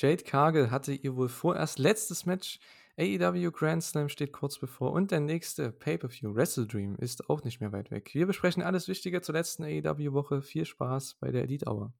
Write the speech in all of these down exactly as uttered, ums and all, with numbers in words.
Jade Cargill hatte ihr wohl vorerst letztes Match. A E W Grand Slam steht kurz bevor und der nächste Pay-Per-View, Wrestle Dream, ist auch nicht mehr weit weg. Wir besprechen alles Wichtige zur letzten A E W-Woche. Viel Spaß bei der Elite Hour.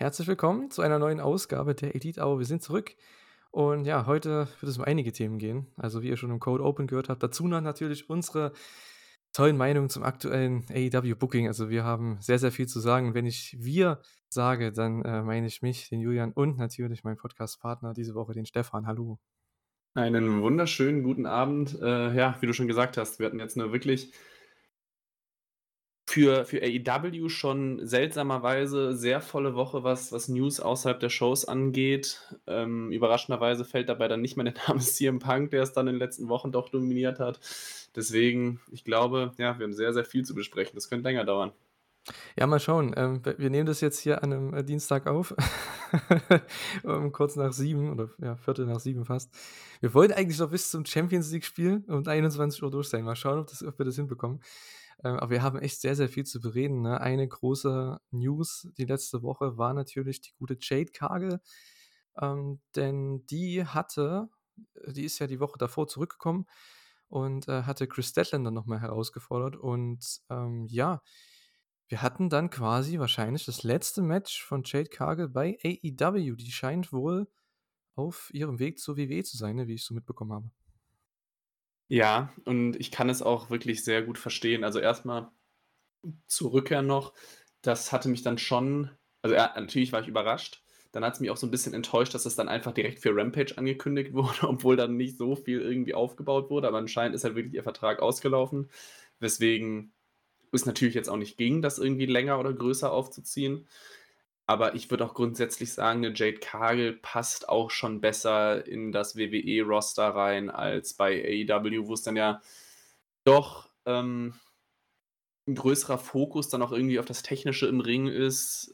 Herzlich willkommen zu einer neuen Ausgabe der Elite Hour. Wir sind zurück und ja, heute wird es um einige Themen gehen. Also wie ihr schon im Code Open gehört habt, dazu noch natürlich unsere tollen Meinungen zum aktuellen A E W Booking. Also wir haben sehr, sehr viel zu sagen. Und wenn ich wir sage, dann äh, meine ich mich, den Julian und natürlich meinen Podcast-Partner diese Woche, den Stefan. Hallo. Einen wunderschönen guten Abend. Äh, ja, wie du schon gesagt hast, wir hatten jetzt eine wirklich... Für, für A E W schon seltsamerweise sehr volle Woche, was, was News außerhalb der Shows angeht. Ähm, überraschenderweise fällt dabei dann nicht mehr der Name C M Punk, der es dann in den letzten Wochen doch dominiert hat. Deswegen, ich glaube, ja, wir haben sehr, sehr viel zu besprechen. Das könnte länger dauern. Ja, mal schauen. Ähm, wir nehmen das jetzt hier an einem Dienstag auf. um kurz nach sieben oder ja, viertel nach sieben fast. Wir wollten eigentlich noch bis zum Champions League-Spiel um einundzwanzig Uhr durch sein. Mal schauen, ob, das, ob wir das hinbekommen. Aber wir haben echt sehr, sehr viel zu bereden. Ne? Eine große News die letzte Woche war natürlich die gute Jade Cargill. Ähm, denn die hatte, die ist ja die Woche davor zurückgekommen und äh, hatte Chris Statlander nochmal herausgefordert. Und ähm, ja, wir hatten dann quasi wahrscheinlich das letzte Match von Jade Cargill bei A E W. Die scheint wohl auf ihrem Weg zur W W E zu sein, ne? Wie ich so mitbekommen habe. Ja, und ich kann es auch wirklich sehr gut verstehen. Also erstmal zur Rückkehr noch, das hatte mich dann schon, also ja, natürlich war ich überrascht, dann hat es mich auch so ein bisschen enttäuscht, dass es dann einfach direkt für Rampage angekündigt wurde, obwohl dann nicht so viel irgendwie aufgebaut wurde, aber anscheinend ist halt wirklich ihr Vertrag ausgelaufen, weswegen es natürlich jetzt auch nicht ging, das irgendwie länger oder größer aufzuziehen. Aber ich würde auch grundsätzlich sagen, eine Jade Cargill passt auch schon besser in das W W E-Roster rein als bei A E W, wo es dann ja doch ähm, ein größerer Fokus dann auch irgendwie auf das Technische im Ring ist.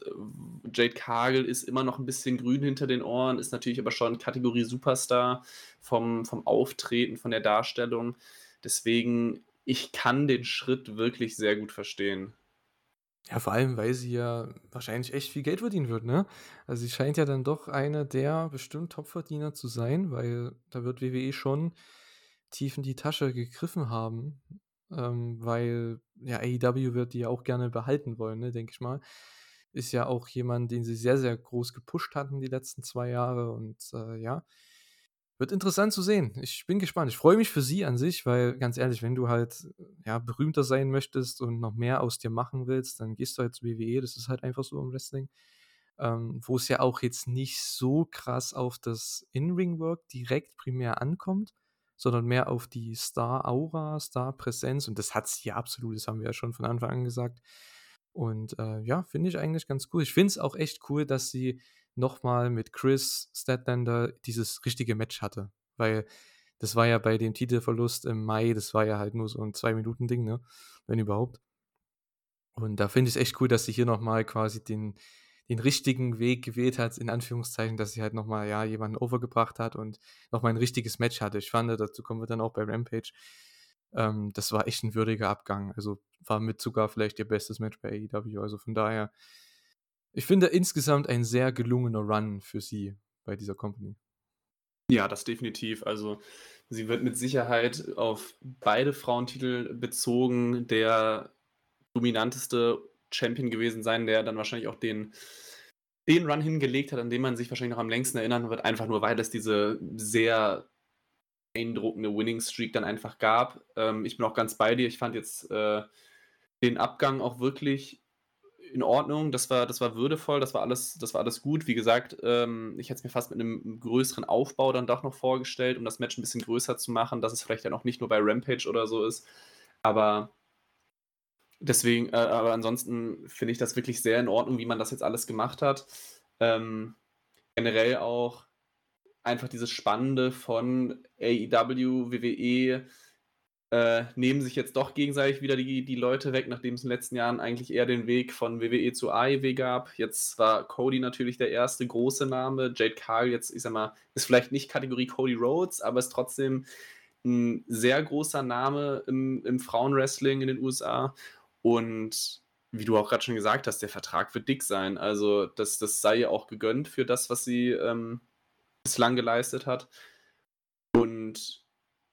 Jade Cargill ist immer noch ein bisschen grün hinter den Ohren, ist natürlich aber schon Kategorie Superstar vom, vom Auftreten, von der Darstellung. Deswegen, ich kann den Schritt wirklich sehr gut verstehen. Ja, vor allem, weil sie ja wahrscheinlich echt viel Geld verdienen wird, ne? Also sie scheint ja dann doch eine der bestimmt Topverdiener zu sein, weil da wird W W E schon tief in die Tasche gegriffen haben, ähm, weil ja A E W wird die ja auch gerne behalten wollen, ne, denke ich mal. Ist ja auch jemand, den sie sehr, sehr groß gepusht hatten die letzten zwei Jahre und äh, ja, wird interessant zu sehen. Ich bin gespannt. Ich freue mich für sie an sich, weil ganz ehrlich, wenn du halt ja, berühmter sein möchtest und noch mehr aus dir machen willst, dann gehst du halt zu W W E. Das ist halt einfach so im Wrestling. Ähm, wo es ja auch jetzt nicht so krass auf das In-Ring-Work direkt primär ankommt, sondern mehr auf die Star-Aura, Star-Präsenz. Und das hat sie ja absolut, das haben wir ja schon von Anfang an gesagt. Und äh, ja, finde ich eigentlich ganz cool. Ich finde es auch echt cool, dass sie nochmal mit Chris Statlander dieses richtige Match hatte, weil das war ja bei dem Titelverlust im Mai, das war ja halt nur so ein Zwei-Minuten-Ding, ne, wenn überhaupt. Und da finde ich es echt cool, dass sie hier nochmal quasi den, den richtigen Weg gewählt hat, in Anführungszeichen, dass sie halt nochmal, ja, jemanden overgebracht hat und nochmal ein richtiges Match hatte. Ich fand, dazu kommen wir dann auch bei Rampage, ähm, das war echt ein würdiger Abgang, also war mit sogar vielleicht ihr bestes Match bei A E W, also von daher, ich finde insgesamt ein sehr gelungener Run für sie bei dieser Company. Ja, das definitiv. Also sie wird mit Sicherheit auf beide Frauentitel bezogen der dominanteste Champion gewesen sein, der dann wahrscheinlich auch den, den Run hingelegt hat, an den man sich wahrscheinlich noch am längsten erinnern wird, einfach nur weil es diese sehr eindruckende Winning-Streak dann einfach gab. Ähm, ich bin auch ganz bei dir. Ich fand jetzt äh, den Abgang auch wirklich in Ordnung, das war, das war würdevoll, das war alles, das war alles gut. Wie gesagt, ähm, ich hätte es mir fast mit einem größeren Aufbau dann doch noch vorgestellt, um das Match ein bisschen größer zu machen, dass es vielleicht ja noch nicht nur bei Rampage oder so ist. Aber deswegen, äh, aber ansonsten finde ich das wirklich sehr in Ordnung, wie man das jetzt alles gemacht hat. Ähm, generell auch einfach dieses Spannende von A E W, W W E, äh, nehmen sich jetzt doch gegenseitig wieder die, die Leute weg, nachdem es in den letzten Jahren eigentlich eher den Weg von W W E zu A E W gab. Jetzt war Cody natürlich der erste große Name. Jade Cargill jetzt, ich sag mal, ist vielleicht nicht Kategorie Cody Rhodes, aber ist trotzdem ein sehr großer Name im, im Frauenwrestling in den U S A. Und wie du auch gerade schon gesagt hast, der Vertrag wird dick sein. Also das, das sei ihr auch gegönnt für das, was sie ähm, bislang geleistet hat. Und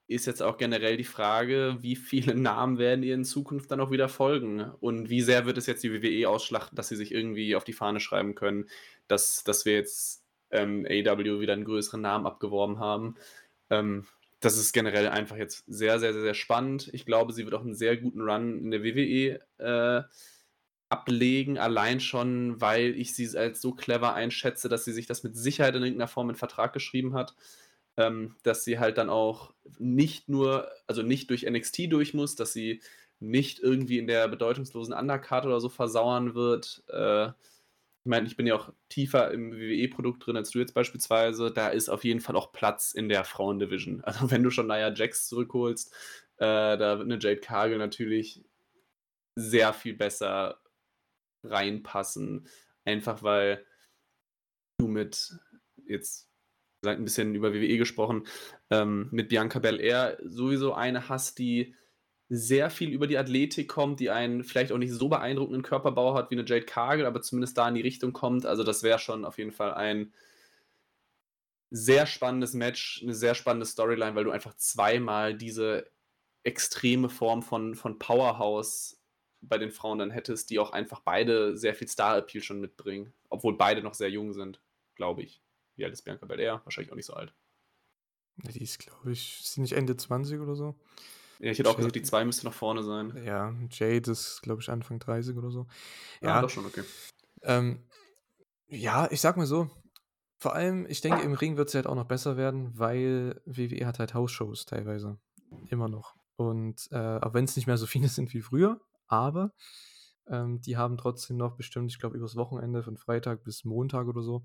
ist jetzt auch generell die Frage, wie viele Namen werden ihr in Zukunft dann auch wieder folgen und wie sehr wird es jetzt die W W E ausschlachten, dass sie sich irgendwie auf die Fahne schreiben können, dass, dass wir jetzt ähm, A E W wieder einen größeren Namen abgeworben haben. Ähm, das ist generell einfach jetzt sehr, sehr, sehr, sehr spannend. Ich glaube, sie wird auch einen sehr guten Run in der W W E äh, ablegen, allein schon, weil ich sie als so clever einschätze, dass sie sich das mit Sicherheit in irgendeiner Form in Vertrag geschrieben hat. Ähm, dass sie halt dann auch nicht nur, also nicht durch N X T durch muss, dass sie nicht irgendwie in der bedeutungslosen Undercard oder so versauern wird. Äh, ich meine, ich bin ja auch tiefer im W W E-Produkt drin als du jetzt beispielsweise. Da ist auf jeden Fall auch Platz in der Frauendivision. Also wenn du schon Nia Jax zurückholst, äh, da wird eine Jade Cargill natürlich sehr viel besser reinpassen. Einfach weil du mit jetzt ein bisschen über W W E gesprochen, ähm, mit Bianca Belair sowieso eine hast, die sehr viel über die Athletik kommt, die einen vielleicht auch nicht so beeindruckenden Körperbau hat wie eine Jade Cargill, aber zumindest da in die Richtung kommt. Also das wäre schon auf jeden Fall ein sehr spannendes Match, eine sehr spannende Storyline, weil du einfach zweimal diese extreme Form von, von Powerhouse bei den Frauen dann hättest, die auch einfach beide sehr viel Star-Appeal schon mitbringen, obwohl beide noch sehr jung sind, glaube ich. Wie alt ist Bianca Belair? Wahrscheinlich auch nicht so alt. Ja, die ist, glaube ich, ist die nicht Ende zwanzig oder so? Ja, ich hätte Jade, auch gesagt, die zwei müsste noch vorne sein. Ja, Jade ist, glaube ich, Anfang dreißig oder so. Ja, ja doch schon, okay. Ähm, ja, ich sag mal so, vor allem, ich denke, im Ring wird es halt auch noch besser werden, weil W W E hat halt House-Shows teilweise. Immer noch. Und äh, auch wenn es nicht mehr so viele sind wie früher, aber ähm, die haben trotzdem noch bestimmt, ich glaube, übers Wochenende von Freitag bis Montag oder so,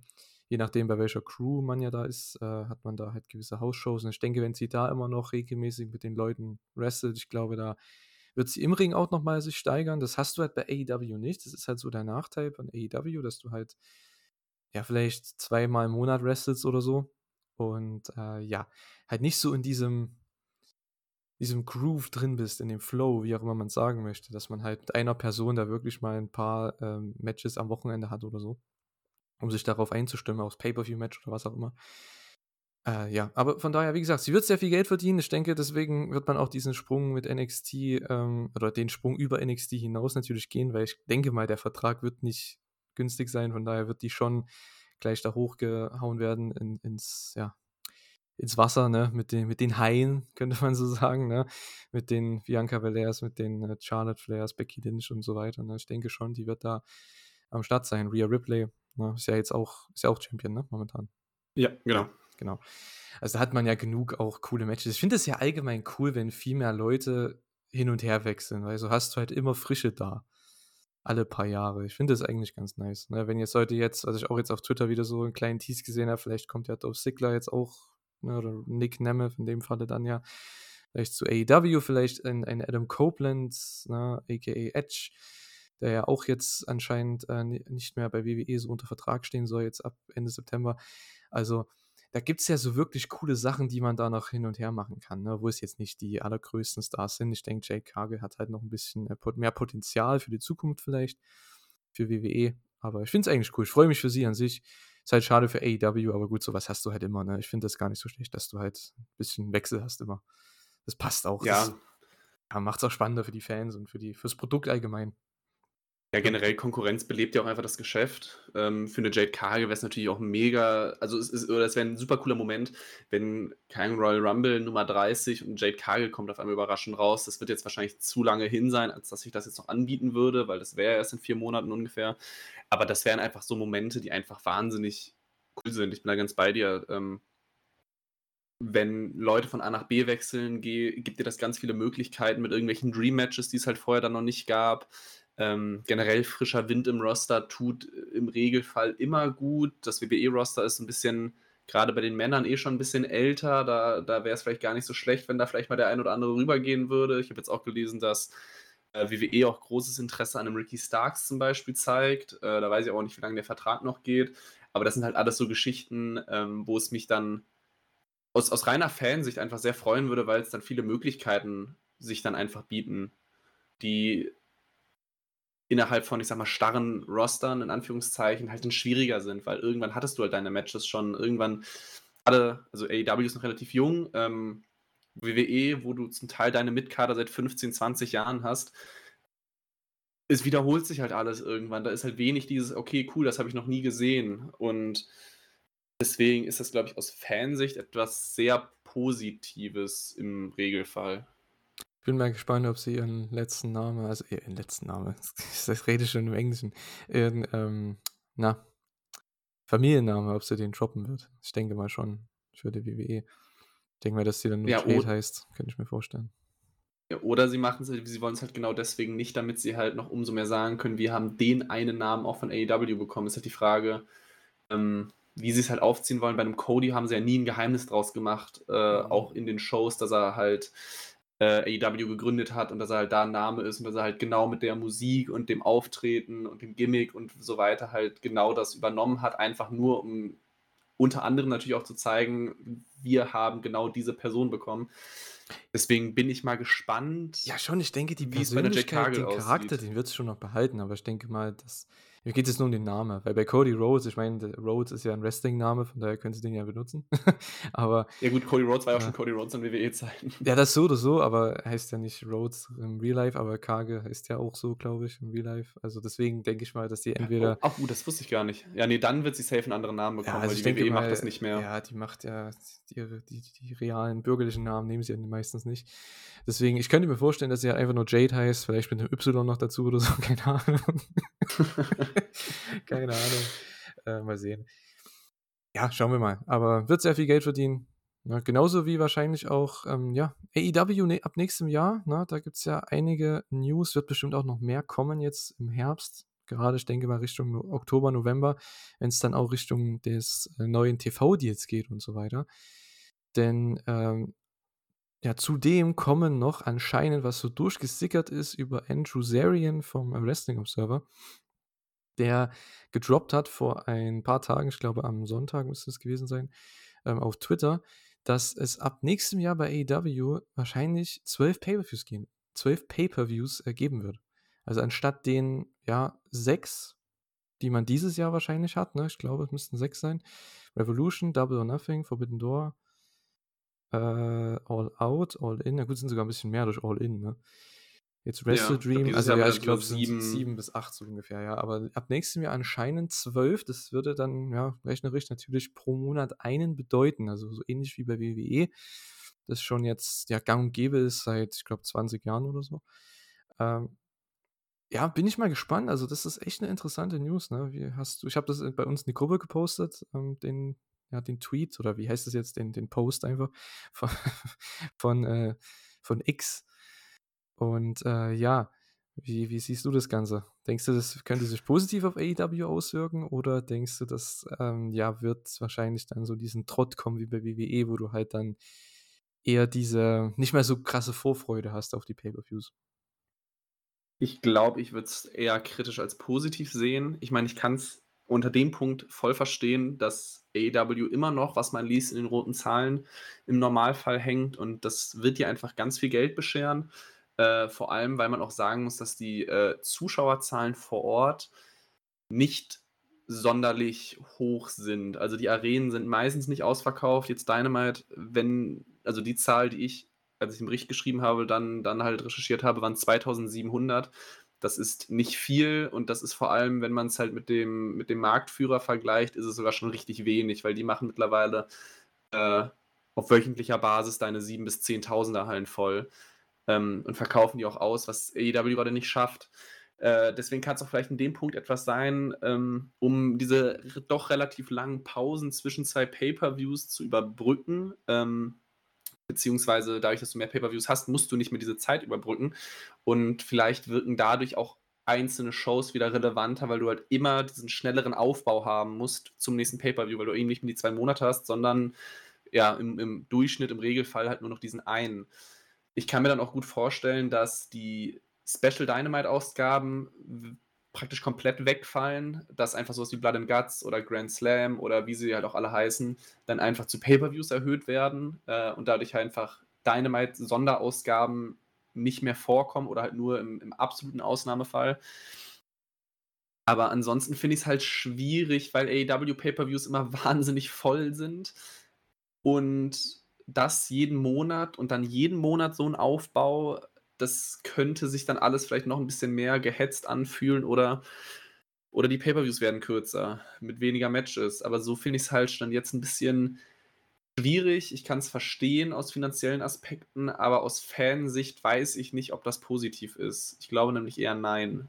je nachdem, bei welcher Crew man ja da ist, äh, hat man da halt gewisse House-Shows. Und ich denke, wenn sie da immer noch regelmäßig mit den Leuten wrestelt, ich glaube, da wird sie im Ring auch nochmal sich steigern. Das hast du halt bei A E W nicht. Das ist halt so der Nachteil von A E W, dass du halt ja vielleicht zweimal im Monat wrestelst oder so. Und äh, ja, halt nicht so in diesem, diesem Groove drin bist, in dem Flow, wie auch immer man sagen möchte, dass man halt mit einer Person da wirklich mal ein paar ähm, Matches am Wochenende hat oder so, um sich darauf einzustimmen, aufs Pay-Per-View-Match oder was auch immer. Äh, ja, aber von daher, wie gesagt, sie wird sehr viel Geld verdienen. Ich denke, deswegen wird man auch diesen Sprung mit N X T ähm, oder den Sprung über N X T hinaus natürlich gehen, weil ich denke mal, der Vertrag wird nicht günstig sein. Von daher wird die schon gleich da hochgehauen werden in, ins, ja, ins Wasser, ne, mit den, mit den Haien, könnte man so sagen, ne, mit den Bianca Belairs, mit den Charlotte Flairs, Becky Lynch und so weiter. Ne? Ich denke schon, die wird da am Start sein. Rhea Ripley, ne, ist ja jetzt auch, ist ja auch Champion, ne, momentan. Ja, genau. Genau. Also da hat man ja genug auch coole Matches. Ich finde es ja allgemein cool, wenn viel mehr Leute hin und her wechseln, weil so hast du halt immer Frische da. Alle paar Jahre. Ich finde das eigentlich ganz nice. Ne? Wenn jetzt heute jetzt, also ich auch jetzt auf Twitter wieder so einen kleinen Tease gesehen habe, vielleicht kommt ja Dolph Ziggler jetzt auch, ne, oder Nick Nemeth in dem Falle dann ja, vielleicht zu A E W, vielleicht ein, ein Adam Copeland, ne, aka Edge, der ja auch jetzt anscheinend äh, nicht mehr bei W W E so unter Vertrag stehen soll, jetzt ab Ende September. Also da gibt es ja so wirklich coole Sachen, die man da noch hin und her machen kann, ne? Wo es jetzt nicht die allergrößten Stars sind. Ich denke, Jade Cargill hat halt noch ein bisschen mehr Potenzial für die Zukunft vielleicht, für W W E. Aber ich finde es eigentlich cool. Ich freue mich für sie an sich. Ist halt schade für A E W, aber gut, sowas hast du halt immer, ne? Ich finde das gar nicht so schlecht, dass du halt ein bisschen Wechsel hast immer. Das passt auch. Ja. Das, ja, macht's auch spannender für die Fans und für die, fürs Produkt allgemein. Ja, generell Konkurrenz belebt ja auch einfach das Geschäft. Ähm, für eine Jade Cargill wäre es natürlich auch mega, also es, es, es wäre ein super cooler Moment, wenn kein Royal Rumble Nummer dreißig und Jade Cargill kommt auf einmal überraschend raus. Das wird jetzt wahrscheinlich zu lange hin sein, als dass ich das jetzt noch anbieten würde, weil das wäre ja erst in vier Monaten ungefähr. Aber das wären einfach so Momente, die einfach wahnsinnig cool sind. Ich bin da ganz bei dir. Ähm, wenn Leute von A nach B wechseln, geh, gibt dir das ganz viele Möglichkeiten mit irgendwelchen Dream-Matches, die es halt vorher dann noch nicht gab. Ähm, generell frischer Wind im Roster tut im Regelfall immer gut. Das W B E-Roster ist ein bisschen, gerade bei den Männern eh schon ein bisschen älter. Da, da wäre es vielleicht gar nicht so schlecht, wenn da vielleicht mal der ein oder andere rübergehen würde. Ich habe jetzt auch gelesen, dass äh, W W E auch großes Interesse an einem Ricky Starks zum Beispiel zeigt. Äh, da weiß ich auch nicht, wie lange der Vertrag noch geht. Aber das sind halt alles so Geschichten, ähm, wo es mich dann aus, aus reiner Fansicht einfach sehr freuen würde, weil es dann viele Möglichkeiten sich dann einfach bieten, die innerhalb von, ich sag mal, starren Rostern, in Anführungszeichen, halt dann schwieriger sind, weil irgendwann hattest du halt deine Matches schon, irgendwann gerade, also A E W ist noch relativ jung, ähm, W W E, wo du zum Teil deine Mitkader seit fünfzehn, zwanzig Jahren hast, es wiederholt sich halt alles irgendwann, da ist halt wenig dieses, okay, cool, das habe ich noch nie gesehen, und deswegen ist das, glaube ich, aus Fansicht etwas sehr Positives im Regelfall. Ich bin mal gespannt, ob sie ihren letzten Namen, also ihren letzten Namen, das rede ich schon im Englischen, ihren, ähm, na, Familienname, ob sie den droppen wird. Ich denke mal schon, für die W W E. Ich denke mal, dass sie dann nur ja, Jade heißt, könnte ich mir vorstellen. Ja, oder sie machen es, sie wollen es halt genau deswegen nicht, damit sie halt noch umso mehr sagen können, wir haben den einen Namen auch von A E W bekommen. Ist halt die Frage, ähm, wie sie es halt aufziehen wollen. Bei einem Cody haben sie ja nie ein Geheimnis draus gemacht, äh, mhm. auch in den Shows, dass er halt Äh, A E W gegründet hat und dass er halt da ein Name ist und dass er halt genau mit der Musik und dem Auftreten und dem Gimmick und so weiter halt genau das übernommen hat, einfach nur um unter anderem natürlich auch zu zeigen, wir haben genau diese Person bekommen. Deswegen bin ich mal gespannt. Ja schon, ich denke, die Persönlichkeit, den Charakter, aussieht. Den wird es schon noch behalten, aber ich denke mal, dass, mir geht es nur um den Namen, weil bei Cody Rhodes, ich meine, Rhodes ist ja ein Wrestling-Name, von daher können sie den ja benutzen, aber... Ja gut, Cody Rhodes war ja auch schon Cody Rhodes in W W E-Zeiten. Ja, das so oder so, aber heißt ja nicht Rhodes im Real Life, aber Kage heißt ja auch so, glaube ich, im Real Life, also deswegen denke ich mal, dass die entweder... Ach, oh, oh, das wusste ich gar nicht. Ja, nee, dann wird sie safe einen anderen Namen bekommen, ja, also weil die W W E mal, macht das nicht mehr. Ja, die macht ja, die, die, die, die realen bürgerlichen Namen nehmen sie ja meistens nicht. Deswegen, ich könnte mir vorstellen, dass sie halt einfach nur Jade heißt, vielleicht mit einem Y noch dazu oder so, keine Ahnung. Keine Ahnung. Äh, mal sehen. Ja, schauen wir mal. Aber wird sehr viel Geld verdienen. Ja, genauso wie wahrscheinlich auch ähm, ja, A E W ne- ab nächstem Jahr. Na, da gibt es ja einige News. Wird bestimmt auch noch mehr kommen jetzt im Herbst. Gerade, ich denke mal, Richtung no- Oktober, November, wenn es dann auch Richtung des neuen T V-Deals geht und so weiter. Denn ähm, ja, zudem kommen noch anscheinend, was so durchgesickert ist, über Andrew Zarian vom Wrestling Observer, der gedroppt hat vor ein paar Tagen, ich glaube am Sonntag müsste es gewesen sein, ähm, auf Twitter, dass es ab nächstem Jahr bei A E W wahrscheinlich zwölf Pay-Per-Views geben, zwölf Pay-Per-Views äh, geben wird. Also anstatt den, ja, sechs, die man dieses Jahr wahrscheinlich hat, ne, ich glaube, es müssten sechs sein, Revolution, Double or Nothing, Forbidden Door, Uh, All Out, All In, na gut, sind sogar ein bisschen mehr durch All In, ne? Jetzt Wrestle ja, Dream, also ja, ich glaube, es sind sieben bis acht so ungefähr, ja, aber ab nächstem Jahr anscheinend zwölf, das würde dann, ja, rechnerisch natürlich pro Monat einen bedeuten, also so ähnlich wie bei W W E, das schon jetzt, ja, gang und gäbe ist seit, ich glaube, zwanzig Jahren oder so. Ähm, ja, bin ich mal gespannt, also das ist echt eine interessante News, ne? Wie hast du, ich habe das bei uns in die Gruppe gepostet, ähm, den Ja, den Tweet, oder wie heißt das jetzt, den, den Post einfach von, von, äh, von X. Und äh, ja, wie, wie siehst du das Ganze? Denkst du, das könnte sich positiv auf A E W auswirken, oder denkst du, das ähm, ja, wird wahrscheinlich dann so diesen Trott kommen wie bei W W E, wo du halt dann eher diese nicht mehr so krasse Vorfreude hast auf die Pay-Per-Views? Ich glaube, ich würde es eher kritisch als positiv sehen. Ich meine, ich kann es unter dem Punkt voll verstehen, dass A E W immer noch, was man liest, in den roten Zahlen im Normalfall hängt, und das wird dir einfach ganz viel Geld bescheren, äh, vor allem, weil man auch sagen muss, dass die äh, Zuschauerzahlen vor Ort nicht sonderlich hoch sind, also die Arenen sind meistens nicht ausverkauft, jetzt Dynamite, wenn, also die Zahl, die ich, als ich den Bericht geschrieben habe, dann, dann halt recherchiert habe, waren zweitausendsiebenhundert. Das ist nicht viel, und das ist vor allem, wenn man es halt mit dem, mit dem Marktführer vergleicht, ist es sogar schon richtig wenig, weil die machen mittlerweile äh, auf wöchentlicher Basis deine sieben- bis zehntausender Hallen voll ähm, und verkaufen die auch aus, was A E W gerade nicht schafft. Äh, deswegen kann es auch vielleicht in dem Punkt etwas sein, ähm, um diese doch relativ langen Pausen zwischen zwei Pay-Per-Views zu überbrücken, ähm, beziehungsweise dadurch, dass du mehr Pay-Per-Views hast, musst du nicht mehr diese Zeit überbrücken, und vielleicht wirken dadurch auch einzelne Shows wieder relevanter, weil du halt immer diesen schnelleren Aufbau haben musst zum nächsten Pay-Per-View, weil du eben nicht mehr die zwei Monate hast, sondern ja, im, im Durchschnitt, im Regelfall halt nur noch diesen einen. Ich kann mir dann auch gut vorstellen, dass die Special Dynamite-Ausgaben praktisch komplett wegfallen, dass einfach sowas wie Blood and Guts oder Grand Slam oder wie sie halt auch alle heißen, dann einfach zu Pay-Per-Views erhöht werden äh, und dadurch halt einfach Dynamite-Sonderausgaben nicht mehr vorkommen oder halt nur im, im absoluten Ausnahmefall. Aber ansonsten finde ich es halt schwierig, weil A E W Pay-Per-Views immer wahnsinnig voll sind und das jeden Monat und dann jeden Monat so ein Aufbau, das könnte sich dann alles vielleicht noch ein bisschen mehr gehetzt anfühlen oder, oder die Pay-Per-Views werden kürzer, mit weniger Matches. Aber so finde ich es halt schon jetzt ein bisschen schwierig. Ich kann es verstehen aus finanziellen Aspekten, aber aus Fansicht weiß ich nicht, ob das positiv ist. Ich glaube nämlich eher nein.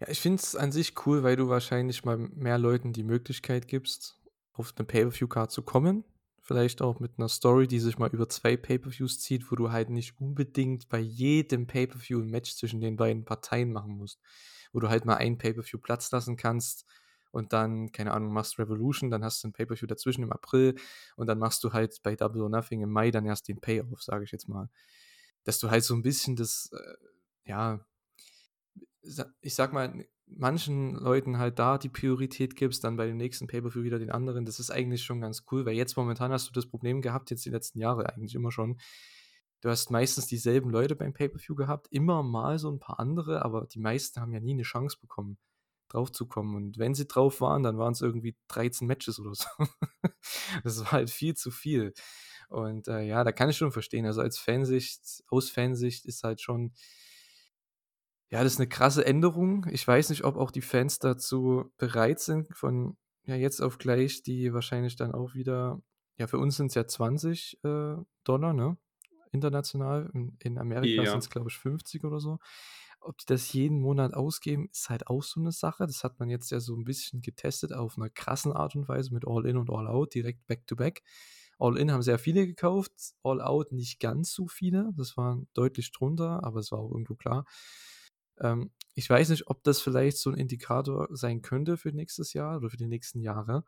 Ja, ich finde es an sich cool, weil du wahrscheinlich mal mehr Leuten die Möglichkeit gibst, auf eine Pay-Per-View-Card zu kommen. Vielleicht auch mit einer Story, die sich mal über zwei Pay-Per-Views zieht, wo du halt nicht unbedingt bei jedem Pay-Per-View ein Match zwischen den beiden Parteien machen musst. Wo du halt mal ein Pay-Per-View Platz lassen kannst und dann, keine Ahnung, machst Revolution, dann hast du ein Pay-Per-View dazwischen im April und dann machst du halt bei Double or Nothing im Mai dann erst den Payoff, sage ich jetzt mal. Dass du halt so ein bisschen das, äh, ja, ich sag mal, manchen Leuten halt da die Priorität gibst, dann bei dem nächsten Pay-Per-View wieder den anderen. Das ist eigentlich schon ganz cool, weil jetzt momentan hast du das Problem gehabt, jetzt die letzten Jahre eigentlich immer schon. Du hast meistens dieselben Leute beim Pay-Per-View gehabt, immer mal so ein paar andere, aber die meisten haben ja nie eine Chance bekommen, drauf zu kommen. Und wenn sie drauf waren, dann waren es irgendwie dreizehn Matches oder so. Das war halt viel zu viel. Und äh, ja, da kann ich schon verstehen. Also als Fansicht, aus Fansicht ist halt schon ja, das ist eine krasse Änderung. Ich weiß nicht, ob auch die Fans dazu bereit sind, von ja jetzt auf gleich, die wahrscheinlich dann auch wieder, ja für uns sind es ja zwanzig äh, Dollar, ne, international, in, in Amerika ja. Sind es glaube ich fünfzig oder so. Ob die das jeden Monat ausgeben, ist halt auch so eine Sache. Das hat man jetzt ja so ein bisschen getestet auf einer krassen Art und Weise mit All In und All Out, direkt Back-to-Back. All In haben sehr viele gekauft, All Out nicht ganz so viele, das waren deutlich drunter, aber es war auch irgendwo klar. Ich weiß nicht, ob das vielleicht so ein Indikator sein könnte für nächstes Jahr oder für die nächsten Jahre,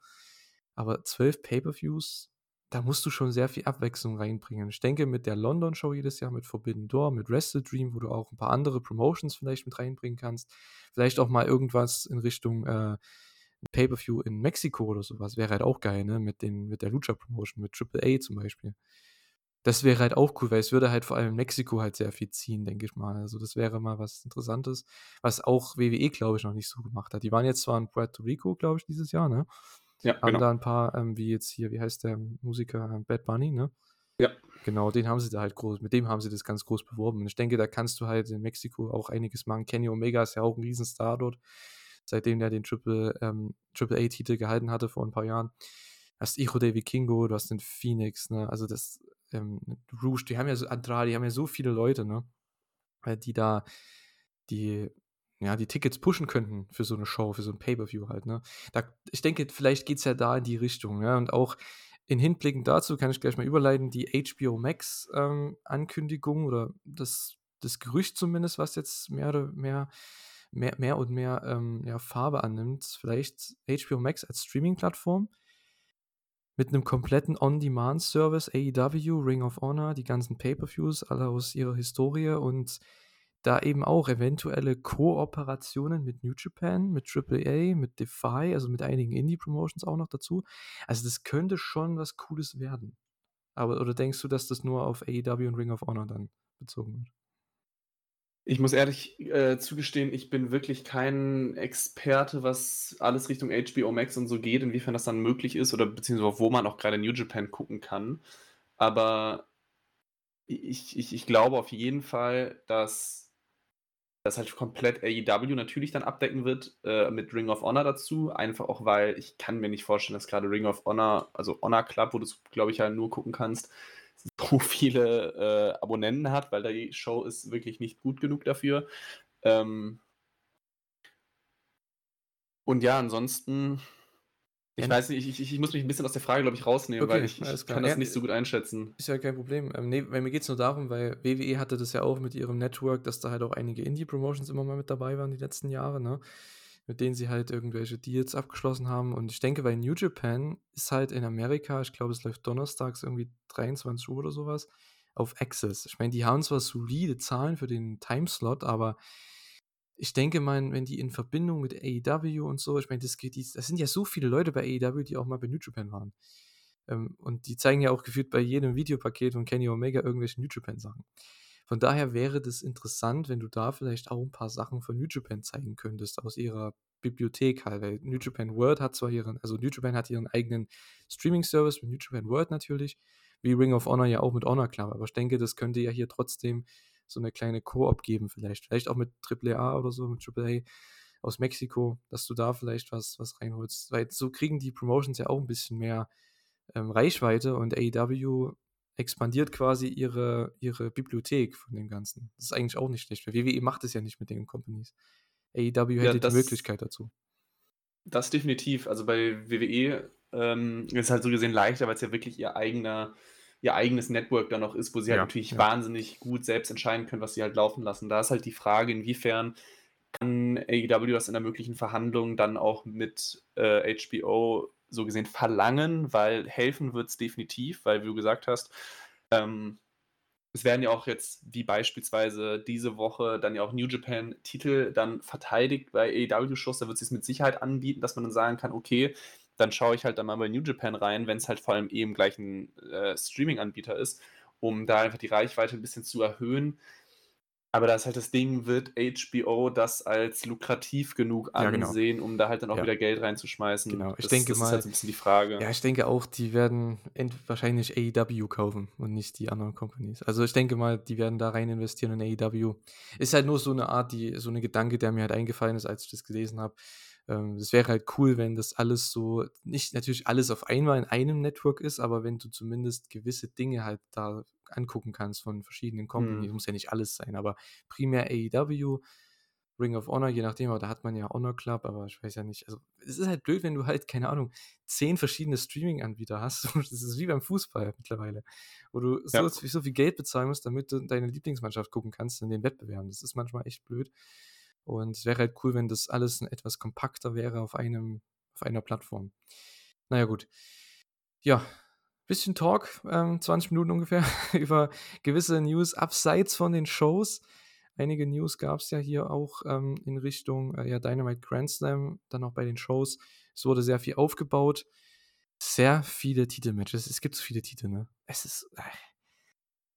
aber zwölf Pay-Per-Views, da musst du schon sehr viel Abwechslung reinbringen. Ich denke, mit der London-Show jedes Jahr, mit Forbidden Door, mit Wrestle Dream, wo du auch ein paar andere Promotions vielleicht mit reinbringen kannst, vielleicht auch mal irgendwas in Richtung äh, Pay-Per-View in Mexiko oder sowas, wäre halt auch geil, ne? Mit, den, mit der Lucha-Promotion, mit Triple A zum Beispiel. Das wäre halt auch cool, weil es würde halt vor allem in Mexiko halt sehr viel ziehen, denke ich mal. Also das wäre mal was Interessantes, was auch W W E, glaube ich, noch nicht so gemacht hat. Die waren jetzt zwar in Puerto Rico, glaube ich, dieses Jahr, ne? Ja, haben genau. Da ein paar, ähm, wie jetzt hier, wie heißt der Musiker, Bad Bunny, ne? Ja. Genau, den haben sie da halt groß, mit dem haben sie das ganz groß beworben. Und ich denke, da kannst du halt in Mexiko auch einiges machen. Kenny Omega ist ja auch ein Riesenstar dort, seitdem der den Triple, ähm, Triple A-Titel gehalten hatte vor ein paar Jahren. Du hast Hijo de Vikingo, du hast den Phoenix, ne? Also das Ähm, Rouge, die haben ja so Andrade, die haben ja so viele Leute, ne, die da die, ja, die Tickets pushen könnten für so eine Show, für so ein Pay-Per-View halt, ne. Da, ich denke, vielleicht geht es ja da in die Richtung, ja, und auch in Hinblicken dazu kann ich gleich mal überleiten, die H B O Max ähm, Ankündigung oder das, das Gerücht zumindest, was jetzt mehr oder mehr mehr, mehr und mehr ähm, ja, Farbe annimmt, vielleicht H B O Max als Streaming-Plattform mit einem kompletten On-Demand-Service, A E W, Ring of Honor, die ganzen Pay-Per-Views, alle aus ihrer Historie und da eben auch eventuelle Kooperationen mit New Japan, mit Triple A, mit Defy, also mit einigen Indie-Promotions auch noch dazu. Also das könnte schon was Cooles werden. Aber oder denkst du, dass das nur auf A E W und Ring of Honor dann bezogen wird? Ich muss ehrlich äh, zugestehen, ich bin wirklich kein Experte, was alles Richtung H B O Max und so geht, inwiefern das dann möglich ist oder beziehungsweise wo man auch gerade New Japan gucken kann. Aber ich, ich, ich glaube auf jeden Fall, dass das halt komplett A E W natürlich dann abdecken wird äh, mit Ring of Honor dazu. Einfach auch, weil ich kann mir nicht vorstellen, dass gerade Ring of Honor, also Honor Club, wo du es, glaube ich, ja nur gucken kannst, so viele äh, Abonnenten hat, weil die Show ist wirklich nicht gut genug dafür. Ähm und ja, ansonsten Ich weiß nicht, ich, ich, ich muss mich ein bisschen aus der Frage, glaube ich, rausnehmen, okay, weil ich, ich kann das nicht so gut einschätzen. Ist ja kein Problem. Ähm, nee, weil mir geht es nur darum, weil W W E hatte das ja auch mit ihrem Network, dass da halt auch einige Indie-Promotions immer mal mit dabei waren die letzten Jahre, ne? Mit denen sie halt irgendwelche Deals abgeschlossen haben. Und ich denke, bei New Japan ist halt in Amerika, ich glaube, es läuft donnerstags irgendwie dreiundzwanzig Uhr oder sowas, auf Access. Ich meine, die haben zwar solide Zahlen für den Timeslot, aber ich denke mal, wenn die in Verbindung mit A E W und so, ich meine, das, das sind ja so viele Leute bei A E W, die auch mal bei New Japan waren. Ähm, und die zeigen ja auch gefühlt bei jedem Videopaket von Kenny Omega irgendwelche New Japan-Sachen. Von daher wäre das interessant, wenn du da vielleicht auch ein paar Sachen von New Japan zeigen könntest, aus ihrer Bibliothek halt, weil New Japan World hat zwar ihren, also New Japan hat ihren eigenen Streaming-Service mit New Japan World natürlich, wie Ring of Honor ja auch mit Honor Club, aber ich denke, das könnte ja hier trotzdem so eine kleine Koop geben vielleicht, vielleicht auch mit Triple A oder so, mit Triple A aus Mexiko, dass du da vielleicht was, was reinholst, weil so kriegen die Promotions ja auch ein bisschen mehr ähm, Reichweite und A E W expandiert quasi ihre, ihre Bibliothek von dem Ganzen. Das ist eigentlich auch nicht schlecht, weil W W E macht es ja nicht mit den Companies. A E W hätte ja, das, die Möglichkeit dazu. Das definitiv, also bei W W E ähm, ist halt so gesehen leichter, weil es ja wirklich ihr eigener ihr eigenes Network dann noch ist, wo sie ja, halt natürlich ja. wahnsinnig gut selbst entscheiden können, was sie halt laufen lassen. Da ist halt die Frage, inwiefern kann A E W das in einer möglichen Verhandlung dann auch mit äh, H B O so gesehen verlangen, weil helfen wird es definitiv, weil, wie du gesagt hast, ähm, es werden ja auch jetzt, wie beispielsweise diese Woche, dann ja auch New Japan-Titel dann verteidigt bei A E W-Shows, da wird es mit Sicherheit anbieten, dass man dann sagen kann, okay, dann schaue ich halt dann mal bei New Japan rein, wenn es halt vor allem eben gleich ein äh, Streaming-Anbieter ist, um da einfach die Reichweite ein bisschen zu erhöhen. Aber das ist halt das Ding, wird H B O das als lukrativ genug ansehen, ja, genau. um da halt dann auch ja. wieder Geld reinzuschmeißen? Genau, ich das, denke das mal, ist halt so ein bisschen die Frage. Ja, ich denke auch, die werden wahrscheinlich A E W kaufen und nicht die anderen Companies. Also ich denke mal, die werden da rein investieren in A E W. Ist halt nur so eine Art, die so ein Gedanke, der mir halt eingefallen ist, als ich das gelesen habe. Es wäre halt cool, wenn das alles so, nicht natürlich alles auf einmal in einem Network ist, aber wenn du zumindest gewisse Dinge halt da angucken kannst von verschiedenen Companies, mhm. muss ja nicht alles sein, aber primär A E W, Ring of Honor, je nachdem, aber da hat man ja Honor Club, aber ich weiß ja nicht, also es ist halt blöd, wenn du halt, keine Ahnung, zehn verschiedene Streaming-Anbieter hast, das ist wie beim Fußball mittlerweile, wo du ja. so, so viel Geld bezahlen musst, damit du deine Lieblingsmannschaft gucken kannst in den Wettbewerben, das ist manchmal echt blöd. Und es wäre halt cool, wenn das alles etwas kompakter wäre auf einem, auf einer Plattform. Naja, gut. Ja, bisschen Talk, ähm, zwanzig Minuten ungefähr, über gewisse News abseits von den Shows. Einige News gab es ja hier auch ähm, in Richtung äh, ja, Dynamite Grand Slam, dann auch bei den Shows. Es wurde sehr viel aufgebaut. Sehr viele Titelmatches. Es gibt so viele Titel, ne? Es ist... Äh.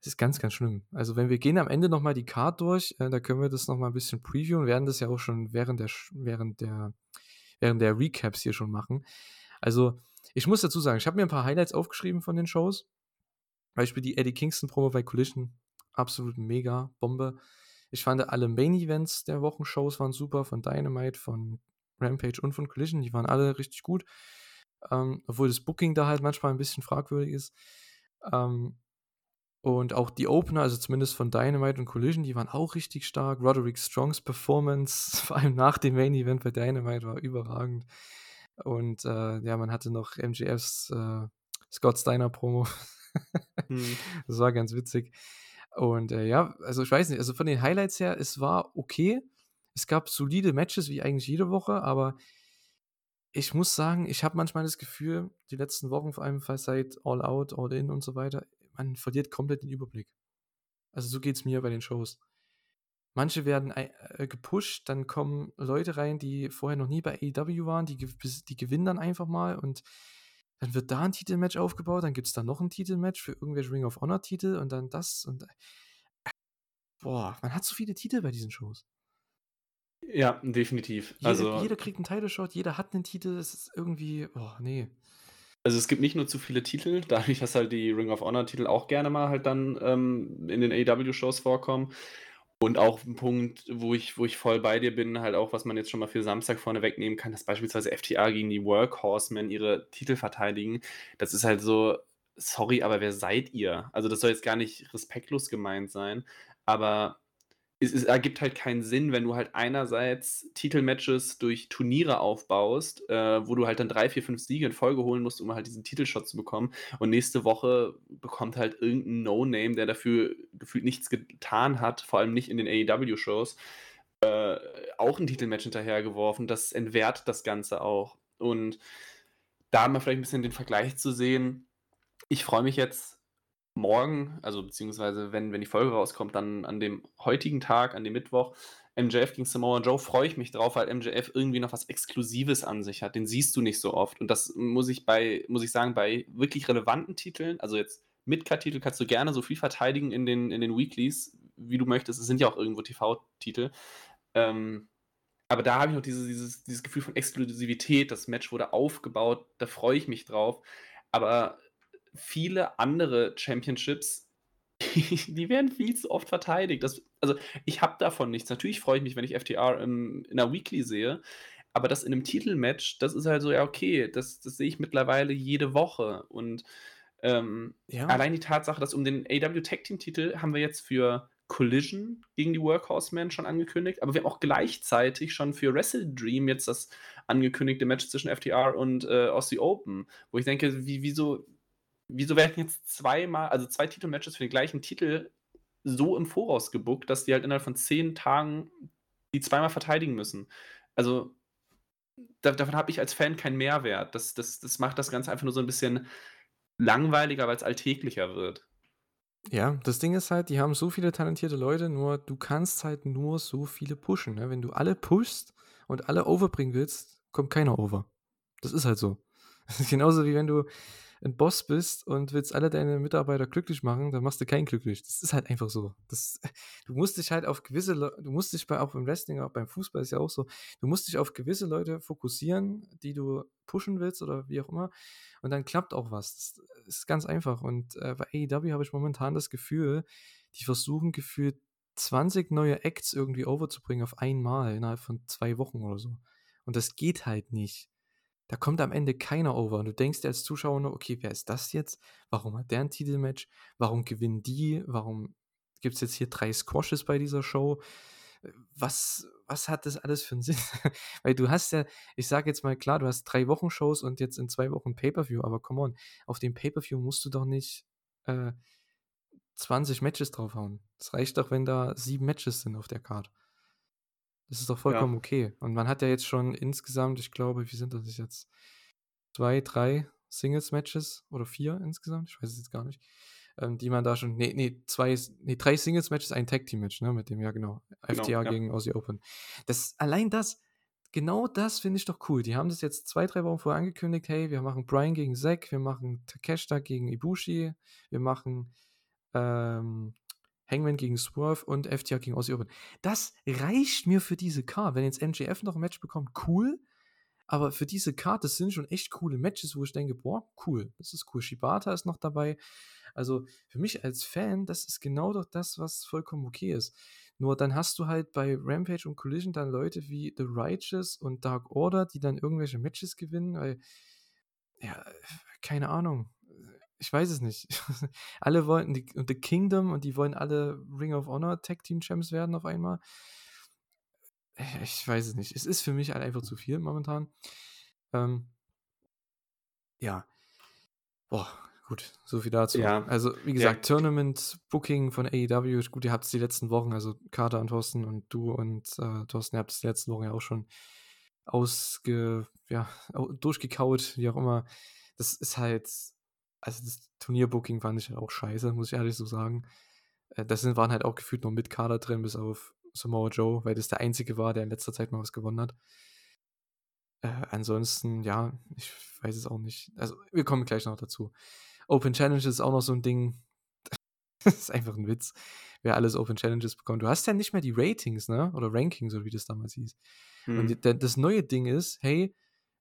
Das ist ganz, ganz schlimm. Also wenn wir gehen am Ende nochmal die Card durch, äh, da können wir das nochmal ein bisschen previewen, werden das ja auch schon während der, während der, während der Recaps hier schon machen. Also ich muss dazu sagen, ich habe mir ein paar Highlights aufgeschrieben von den Shows. Beispiel die Eddie Kingston Promo bei Collision, absolut mega, Bombe. Ich fand alle Main Events der Wochenshows waren super, von Dynamite, von Rampage und von Collision, die waren alle richtig gut. Ähm, obwohl das Booking da halt manchmal ein bisschen fragwürdig ist. Ähm, Und auch die Opener, also zumindest von Dynamite und Collision, die waren auch richtig stark. Roderick Strongs Performance, vor allem nach dem Main Event bei Dynamite, war überragend. Und äh, ja, man hatte noch M J Fs äh, Scott Steiner Promo. hm. Das war ganz witzig. Und äh, ja, also ich weiß nicht, also von den Highlights her, es war okay. Es gab solide Matches, wie eigentlich jede Woche, aber ich muss sagen, ich habe manchmal das Gefühl, die letzten Wochen, vor allem seit All Out, All In und so weiter, man verliert komplett den Überblick. Also so geht es mir bei den Shows. Manche werden äh, gepusht, dann kommen Leute rein, die vorher noch nie bei A E W waren, die, die gewinnen dann einfach mal und dann wird da ein Titelmatch aufgebaut, dann gibt es da noch ein Titelmatch für irgendwelche Ring of Honor Titel und dann das und äh, boah, man hat so viele Titel bei diesen Shows. Ja, definitiv. Jeder, also, jeder kriegt einen Title-Shot, jeder hat einen Titel, es ist irgendwie, boah, nee. Also es gibt nicht nur zu viele Titel, dadurch, dass halt die Ring of Honor Titel auch gerne mal halt dann ähm, in den A E W-Shows vorkommen. Und auch ein Punkt, wo ich, wo ich voll bei dir bin, halt auch, was man jetzt schon mal für Samstag vorne wegnehmen kann, dass beispielsweise F T R gegen die Workhorsemen ihre Titel verteidigen. Das ist halt so, sorry, aber wer seid ihr? Also das soll jetzt gar nicht respektlos gemeint sein, aber es, es ergibt halt keinen Sinn, wenn du halt einerseits Titelmatches durch Turniere aufbaust, äh, wo du halt dann drei, vier, fünf Siege in Folge holen musst, um halt diesen Titelshot zu bekommen, und nächste Woche bekommt halt irgendein No-Name, der dafür gefühlt nichts getan hat, vor allem nicht in den A E W-Shows, äh, auch ein Titelmatch hinterhergeworfen. Das entwehrt das Ganze auch. Und da mal vielleicht ein bisschen den Vergleich zu sehen, ich freue mich jetzt morgen, also beziehungsweise wenn, wenn die Folge rauskommt, dann an dem heutigen Tag, an dem Mittwoch, M J F gegen Samoa Joe, freue ich mich drauf, weil M J F irgendwie noch was Exklusives an sich hat, den siehst du nicht so oft, und das muss ich bei, muss ich sagen, bei wirklich relevanten Titeln, also jetzt Mid-Card-Titel kannst du gerne so viel verteidigen in den, in den Weeklies, wie du möchtest, es sind ja auch irgendwo T V-Titel, ähm, aber da habe ich noch dieses, dieses, dieses Gefühl von Exklusivität, das Match wurde aufgebaut, da freue ich mich drauf, aber viele andere Championships, die, die werden viel zu oft verteidigt. Das, also ich habe davon nichts. Natürlich freue ich mich, wenn ich F T R im, in der Weekly sehe, aber das in einem Titelmatch, das ist halt so, ja okay, das, das sehe ich mittlerweile jede Woche. Und ähm, ja. allein die Tatsache, dass um den A E W Tag Team Titel haben wir jetzt für Collision gegen die Workhorsemen schon angekündigt, aber wir haben auch gleichzeitig schon für Wrestle Dream jetzt das angekündigte Match zwischen F T R und äh, Aussie Open, wo ich denke, wie, wieso wieso werden jetzt zweimal, also zwei Titelmatches für den gleichen Titel so im Voraus gebuckt, dass die halt innerhalb von zehn Tagen die zweimal verteidigen müssen? Also da, davon habe ich als Fan keinen Mehrwert. Das, das, das macht das Ganze einfach nur so ein bisschen langweiliger, weil es alltäglicher wird. Ja, das Ding ist halt, die haben so viele talentierte Leute, nur du kannst halt nur so viele pushen. Ne? Wenn du alle pushst und alle overbringen willst, kommt keiner over. Das ist halt so. Das ist genauso wie wenn du ein Boss bist und willst alle deine Mitarbeiter glücklich machen, dann machst du keinen glücklich. Das ist halt einfach so. Das, du musst dich halt auf gewisse Leute, du musst dich bei, auch im Wrestling, auch beim Fußball ist ja auch so, du musst dich auf gewisse Leute fokussieren, die du pushen willst oder wie auch immer, und dann klappt auch was. Das, das ist ganz einfach. Und äh, bei A E W habe ich momentan das Gefühl, die versuchen gefühlt zwanzig neue Acts irgendwie overzubringen auf einmal innerhalb von zwei Wochen oder so. Und das geht halt nicht. Da kommt am Ende keiner over. Und du denkst dir als Zuschauer nur, okay, wer ist das jetzt? Warum hat der ein Titelmatch? Warum gewinnen die? Warum gibt es jetzt hier drei Squashes bei dieser Show? Was, was hat das alles für einen Sinn? Weil du hast ja, ich sage jetzt mal klar, du hast drei Wochen-Shows und jetzt in zwei Wochen Pay-Per-View, aber come on, auf dem Pay-Per-View musst du doch nicht äh, zwanzig Matches draufhauen. Es reicht doch, wenn da sieben Matches sind auf der Card. Das ist doch vollkommen ja. okay. Und man hat ja jetzt schon insgesamt, ich glaube, wie sind das jetzt? Zwei, drei Singles-Matches oder vier insgesamt? Ich weiß es jetzt gar nicht. Ähm, die man da schon, nee, nee, zwei, nee, drei Singles-Matches, ein Tag-Team-Match, ne, mit dem, ja genau, genau F T R ja. gegen Aussie Open. Das, allein das, genau das finde ich doch cool. Die haben das jetzt zwei, drei Wochen vorher angekündigt, hey, wir machen Brian gegen Zack, wir machen Takeshita gegen Ibushi, wir machen, ähm, Hangman gegen Swerve und F T R gegen Aussie Open. Das reicht mir für diese Card. Wenn jetzt M J F noch ein Match bekommt, cool. Aber für diese Card, das sind schon echt coole Matches, wo ich denke, boah, cool. Das ist cool. Shibata ist noch dabei. Also für mich als Fan, das ist genau doch das, was vollkommen okay ist. Nur dann hast du halt bei Rampage und Collision dann Leute wie The Righteous und Dark Order, die dann irgendwelche Matches gewinnen, weil, ja, keine Ahnung. Ich weiß es nicht. Alle wollten die, und The Kingdom, und die wollen alle Ring of Honor Tag Team Champs werden auf einmal. Ich weiß es nicht. Es ist für mich halt einfach zu viel momentan. Ähm, ja. Boah, gut. So viel dazu. Ja. Also, wie gesagt, ja. Tournament Booking von A E W. Gut, ihr habt es die letzten Wochen, also Kater und Thorsten und du und äh, Thorsten, ihr habt es die letzten Wochen ja auch schon ausge, ja, durchgekaut, wie auch immer. Das ist halt. Also das Turnierbooking fand ich halt auch scheiße, muss ich ehrlich so sagen. Das waren halt auch gefühlt noch mit Kader drin, bis auf Samoa Joe, weil das der Einzige war, der in letzter Zeit mal was gewonnen hat. Äh, ansonsten, ja, ich weiß es auch nicht. Also wir kommen gleich noch dazu. Open Challenge ist auch noch so ein Ding. Das ist einfach ein Witz, wer alles Open Challenges bekommt. Du hast ja nicht mehr die Ratings, ne? Oder Rankings, oder wie das damals hieß. Mhm. Und das neue Ding ist, hey,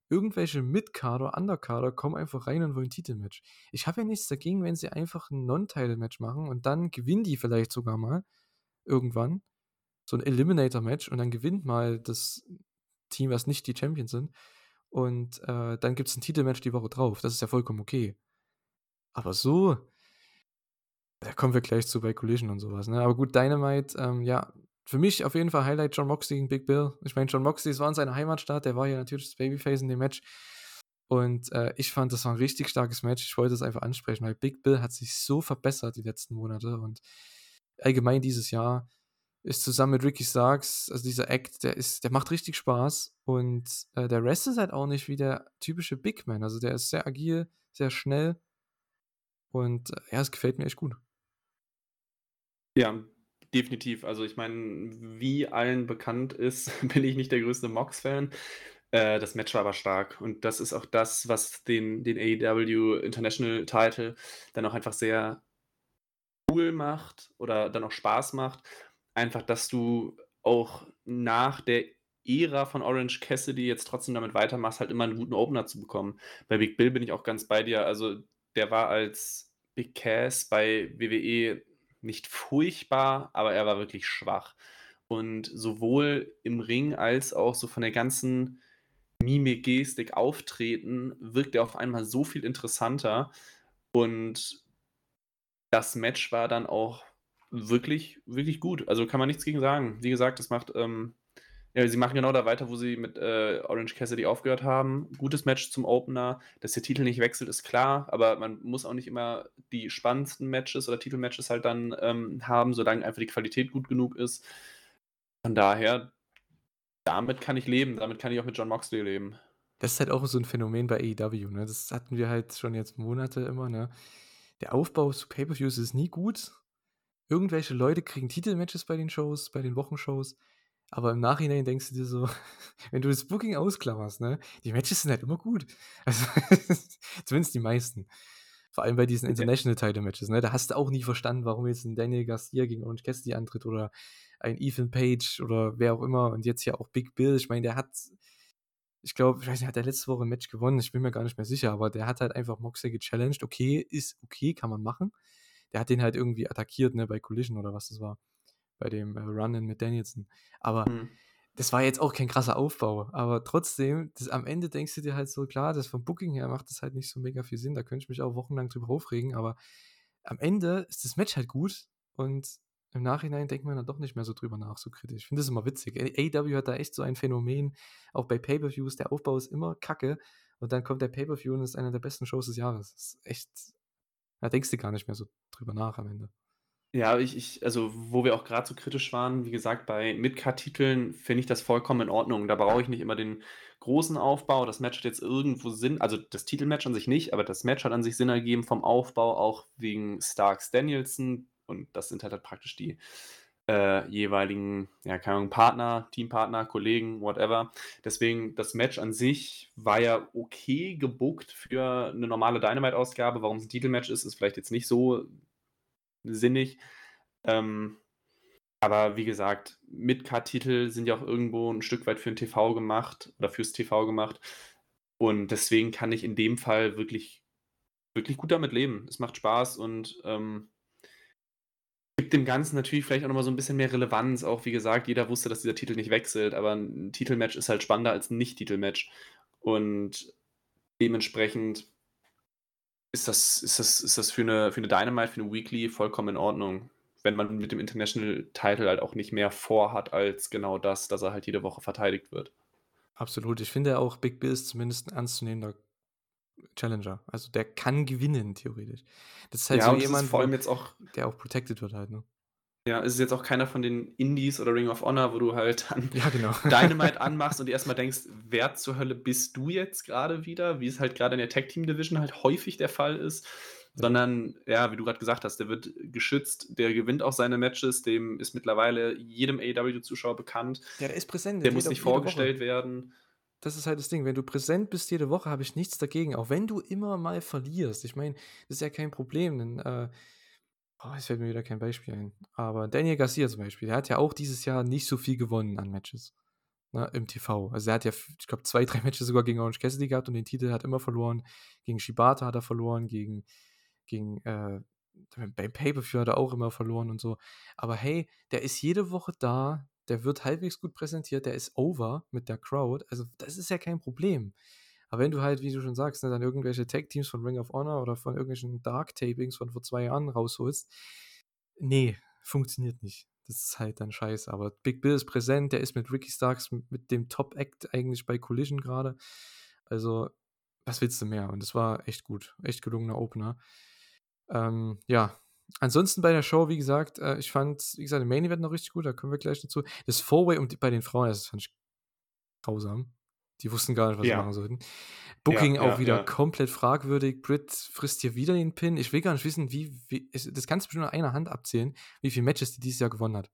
irgendwelche Mid-Kader, Underkader kommen einfach rein und wollen ein Titelmatch. Ich habe ja nichts dagegen, wenn sie einfach ein Non-Title-Match machen und dann gewinnen die vielleicht sogar mal irgendwann so ein Eliminator-Match und dann gewinnt mal das Team, was nicht die Champions sind, und äh, dann gibt es ein Titelmatch die Woche drauf. Das ist ja vollkommen okay. Aber so, da kommen wir gleich zu bei Collision und sowas. Ne? Aber gut, Dynamite, ähm, ja, für mich auf jeden Fall Highlight John Moxley gegen Big Bill. Ich meine, John Moxley, es war in seiner Heimatstadt, der war ja natürlich das Babyface in dem Match. Und äh, ich fand, das war ein richtig starkes Match. Ich wollte es einfach ansprechen, weil Big Bill hat sich so verbessert die letzten Monate und allgemein dieses Jahr ist zusammen mit Ricky Starks, also dieser Act, der ist, der macht richtig Spaß und äh, der Rest ist halt auch nicht wie der typische Big Man. Also der ist sehr agil, sehr schnell und äh, ja, es gefällt mir echt gut. Ja, definitiv. Also ich meine, wie allen bekannt ist, bin ich nicht der größte Mox-Fan. Äh, das Match war aber stark und das ist auch das, was den, den A E W International Title dann auch einfach sehr cool macht oder dann auch Spaß macht. Einfach, dass du auch nach der Ära von Orange Cassidy jetzt trotzdem damit weitermachst, halt immer einen guten Opener zu bekommen. Bei Big Bill bin ich auch ganz bei dir. Also der war als Big Cass bei W W E nicht furchtbar, aber er war wirklich schwach. Und sowohl im Ring als auch so von der ganzen Mimik, Gestik, Auftreten wirkt er auf einmal so viel interessanter. Und das Match war dann auch wirklich, wirklich gut. Also kann man nichts gegen sagen. Wie gesagt, das macht, ähm, ja, sie machen genau da weiter, wo sie mit äh, Orange Cassidy aufgehört haben. Gutes Match zum Opener. Dass der Titel nicht wechselt, ist klar, aber man muss auch nicht immer die spannendsten Matches oder Titelmatches halt dann ähm, haben, solange einfach die Qualität gut genug ist. Von daher, damit kann ich leben. Damit kann ich auch mit John Moxley leben. Das ist halt auch so ein Phänomen bei A E W, ne? Das hatten wir halt schon jetzt Monate immer, ne? Der Aufbau zu Pay-Per-Views ist nie gut. Irgendwelche Leute kriegen Titelmatches bei den Shows, bei den Wochenshows, aber im Nachhinein denkst du dir so, wenn du das Booking ausklammerst, ne, die Matches sind halt immer gut. Also, zumindest die meisten. Vor allem bei diesen International-Title-Matches, ne, da hast du auch nie verstanden, warum jetzt ein Daniel Garcia gegen Orange Cassidy antritt oder ein Ethan Page oder wer auch immer und jetzt ja auch Big Bill. Ich meine, der hat, ich glaube, ich weiß nicht, hat der letzte Woche ein Match gewonnen, ich bin mir gar nicht mehr sicher, aber der hat halt einfach Moxley gechallenged. Okay, ist okay, kann man machen. Der hat den halt irgendwie attackiert, ne, bei Collision oder was das war, bei dem äh, Run-In mit Danielson. Aber mhm. das war jetzt auch kein krasser Aufbau, aber trotzdem, das, am Ende denkst du dir halt so, klar, das vom Booking her macht das halt nicht so mega viel Sinn, da könnte ich mich auch wochenlang drüber aufregen, aber am Ende ist das Match halt gut und im Nachhinein denkt man dann doch nicht mehr so drüber nach, so kritisch. Ich finde das immer witzig. A E W hat da echt so ein Phänomen, auch bei Pay-Per-Views, der Aufbau ist immer kacke und dann kommt der Pay-Per-View und ist einer der besten Shows des Jahres. Das ist echt... Da denkst du gar nicht mehr so drüber nach am Ende. Ja, ich, ich also wo wir auch gerade so kritisch waren, wie gesagt, bei Midcard-Titeln finde ich das vollkommen in Ordnung. Da brauche ich nicht immer den großen Aufbau. Das Match hat jetzt irgendwo Sinn, also das Titelmatch an sich nicht, aber das Match hat an sich Sinn ergeben vom Aufbau, auch wegen Starks Danielson. Und das sind halt, halt praktisch die äh, jeweiligen, ja, keine Ahnung, Partner, Teampartner, Kollegen, whatever. Deswegen, das Match an sich war ja okay gebookt für eine normale Dynamite-Ausgabe. Warum es ein Titelmatch ist, ist vielleicht jetzt nicht so sinnig. Ähm, aber wie gesagt, Mid-Card-Titel sind ja auch irgendwo ein Stück weit für den T V gemacht oder fürs T V gemacht. Und deswegen kann ich in dem Fall wirklich, wirklich gut damit leben. Es macht Spaß und ähm, gibt dem Ganzen natürlich vielleicht auch nochmal so ein bisschen mehr Relevanz. Auch wie gesagt, jeder wusste, dass dieser Titel nicht wechselt, aber ein Titelmatch ist halt spannender als ein Nicht-Titelmatch. Und dementsprechend ist das, ist das, ist das für eine, für eine Dynamite, für eine Weekly vollkommen in Ordnung, wenn man mit dem International-Title halt auch nicht mehr vorhat als genau das, dass er halt jede Woche verteidigt wird. Absolut. Ich finde auch, Big Bill ist zumindest ein ernstzunehmender Challenger. Also der kann gewinnen, theoretisch. Das ist halt ja, so jemand, vor allem jetzt auch, der auch protected wird halt, ne? Ja, es ist jetzt auch keiner von den Indies oder Ring of Honor, wo du halt an ja, genau. Dynamite anmachst und dir erstmal denkst, wer zur Hölle bist du jetzt gerade wieder? Wie es halt gerade in der Tag-Team-Division halt häufig der Fall ist. Ja. Sondern, ja, wie du gerade gesagt hast, der wird geschützt, der gewinnt auch seine Matches, dem ist mittlerweile jedem A E W-Zuschauer bekannt. Ja, der ist präsent. Der muss nicht vorgestellt werden. Das ist halt das Ding, wenn du präsent bist jede Woche, habe ich nichts dagegen, auch wenn du immer mal verlierst. Ich meine, das ist ja kein Problem, denn äh, oh, jetzt fällt mir wieder kein Beispiel ein, aber Daniel Garcia zum Beispiel, der hat ja auch dieses Jahr nicht so viel gewonnen an Matches, ne, im T V. Also er hat ja, ich glaube, zwei, drei Matches sogar gegen Orange Cassidy gehabt und den Titel hat immer verloren, gegen Shibata hat er verloren, gegen, gegen äh, beim Pay-Per-View hat er auch immer verloren und so, aber hey, der ist jede Woche da, der wird halbwegs gut präsentiert, der ist over mit der Crowd, also das ist ja kein Problem. Aber wenn du halt, wie du schon sagst, ne, dann irgendwelche Tag-Teams von Ring of Honor oder von irgendwelchen Dark-Tapings von vor zwei Jahren rausholst, nee, funktioniert nicht. Das ist halt dann scheiße. Aber Big Bill ist präsent, der ist mit Ricky Starks mit dem Top-Act eigentlich bei Collision gerade. Also, was willst du mehr? Und das war echt gut. Echt gelungener Opener. Ähm, ja. Ansonsten bei der Show, wie gesagt, äh, ich fand, wie gesagt, den Main Event noch richtig gut, da kommen wir gleich dazu. Das Four-Way und die, bei den Frauen, das fand ich grausam. Die wussten gar nicht, was sie ja. machen sollten. Booking ja, auch ja, wieder ja. komplett fragwürdig. Britt frisst hier wieder den Pin. Ich will gar nicht wissen, wie, wie das kannst du bestimmt an einer Hand abzählen, wie viele Matches die dieses Jahr gewonnen hat.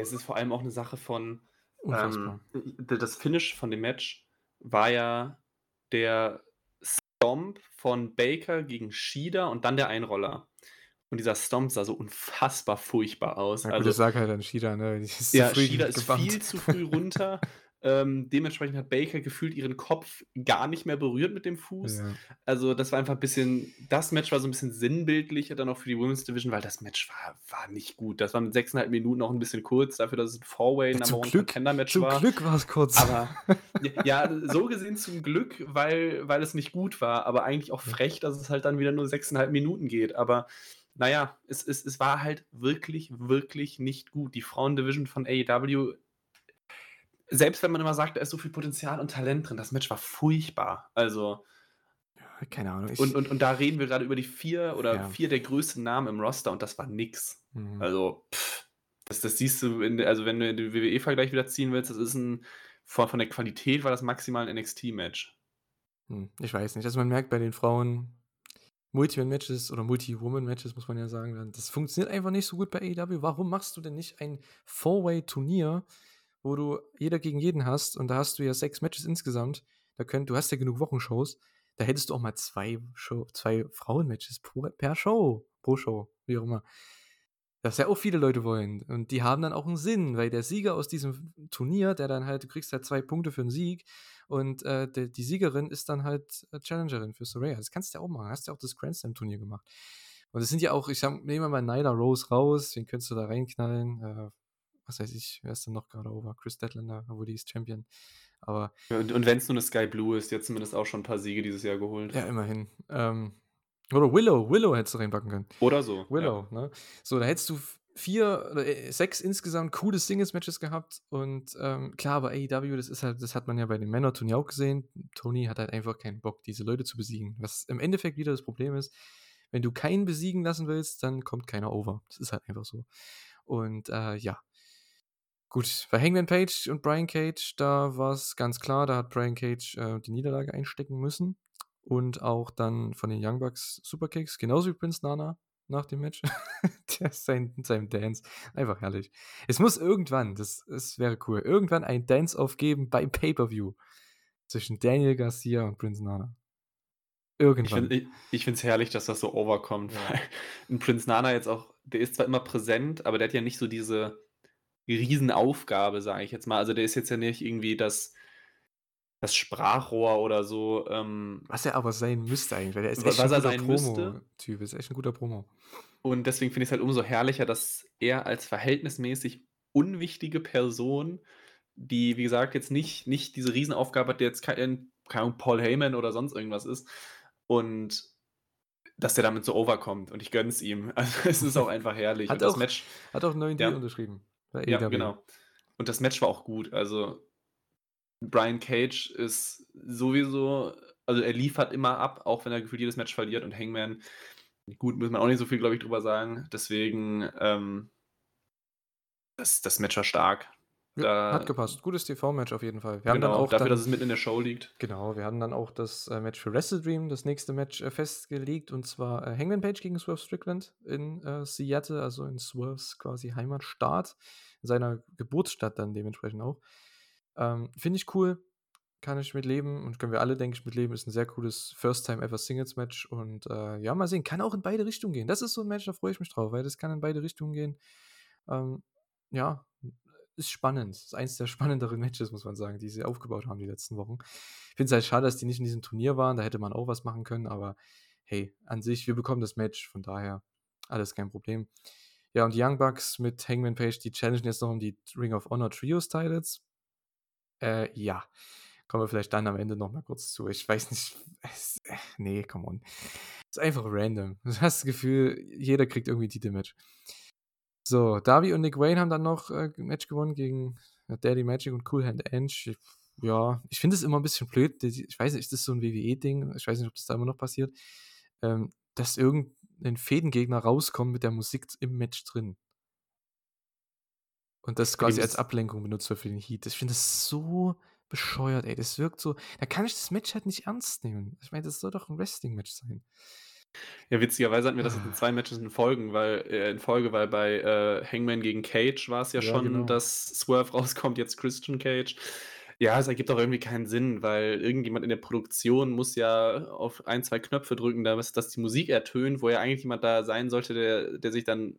Es ist vor allem auch eine Sache von ähm, das Finish von dem Match war ja der Stomp von Baker gegen Shida und dann der Einroller. Und dieser Stomp sah so unfassbar furchtbar aus. Ja, gut, also, das sag halt dann Shida, ne? Ist ja, Shida ist gebannt. Viel zu früh runter. Ähm, dementsprechend hat Baker gefühlt ihren Kopf gar nicht mehr berührt mit dem Fuß. Ja. Also das war einfach ein bisschen, das Match war so ein bisschen sinnbildlicher dann auch für die Women's Division, weil das Match war, war nicht gut. Das war mit sechseinhalb Minuten auch ein bisschen kurz, dafür, dass es ein Four-Way-Number-One-Contender-Match war. Zum Glück war es kurz. Aber ja, so gesehen zum Glück, weil, weil es nicht gut war, aber eigentlich auch frech, dass es halt dann wieder nur sechseinhalb Minuten geht. Aber naja, es, es, es war halt wirklich, wirklich nicht gut. Die Frauen-Division von A E W, selbst wenn man immer sagt, da ist so viel Potenzial und Talent drin, das Match war furchtbar. Also, ja, keine Ahnung. Und, und, und da reden wir gerade über die vier oder ja. vier der größten Namen im Roster und das war nix. Mhm. Also, pff, das, das siehst du, in, also wenn du den W W E-Vergleich wieder ziehen willst, das ist ein, von, von der Qualität war das maximal ein N X T-Match. Hm, ich weiß nicht. Also man merkt bei den Frauen Multi-Man-Matches oder Multi-Woman-Matches, muss man ja sagen, das funktioniert einfach nicht so gut bei A E W. Warum machst du denn nicht ein Four-Way-Turnier, wo du jeder gegen jeden hast und da hast du ja sechs Matches insgesamt, da könnt, du hast ja genug Wochenshows, da hättest du auch mal zwei, Show, zwei Frauen-Matches pro, per Show, pro Show, wie auch immer. Das ja auch viele Leute wollen und die haben dann auch einen Sinn, weil der Sieger aus diesem Turnier, der dann halt, du kriegst halt zwei Punkte für einen Sieg und äh, die, die Siegerin ist dann halt Challengerin für Soraya. Das kannst du ja auch machen, hast ja auch das Grand Slam-Turnier gemacht. Und es sind ja auch, ich sag, nehmen wir mal Nyla Rose raus, den könntest du da reinknallen, äh, was weiß ich, wer ist denn noch gerade over? Chris Statlander, obwohl die ist Champion. Aber und und wenn es nur eine Sky Blue ist, die hat zumindest auch schon ein paar Siege dieses Jahr geholt. Ja, immerhin. Ähm, oder Willow, Willow hättest du reinpacken können. Oder so. Willow, ja. ne? So, da hättest du vier, äh, sechs insgesamt coole Singles-Matches gehabt. Und ähm, klar, aber A E W, das ist halt, das hat man ja bei den Männer-Turnier auch gesehen. Tony hat halt einfach keinen Bock, diese Leute zu besiegen. Was im Endeffekt wieder das Problem ist, wenn du keinen besiegen lassen willst, dann kommt keiner over. Das ist halt einfach so. Und äh, ja. Gut, bei Hangman Page und Brian Cage, da war es ganz klar, da hat Brian Cage äh, die Niederlage einstecken müssen und auch dann von den Young Bucks Superkicks, genauso wie Prince Nana nach dem Match, der ist sein, seinem Dance, einfach herrlich. Es muss irgendwann, das, das wäre cool, irgendwann ein Dance-Off geben beim Pay-Per-View zwischen Daniel Garcia und Prince Nana. Irgendwann. Ich finde es herrlich, dass das so overkommt, weil ein Prince Nana jetzt auch, der ist zwar immer präsent, aber der hat ja nicht so diese Riesenaufgabe, sage ich jetzt mal. Also der ist jetzt ja nicht irgendwie das, das Sprachrohr oder so. Ähm, was er aber sein müsste eigentlich, weil der ist echt ein guter Promo-Typ, ist echt ein guter Promo. Und deswegen finde ich es halt umso herrlicher, dass er als verhältnismäßig unwichtige Person, die, wie gesagt, jetzt nicht, nicht diese Riesenaufgabe hat, der jetzt kein, kein Paul Heyman oder sonst irgendwas ist, und dass der damit so overkommt. Und ich gönn's ihm. Also es ist auch einfach herrlich. Hat, und auch, das Match, hat auch einen neuen ja. Deal unterschrieben. Ja, genau. Und das Match war auch gut. Also Brian Cage ist sowieso, also er liefert immer ab, auch wenn er gefühlt jedes Match verliert. Und Hangman, gut, muss man auch nicht so viel, glaube ich, drüber sagen. Deswegen, ähm, das, das Match war stark. Da, hat gepasst. Gutes T V-Match auf jeden Fall. Wir haben genau, dann auch dafür, dann, dass es mitten in der Show liegt. Genau, wir haben dann auch das äh, Match für Wrestle Dream, das nächste Match äh, festgelegt, und zwar äh, Hangman Page gegen Swerve Strickland in äh, Seattle, also in Swerves quasi Heimatstaat, in seiner Geburtsstadt dann dementsprechend auch. Ähm, Finde ich cool, kann ich mitleben und können wir alle, denke ich, mitleben. Ist ein sehr cooles First-Time-Ever-Singles-Match und äh, ja, mal sehen, kann auch in beide Richtungen gehen. Das ist so ein Match, da freue ich mich drauf, weil das kann in beide Richtungen gehen. Ähm, ja, ist spannend. Das ist eins der spannenderen Matches, muss man sagen, die sie aufgebaut haben die letzten Wochen. Ich finde es halt schade, dass die nicht in diesem Turnier waren. Da hätte man auch was machen können, aber hey, an sich, wir bekommen das Match, von daher alles kein Problem. Ja, und die Young Bucks mit Hangman Page, die challengen jetzt noch um die Ring of Honor Trios Titles. Äh, ja. Kommen wir vielleicht dann am Ende nochmal kurz zu. Ich weiß nicht. Es, äh, nee, come on. Ist einfach random. Du hast das Gefühl, jeder kriegt irgendwie ein Titelmatch. So, Darby und Nick Wayne haben dann noch äh, ein Match gewonnen gegen Daddy Magic und Cool Hand Ange. Ja, ich finde es immer ein bisschen blöd. Ich weiß nicht, ist das so ein W W E-Ding? Ich weiß nicht, ob das da immer noch passiert. Ähm, dass irgendein Fädengegner rauskommt mit der Musik im Match drin. Und das quasi als Ablenkung benutzt wird für den Heat. Ich finde das so bescheuert, ey. Das wirkt so, da kann ich das Match halt nicht ernst nehmen. Ich meine, das soll doch ein Wrestling-Match sein. Ja, witzigerweise hatten wir das jetzt in zwei Matches in Folge, weil, äh, in Folge, weil bei äh, Hangman gegen Cage war es ja, ja schon, genau, dass Swerve rauskommt, jetzt Christian Cage. Ja, es ergibt auch irgendwie keinen Sinn, weil irgendjemand in der Produktion muss ja auf ein, zwei Knöpfe drücken, dass die Musik ertönt, wo ja eigentlich jemand da sein sollte, der, der sich dann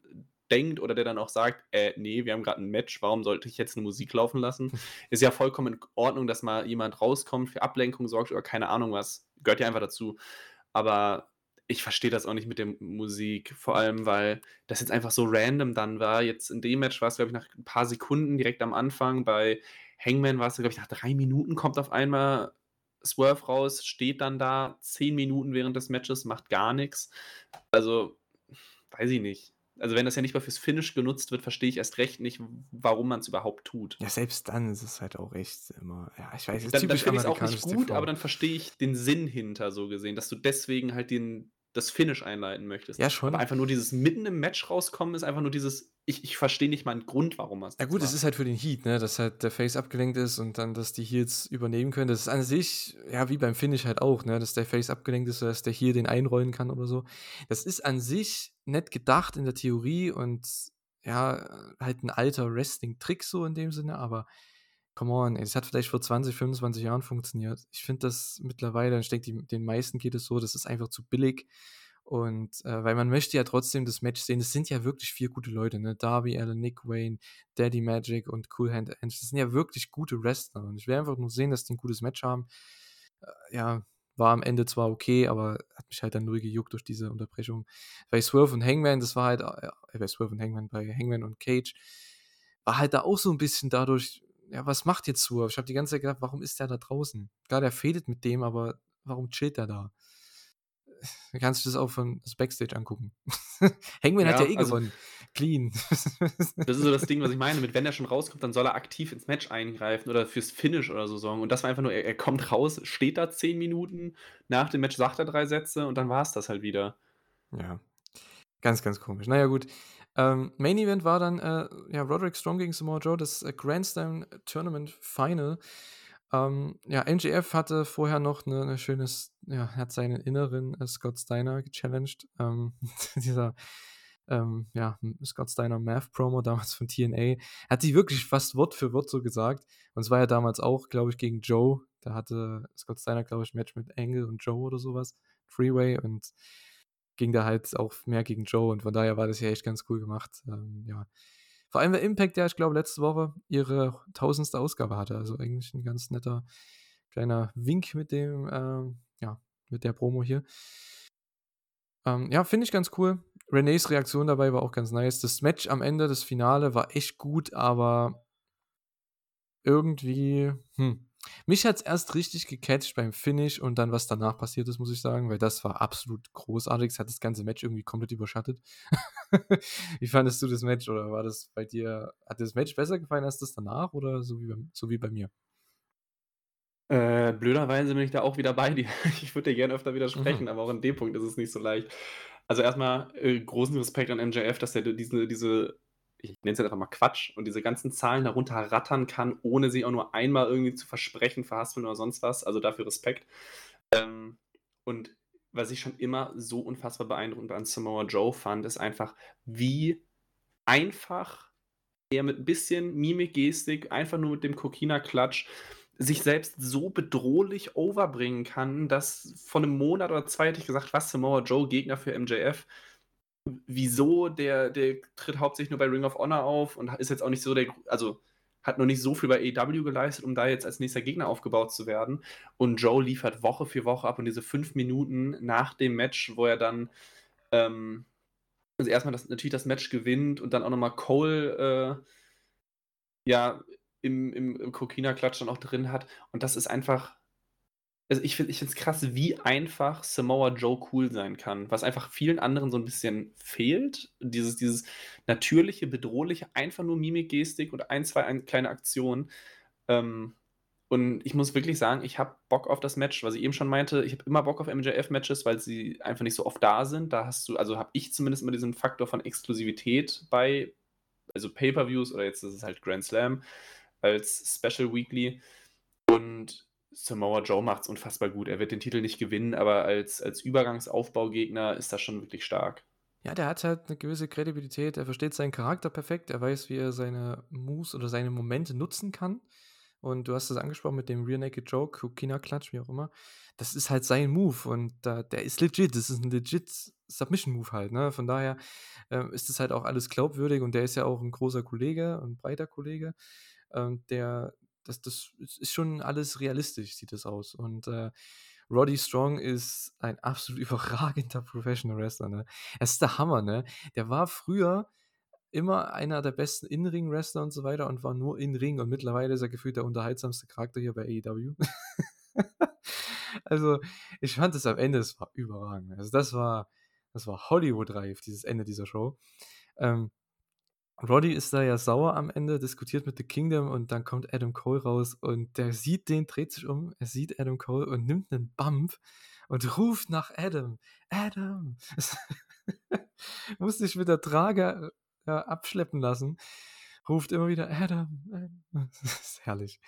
denkt oder der dann auch sagt, äh, nee, wir haben gerade ein Match, warum sollte ich jetzt eine Musik laufen lassen? Ist ja vollkommen in Ordnung, dass mal jemand rauskommt, für Ablenkung sorgt oder keine Ahnung was. Gehört ja einfach dazu. Aber ich verstehe das auch nicht mit der Musik, vor allem, weil das jetzt einfach so random dann war. Jetzt in dem Match war es, glaube ich, nach ein paar Sekunden direkt am Anfang. Bei Hangman war es, glaube ich, nach drei Minuten kommt auf einmal Swerve raus, steht dann da, zehn Minuten während des Matches, macht gar nichts. Also, weiß ich nicht. Also wenn das ja nicht mal fürs Finish genutzt wird, verstehe ich erst recht nicht, warum man es überhaupt tut. Ja, selbst dann ist es halt auch echt immer, ja, ich weiß, es ist typisch amerikanisch. Dann finde ich es auch nicht gut, aber dann verstehe ich den Sinn hinter, so gesehen, dass du deswegen halt den, das Finish einleiten möchtest. Ja, schon. Aber einfach nur dieses mitten im Match rauskommen, ist einfach nur dieses, ich, ich verstehe nicht mal einen Grund, warum man es. Ja gut, es ist halt für den Heat, ne, dass halt der Face abgelenkt ist und dann, dass die Heels übernehmen können. Das ist an sich, ja, wie beim Finish halt auch, ne, dass der Face abgelenkt ist, dass der Heel den einrollen kann oder so. Das ist an sich nett gedacht in der Theorie und ja, halt ein alter Wrestling-Trick so in dem Sinne, aber come on, ey, das hat vielleicht vor zwanzig, fünfundzwanzig Jahren funktioniert. Ich finde das mittlerweile, ich denke, den meisten geht es so, das ist einfach zu billig. Und äh, weil man möchte ja trotzdem das Match sehen. Es sind ja wirklich vier gute Leute, ne? Darby Allin, Nick Wayne, Daddy Magic und Cool Hand Ange. Das sind ja wirklich gute Wrestler. Und ich will einfach nur sehen, dass die ein gutes Match haben. Äh, ja, war am Ende zwar okay, aber hat mich halt dann nur gejuckt durch diese Unterbrechung. Bei Swerve und Hangman, das war halt, äh, bei Swerve und Hangman, bei Hangman und Cage, war halt da auch so ein bisschen dadurch, ja, was macht jetzt Swerve? Ich habe die ganze Zeit gedacht, warum ist der da draußen? Klar, der fädelt mit dem, aber warum chillt der da? Du kannst das auch von Backstage angucken. Hangman ja, hat ja eh also, gewonnen. Clean. Das ist so das Ding, was ich meine. Mit wenn er schon rauskommt, dann soll er aktiv ins Match eingreifen oder fürs Finish oder so sorgen. Und das war einfach nur, er, er kommt raus, steht da zehn Minuten, nach dem Match sagt er drei Sätze und dann war es das halt wieder. Ja. Ganz, ganz komisch. Naja, gut. Ähm, Main Event war dann äh, ja, Roderick Strong gegen Samoa Joe, das äh, Grand Slam Tournament Final. Ähm, ja, M J F hatte vorher noch eine, eine schöne, ja, hat seinen inneren äh, Scott Steiner gechallenged. Ähm, dieser, ähm, ja, Scott Steiner Math-Promo damals von T N A. Hat sie wirklich fast Wort für Wort so gesagt. Und es war ja damals auch, glaube ich, gegen Joe. Da hatte Scott Steiner, glaube ich, ein Match mit Angle und Joe oder sowas. Freeway und ging da halt auch mehr gegen Joe. Und von daher war das ja echt ganz cool gemacht. Ähm, ja. Vor allem der Impact, der, ich glaube, letzte Woche ihre tausendste Ausgabe hatte. Also eigentlich ein ganz netter kleiner Wink mit dem, ähm, ja, mit der Promo hier. Ähm, ja, finde ich ganz cool. Renees Reaktion dabei war auch ganz nice. Das Match am Ende, das Finale, war echt gut, aber irgendwie, hm. Mich hat es erst richtig gecatcht beim Finish und dann, was danach passiert ist, muss ich sagen, weil das war absolut großartig. Das hat das ganze Match irgendwie komplett überschattet. Wie fandest du das Match oder war das bei dir, hat dir das Match besser gefallen als das danach oder so wie bei, so wie bei mir? Äh, blöderweise bin ich da auch wieder bei dir. Ich würde dir gerne öfter widersprechen, mhm. aber auch an dem Punkt ist es nicht so leicht. Also erstmal äh, großen Respekt an M J F, dass er diese, diese ich nenne es jetzt einfach mal Quatsch, und diese ganzen Zahlen darunter rattern kann, ohne sie auch nur einmal irgendwie zu versprechen, verhaspeln oder sonst was. Also dafür Respekt. Ähm, und was ich schon immer so unfassbar beeindruckend an Samoa Joe fand, ist einfach, wie einfach er mit ein bisschen Mimik, Gestik, einfach nur mit dem Kokina-Klatsch, sich selbst so bedrohlich overbringen kann, dass vor einem Monat oder zwei hätte ich gesagt, was, Samoa Joe, Gegner für M J F, wieso, der, der tritt hauptsächlich nur bei Ring of Honor auf und ist jetzt auch nicht so der, also hat noch nicht so viel bei A E W geleistet, um da jetzt als nächster Gegner aufgebaut zu werden. Und Joe liefert Woche für Woche ab und diese fünf Minuten nach dem Match, wo er dann ähm, also erstmal das, natürlich das Match gewinnt und dann auch nochmal Cole äh, ja im, im, im Kokina-Klatsch dann auch drin hat. Und das ist einfach also ich finde ich finde es krass, wie einfach Samoa Joe cool sein kann, was einfach vielen anderen so ein bisschen fehlt. Dieses, dieses natürliche, bedrohliche, einfach nur Mimikgestik und ein, zwei ein, kleine Aktionen. Ähm, und ich muss wirklich sagen, ich habe Bock auf das Match, was ich eben schon meinte. Ich habe immer Bock auf M J F-Matches, weil sie einfach nicht so oft da sind. Da hast du, also habe ich zumindest immer diesen Faktor von Exklusivität bei, also Pay-Per-Views oder jetzt ist es halt Grand Slam als Special Weekly. Und Samoa Joe macht's unfassbar gut. Er wird den Titel nicht gewinnen, aber als, als Übergangsaufbaugegner ist das schon wirklich stark. Ja, der hat halt eine gewisse Kredibilität. Er versteht seinen Charakter perfekt. Er weiß, wie er seine Moves oder seine Momente nutzen kann. Und du hast es angesprochen mit dem Rear Naked Joe, Kukina-Klatsch, wie auch immer. Das ist halt sein Move und da, der ist legit. Das ist ein legit Submission-Move halt, ne? Von daher ähm, ist das halt auch alles glaubwürdig und der ist ja auch ein großer Kollege, ein breiter Kollege. Ähm, der Das, das ist schon alles realistisch, sieht das aus. Und äh, Roddy Strong ist ein absolut überragender Professional Wrestler. Ne? Er ist der Hammer, ne? Der war früher immer einer der besten In-Ring-Wrestler und so weiter und war nur In-Ring. Und mittlerweile ist er gefühlt der unterhaltsamste Charakter hier bei A E W. Also, ich fand es am Ende, es war überragend. Also, das war, das war Hollywood-reif, dieses Ende dieser Show. Ähm, Roddy ist da ja sauer am Ende, diskutiert mit The Kingdom und dann kommt Adam Cole raus und der sieht den, dreht sich um, er sieht Adam Cole und nimmt einen Bump und ruft nach Adam. Adam! Muss sich mit der Trage äh, abschleppen lassen. Ruft immer wieder Adam, Adam. Das ist herrlich.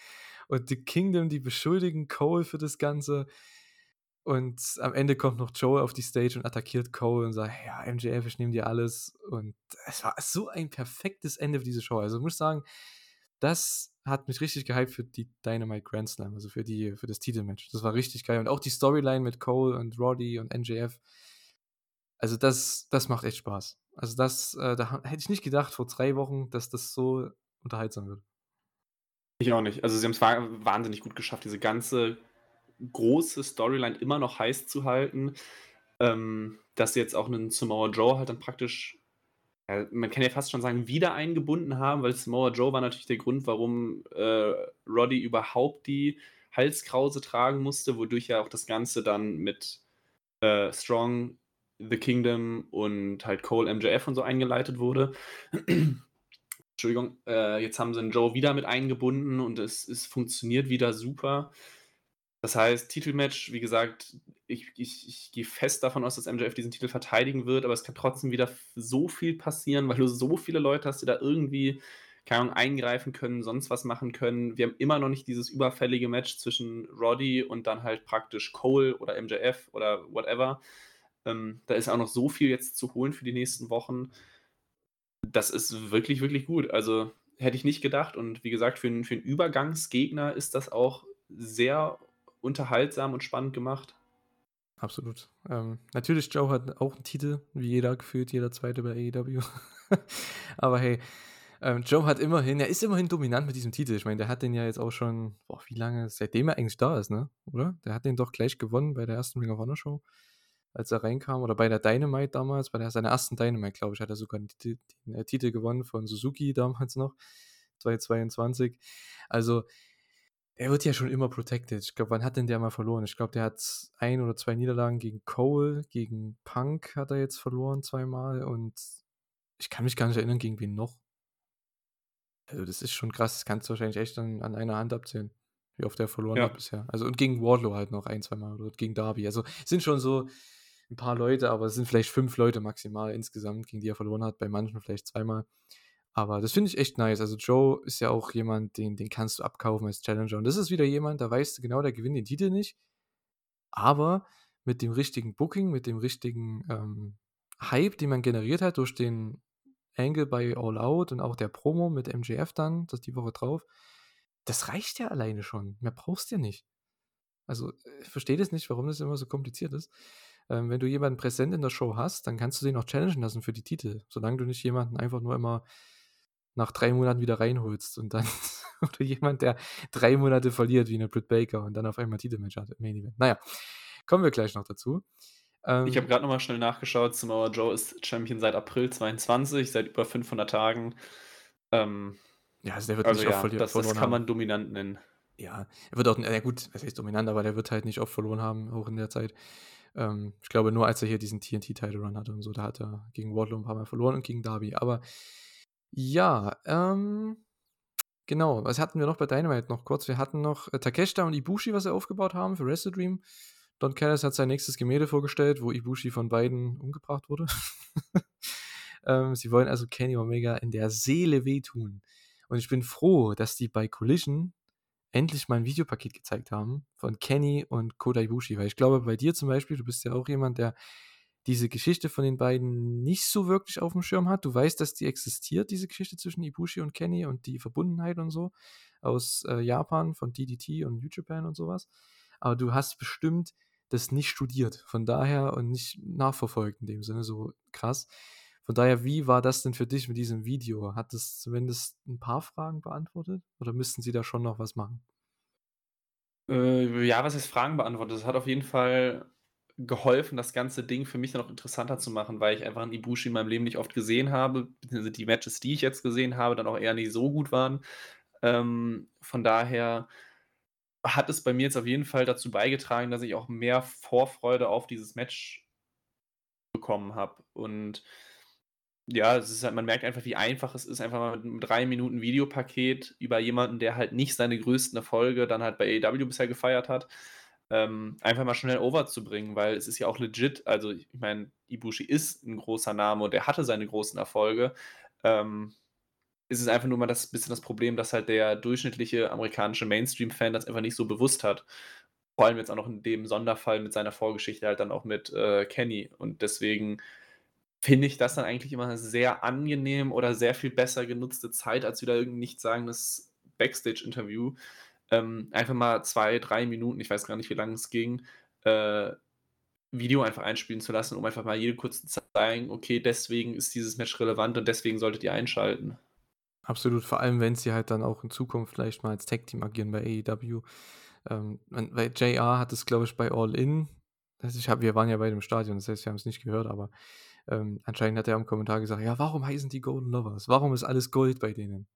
Und The Kingdom, die beschuldigen Cole für das Ganze. Und am Ende kommt noch Joe auf die Stage und attackiert Cole und sagt, ja, M J F, ich nehme dir alles. Und es war so ein perfektes Ende für diese Show. Also ich muss sagen, das hat mich richtig gehypt für die Dynamite Grand Slam, also für, die, für das Titelmatch. Das war richtig geil. Und auch die Storyline mit Cole und Roddy und M J F. Also das, das macht echt Spaß. Also das, äh, da hätte ich nicht gedacht vor drei Wochen, dass das so unterhaltsam wird. Ich auch nicht. Also sie haben es wahnsinnig gut geschafft, diese ganze große Storyline immer noch heiß zu halten, ähm, dass sie jetzt auch einen Samoa Joe halt dann praktisch, ja, man kann ja fast schon sagen, wieder eingebunden haben, weil Samoa Joe war natürlich der Grund, warum äh, Roddy überhaupt die Halskrause tragen musste, wodurch ja auch das Ganze dann mit äh, Strong, The Kingdom und halt Cole, M J F und so eingeleitet wurde. Entschuldigung, äh, jetzt haben sie den Joe wieder mit eingebunden und es, es funktioniert wieder super. Das heißt, Titelmatch, wie gesagt, ich, ich, ich gehe fest davon aus, dass M J F diesen Titel verteidigen wird, aber es kann trotzdem wieder so viel passieren, weil du so viele Leute hast, die da irgendwie, keine Ahnung, eingreifen können, sonst was machen können. Wir haben immer noch nicht dieses überfällige Match zwischen Roddy und dann halt praktisch Cole oder M J F oder whatever. Ähm, da ist auch noch so viel jetzt zu holen für die nächsten Wochen. Das ist wirklich, wirklich gut. Also hätte ich nicht gedacht. Und wie gesagt, für einen, für einen Übergangsgegner ist das auch sehr unterhaltsam und spannend gemacht. Absolut. Ähm, natürlich, Joe hat auch einen Titel, wie jeder gefühlt, jeder zweite bei A E W. Aber hey, ähm, Joe hat immerhin, er ist immerhin dominant mit diesem Titel. Ich meine, der hat den ja jetzt auch schon, boah, wie lange, seitdem er eigentlich da ist, ne? Oder? Der hat den doch gleich gewonnen bei der ersten Ring of Honor Show, als er reinkam, oder bei der Dynamite damals, bei der, seiner ersten Dynamite, glaube ich, hat er sogar den, den, den, den Titel gewonnen von Suzuki damals noch, zweitausendzweiundzwanzig. Also, er wird ja schon immer protected. Ich glaube, wann hat denn der mal verloren? Ich glaube, der hat ein oder zwei Niederlagen gegen Cole, gegen Punk hat er jetzt verloren zweimal und ich kann mich gar nicht erinnern, gegen wen noch. Also das ist schon krass. Das kannst du wahrscheinlich echt an, an einer Hand abzählen, wie oft er verloren ja. hat bisher. Also und gegen Wardlow halt noch ein, zweimal oder gegen Darby. Also es sind schon so ein paar Leute, aber es sind vielleicht fünf Leute maximal insgesamt, gegen die er verloren hat. Bei manchen vielleicht zweimal. Aber das finde ich echt nice. Also Joe ist ja auch jemand, den, den kannst du abkaufen als Challenger. Und das ist wieder jemand, da weißt du genau, der gewinnt den Titel nicht. Aber mit dem richtigen Booking, mit dem richtigen ähm, Hype, den man generiert hat durch den Angle bei All Out und auch der Promo mit M J F dann, das die Woche drauf, das reicht ja alleine schon. Mehr brauchst du ja nicht. Also ich verstehe das nicht, warum das immer so kompliziert ist. Ähm, wenn du jemanden präsent in der Show hast, dann kannst du den auch challengen lassen für die Titel. Solange du nicht jemanden einfach nur immer nach drei Monaten wieder reinholst und dann oder jemand, der drei Monate verliert wie eine Britt Baker und dann auf einmal Titelmatch hat im Main Event. Naja, kommen wir gleich noch dazu. Ähm, ich habe gerade nochmal schnell nachgeschaut, Samoa Joe ist Champion seit April zweiundzwanzig, seit über fünfhundert Tagen. Ähm, ja, also der wird also nicht ja, auch verlieren. Das, das kann man dominant nennen. ja, er wird auch, ja gut, was heißt dominant, aber der wird halt nicht oft verloren haben, auch in der Zeit. Ähm, ich glaube, nur als er hier diesen T N T-Title-Run hatte und so, da hat er gegen Wardlow ein paar Mal verloren und gegen Darby. Aber ja, ähm, genau, was hatten wir noch bei Dynamite noch kurz? Wir hatten noch äh, Takeshita und Ibushi, was sie aufgebaut haben für Wrestle Dream. Don Callis hat sein nächstes Gemälde vorgestellt, wo Ibushi von beiden umgebracht wurde. ähm, sie wollen also Kenny Omega in der Seele wehtun. Und ich bin froh, dass die bei Collision endlich mal ein Videopaket gezeigt haben von Kenny und Kota Ibushi. Weil ich glaube, bei dir zum Beispiel, du bist ja auch jemand, der diese Geschichte von den beiden nicht so wirklich auf dem Schirm hat. Du weißt, dass die existiert, diese Geschichte zwischen Ibushi und Kenny und die Verbundenheit und so aus äh, Japan, von D D T und New Japan und sowas. Aber du hast bestimmt das nicht studiert, von daher, und nicht nachverfolgt in dem Sinne, so krass. Von daher, wie war das denn für dich mit diesem Video? Hat es zumindest ein paar Fragen beantwortet? Oder müssten sie da schon noch was machen? Äh, ja, was heißt Fragen beantwortet? Es hat auf jeden Fall geholfen, das ganze Ding für mich dann auch interessanter zu machen, weil ich einfach einen Ibushi in meinem Leben nicht oft gesehen habe, beziehungsweise die Matches, die ich jetzt gesehen habe, dann auch eher nicht so gut waren. Ähm, von daher hat es bei mir jetzt auf jeden Fall dazu beigetragen, dass ich auch mehr Vorfreude auf dieses Match bekommen habe. Und ja, es ist halt, man merkt einfach, wie einfach es ist, einfach mal mit einem drei Minuten Videopaket über jemanden, der halt nicht seine größten Erfolge dann halt bei A E W bisher gefeiert hat, ähm, einfach mal schnell over zu bringen, weil es ist ja auch legit, also ich meine, Ibushi ist ein großer Name und er hatte seine großen Erfolge. Ähm, es ist einfach nur mal das bisschen das Problem, dass halt der durchschnittliche amerikanische Mainstream-Fan das einfach nicht so bewusst hat. Vor allem jetzt auch noch in dem Sonderfall mit seiner Vorgeschichte halt dann auch mit äh, Kenny. Und deswegen finde ich das dann eigentlich immer eine sehr angenehm oder sehr viel besser genutzte Zeit, als wieder irgendein nichtssagendes Backstage-Interview. Ähm, einfach mal zwei, drei Minuten, ich weiß gar nicht, wie lange es ging, äh, Video einfach einspielen zu lassen, um einfach mal jede kurze Zeit zu zeigen, okay, deswegen ist dieses Match relevant und deswegen solltet ihr einschalten. Absolut, vor allem, wenn sie halt dann auch in Zukunft vielleicht mal als Tag-Team agieren bei A E W. Ähm, weil J R hat es, glaube ich, bei All In, also ich hab, wir waren ja bei dem Stadion, das heißt, wir haben es nicht gehört, aber Ähm, anscheinend hat er im Kommentar gesagt, ja, warum heißen die Golden Lovers? Warum ist alles Gold bei denen?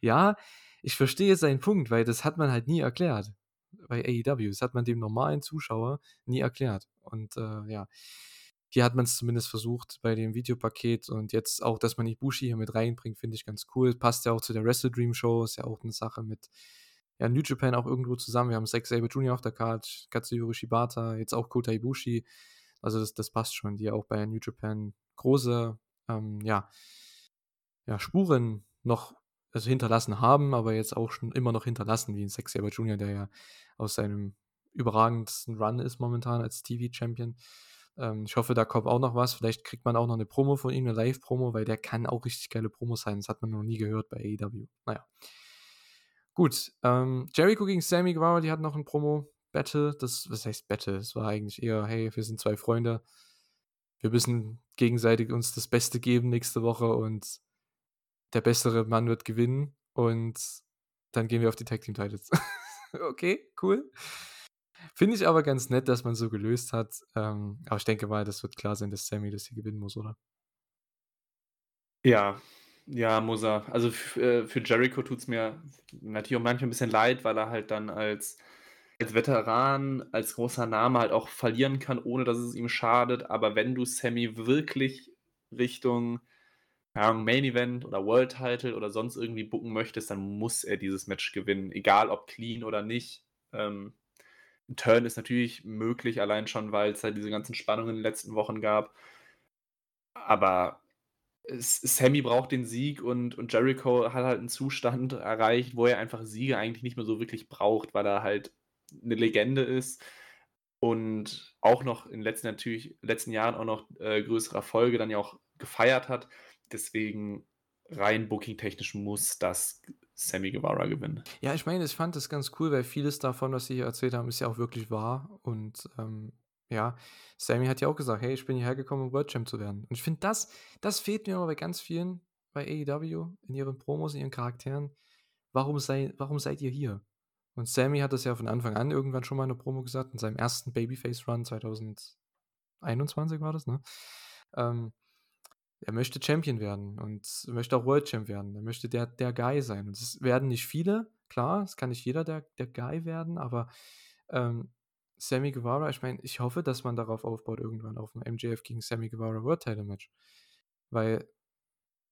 Ja, ich verstehe seinen Punkt, weil das hat man halt nie erklärt bei A E W. Das hat man dem normalen Zuschauer nie erklärt. Und äh, ja, hier hat man es zumindest versucht bei dem Videopaket, und jetzt auch, dass man Ibushi hier mit reinbringt, finde ich ganz cool. Passt ja auch zu der Wrestle Dream Show, ist ja auch eine Sache mit ja, New Japan auch irgendwo zusammen. Wir haben Zack Sabre Junior auf der Card, Katsuyori Shibata, jetzt auch Kota Ibushi. Also das, das passt schon, die auch bei New Japan große ähm, ja, ja, Spuren noch also hinterlassen haben, aber jetzt auch schon immer noch hinterlassen, wie ein Zack Sabre Junior, der ja aus seinem überragendsten Run ist momentan als T V-Champion. Ähm, ich hoffe, da kommt auch noch was. Vielleicht kriegt man auch noch eine Promo von ihm, eine Live-Promo, weil der kann auch richtig geile Promos sein. Das hat man noch nie gehört bei A E W. Naja. Gut, ähm, Jericho gegen Sammy Guevara, die hat noch ein Promo. Battle, das, was heißt Battle? Es war eigentlich eher, hey, wir sind zwei Freunde, wir müssen gegenseitig uns das Beste geben nächste Woche und der bessere Mann wird gewinnen und dann gehen wir auf die Tag Team Titles. Okay, cool. Finde ich aber ganz nett, dass man so gelöst hat, ähm, aber ich denke mal, das wird klar sein, dass Sammy das hier gewinnen muss, oder? Ja, ja, muss er. Also f- für Jericho tut es mir natürlich auch manchmal ein bisschen leid, weil er halt dann als als Veteran, als großer Name halt auch verlieren kann, ohne dass es ihm schadet. Aber wenn du Sammy wirklich Richtung ja, Main Event oder World Title oder sonst irgendwie booken möchtest, dann muss er dieses Match gewinnen, egal ob clean oder nicht. Ähm, ein Turn ist natürlich möglich, allein schon, weil es halt diese ganzen Spannungen in den letzten Wochen gab. Aber Sammy braucht den Sieg und, und Jericho hat halt einen Zustand erreicht, wo er einfach Siege eigentlich nicht mehr so wirklich braucht, weil er halt eine Legende ist und auch noch in den letzten, natürlich, letzten Jahren auch noch äh, größere Erfolge dann ja auch gefeiert hat. Deswegen rein booking-technisch muss das Sammy Guevara gewinnen. Ja, ich meine, ich fand das ganz cool, weil vieles davon, was sie hier erzählt haben, ist ja auch wirklich wahr. Und ähm, ja, Sammy hat ja auch gesagt, hey, ich bin hierher gekommen, um World Champ zu werden. Und ich finde, das, das fehlt mir aber bei ganz vielen bei A E W, in ihren Promos, in ihren Charakteren. Warum, sei, warum seid ihr hier? Und Sammy hat das ja von Anfang an irgendwann schon mal in der Promo gesagt, in seinem ersten Babyface-Run zwanzig einundzwanzig war das, ne? Ähm, er möchte Champion werden und möchte auch World Champ werden. Er möchte der, der Guy sein. Und es werden nicht viele, Klar, es kann nicht jeder der, der Guy werden, aber ähm, Sammy Guevara, ich meine, ich hoffe, dass man darauf aufbaut irgendwann, auf dem M J F gegen Sammy Guevara World Title Match, weil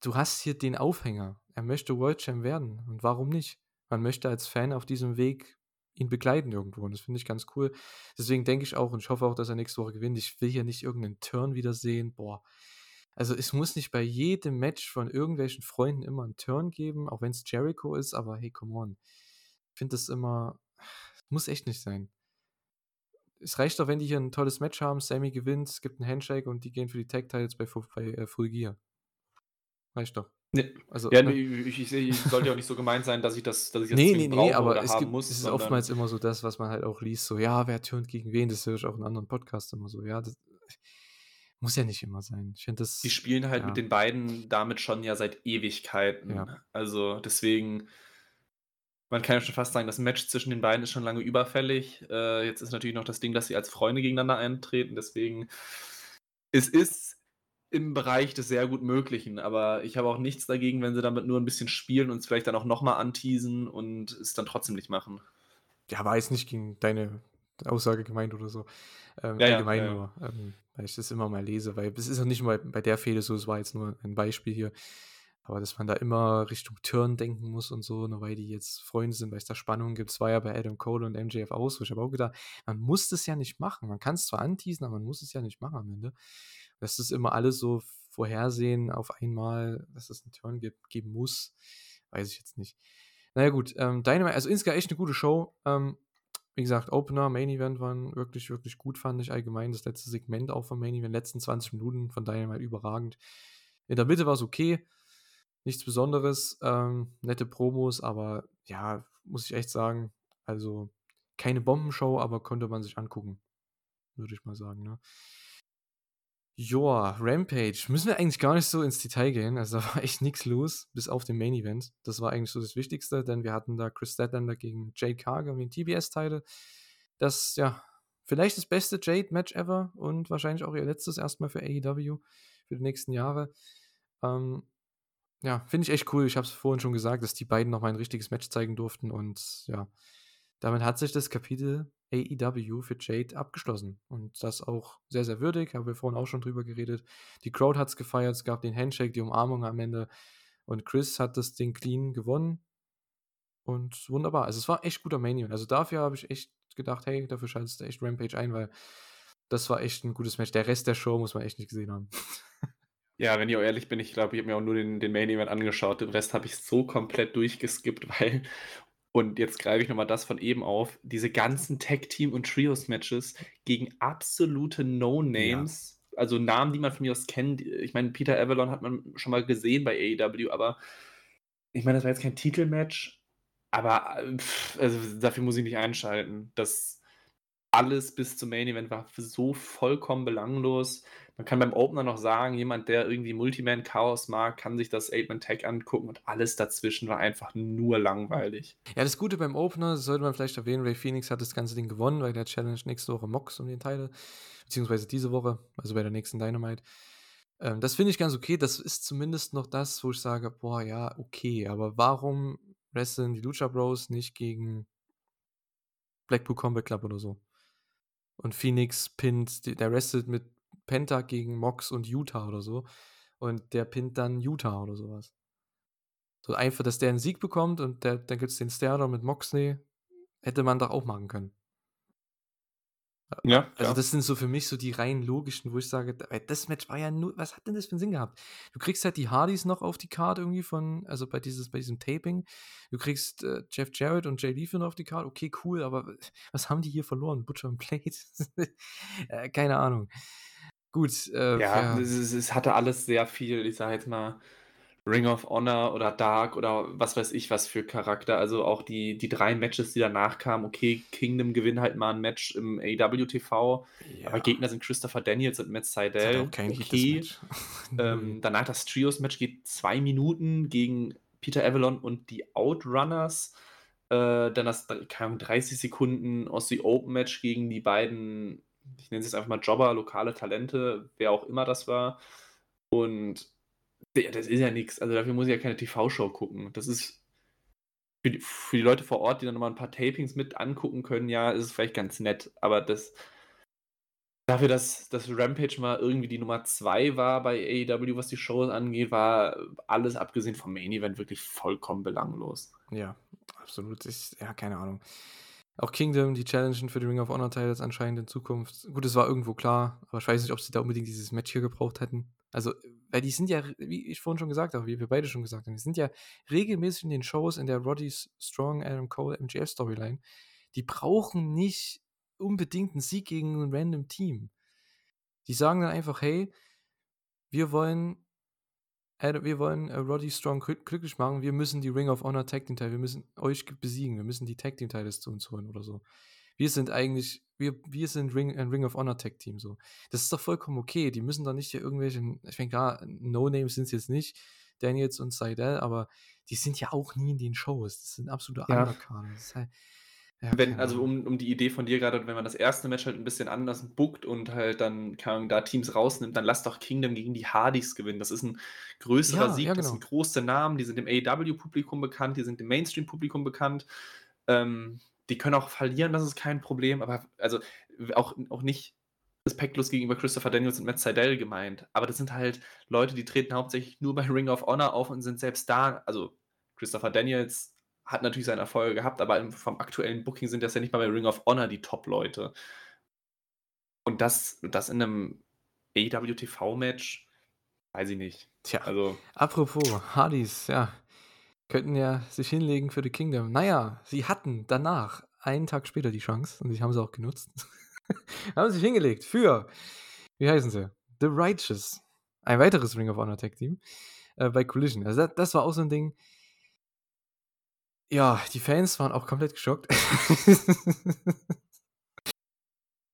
du hast hier den Aufhänger, er möchte World Champ werden und warum nicht? Man möchte als Fan auf diesem Weg ihn begleiten irgendwo und das finde ich ganz cool, deswegen denke ich auch und ich hoffe auch, dass er nächste Woche gewinnt, ich will hier nicht irgendeinen Turn wieder sehen, boah, also es muss nicht bei jedem Match von irgendwelchen Freunden immer einen Turn geben, auch wenn es Jericho ist, aber hey, come on, ich finde das immer, muss echt nicht sein. Es reicht doch, wenn die hier ein tolles Match haben, Sammy gewinnt, es gibt einen Handshake und die gehen für die Tag-Titles bei, bei äh, Full Gear. Reicht doch. Nee. Also, ja, ne? nee, ich, ich sehe, ich sollte auch nicht so gemeint sein, dass ich das, dass ich das nee, nee, brauche nee, aber oder es haben gibt, muss. Es ist oftmals immer so das, was man halt auch liest, so, ja, wer turnt gegen wen, das höre ich auch in anderen Podcasts immer so, ja, das muss ja nicht immer sein. Ich finde das... Die spielen halt ja. mit den beiden damit schon ja seit Ewigkeiten. Ja. Also deswegen... Man kann ja schon fast sagen, das Match zwischen den beiden ist schon lange überfällig. Äh, jetzt ist natürlich noch das Ding, dass sie als Freunde gegeneinander eintreten. Deswegen, es ist im Bereich des sehr gut Möglichen. Aber ich habe auch nichts dagegen, wenn sie damit nur ein bisschen spielen und es vielleicht dann auch nochmal anteasen und es dann trotzdem nicht machen. Ja, war jetzt nicht gegen deine Aussage gemeint oder so. Ähm, ja, allgemein ja, ja. nur, ähm, weil ich das immer mal lese. Weil es ist ja nicht mal bei der Fehde so, es war jetzt nur ein Beispiel hier. Aber dass man da immer Richtung Turn denken muss und so, nur weil die jetzt Freunde sind, weil es da Spannungen gibt, es war ja bei Adam Cole und M J F auch so. Ich habe auch gedacht, man muss das ja nicht machen. Man kann es zwar anteasen, aber man muss es ja nicht machen am Ende. Dass das immer alles so vorhersehen auf einmal, dass es einen Turn gibt, geben muss, weiß ich jetzt nicht. Naja gut, ähm, Dynamite, also insgesamt echt eine gute Show. Ähm, wie gesagt, Opener, Main Event waren wirklich, wirklich gut, fand ich allgemein. Das letzte Segment auch vom Main Event, letzten zwanzig Minuten von Dynamite überragend. In der Mitte war es okay. Nichts Besonderes, ähm, nette Promos, aber ja, muss ich echt sagen, also keine Bombenshow, aber konnte man sich angucken, würde ich mal sagen, ne? Joa, Rampage, müssen wir eigentlich gar nicht so ins Detail gehen, also da war echt nichts los, bis auf den Main Event, das war eigentlich so das Wichtigste, denn wir hatten da Chris Statlander gegen Jade Cargill um den T B S-Title, das, ja, vielleicht das beste Jade-Match ever und wahrscheinlich auch ihr letztes erstmal für A E W für die nächsten Jahre, ähm, ja, finde ich echt cool. Ich habe es vorhin schon gesagt, dass die beiden nochmal ein richtiges Match zeigen durften und ja, damit hat sich das Kapitel A E W für Jade abgeschlossen und das auch sehr, sehr würdig, haben wir vorhin auch schon drüber geredet. Die Crowd hat es gefeiert, es gab den Handshake, die Umarmung am Ende und Chris hat das Ding clean gewonnen und wunderbar. Also es war echt guter Main Event. Also dafür habe ich echt gedacht, hey, dafür schaltest du echt Rampage ein, weil das war echt ein gutes Match. Der Rest der Show muss man echt nicht gesehen haben. Ja, wenn ich auch ehrlich bin, ich glaube, ich habe mir auch nur den, den Main Event angeschaut. Den Rest habe ich so komplett durchgeskippt, weil, und jetzt greife ich nochmal das von eben auf, diese ganzen Tag-Team- und Trios-Matches gegen absolute No-Names, ja. Also Namen, die man von mir aus kennt. Ich meine, Peter Avalon hat man schon mal gesehen bei A E W, aber ich meine, das war jetzt kein Titelmatch, aber pff, also dafür muss ich nicht einschalten. Das alles bis zum Main Event war so vollkommen belanglos. Man kann beim Opener noch sagen, jemand, der irgendwie Multiman-Chaos mag, kann sich das Eight-Man-Tag angucken und alles dazwischen war einfach nur langweilig. Ja, das Gute beim Opener, das sollte man vielleicht erwähnen, Ray Phoenix hat das ganze Ding gewonnen, weil der Challenge nächste Woche Mox um den Titel, beziehungsweise diese Woche, also bei der nächsten Dynamite. Ähm, das finde ich ganz okay, das ist zumindest noch das, wo ich sage, boah, ja, okay, aber warum wrestlen die Lucha Bros nicht gegen Blackpool Combat Club oder so? Und Phoenix pinnt, der wrestelt mit Penta gegen Mox und Utah oder so. Und der pinnt dann Utah oder sowas. So einfach, dass der einen Sieg bekommt und der, dann gibt es den Stare-Down mit Moxley. Hätte man doch auch machen können. Ja. Also ja. Das sind so für mich so die rein logischen, wo ich sage, das Match war ja nur, was hat denn das für einen Sinn gehabt? Du kriegst halt die Hardys noch auf die Card irgendwie von, also bei, dieses, bei diesem Taping. Du kriegst äh, Jeff Jarrett und Jay Lethal noch auf die Card. Okay, cool, aber was haben die hier verloren? Butcher und Blade? äh, keine Ahnung. Gut. Äh, ja, ja. Es, es hatte alles sehr viel, ich sage jetzt mal, Ring of Honor oder Dark oder was weiß ich was für Charakter, also auch die, die drei Matches, die danach kamen, okay, Kingdom gewinnt halt mal ein Match im A E W T V, ja. Aber Gegner sind Christopher Daniels und Matt Sydal, okay, ähm, danach das Trios-Match geht zwei Minuten gegen Peter Avalon und die Outrunners, äh, dann das kam dreißig Sekunden Aussie Open Match gegen die beiden, ich nenne es jetzt einfach mal Jobber, lokale Talente, wer auch immer das war, und das ist ja nichts. Also dafür muss ich ja keine T V-Show gucken. Das ist für die, für die Leute vor Ort, die dann nochmal ein paar Tapings mit angucken können, ja, ist es vielleicht ganz nett, aber das dafür, dass, dass Rampage mal irgendwie die Nummer zwei war bei A E W, was die Show angeht, war alles abgesehen vom Main Event wirklich vollkommen belanglos. Ja, absolut. Ich, ja, keine Ahnung. Auch Kingdom, die Challengen für die Ring of Honor Titles anscheinend in Zukunft. Gut, es war irgendwo klar, aber ich weiß nicht, ob sie da unbedingt dieses Match hier gebraucht hätten. Also, weil die sind ja, wie ich vorhin schon gesagt habe, wie wir beide schon gesagt haben, die sind ja regelmäßig in den Shows in der Roddy Strong, Adam Cole, M J F Storyline. Die brauchen nicht unbedingt einen Sieg gegen ein random Team. Die sagen dann einfach, hey, wir wollen wir wollen Roddy Strong glücklich machen, wir müssen die Ring of Honor Tag Team Teil, wir müssen euch besiegen, wir müssen die Tag Team Titles zu uns holen oder so. Wir sind eigentlich, wir, wir sind Ring, ein Ring of Honor Tag Team, so. Das ist doch vollkommen okay, die müssen doch nicht hier irgendwelche, ich meine, klar, No-Names sind es jetzt nicht, Daniels und Seidel, aber die sind ja auch nie in den Shows, das sind absolute ja. Undercards. Das ist halt Ja, wenn, also um, um die Idee von dir gerade, wenn man das erste Match halt ein bisschen anders bookt und halt dann kann, da Teams rausnimmt, dann lass doch Kingdom gegen die Hardys gewinnen. Das ist ein größerer ja, Sieg, ja, genau. Das sind große Namen, die sind dem A E W-Publikum bekannt, die sind dem Mainstream-Publikum bekannt. Ähm, die können auch verlieren, das ist kein Problem, aber also auch, auch nicht respektlos gegenüber Christopher Daniels und Matt Sydal gemeint. Aber das sind halt Leute, die treten hauptsächlich nur bei Ring of Honor auf und sind selbst da. Also Christopher Daniels hat natürlich seine Erfolge gehabt, aber vom aktuellen Booking sind das ja nicht mal bei Ring of Honor die Top-Leute. Und das, das in einem A E W-T V-Match, weiß ich nicht. Tja, also, apropos Hardys, ja, könnten ja sich hinlegen für The Kingdom. Naja, sie hatten danach, einen Tag später, die Chance, und sie haben sie auch genutzt, haben sich hingelegt für, wie heißen sie? The Righteous. Ein weiteres Ring of Honor Tag Team äh, bei Collision. Also das, das war auch so ein Ding. Ja, die Fans waren auch komplett geschockt.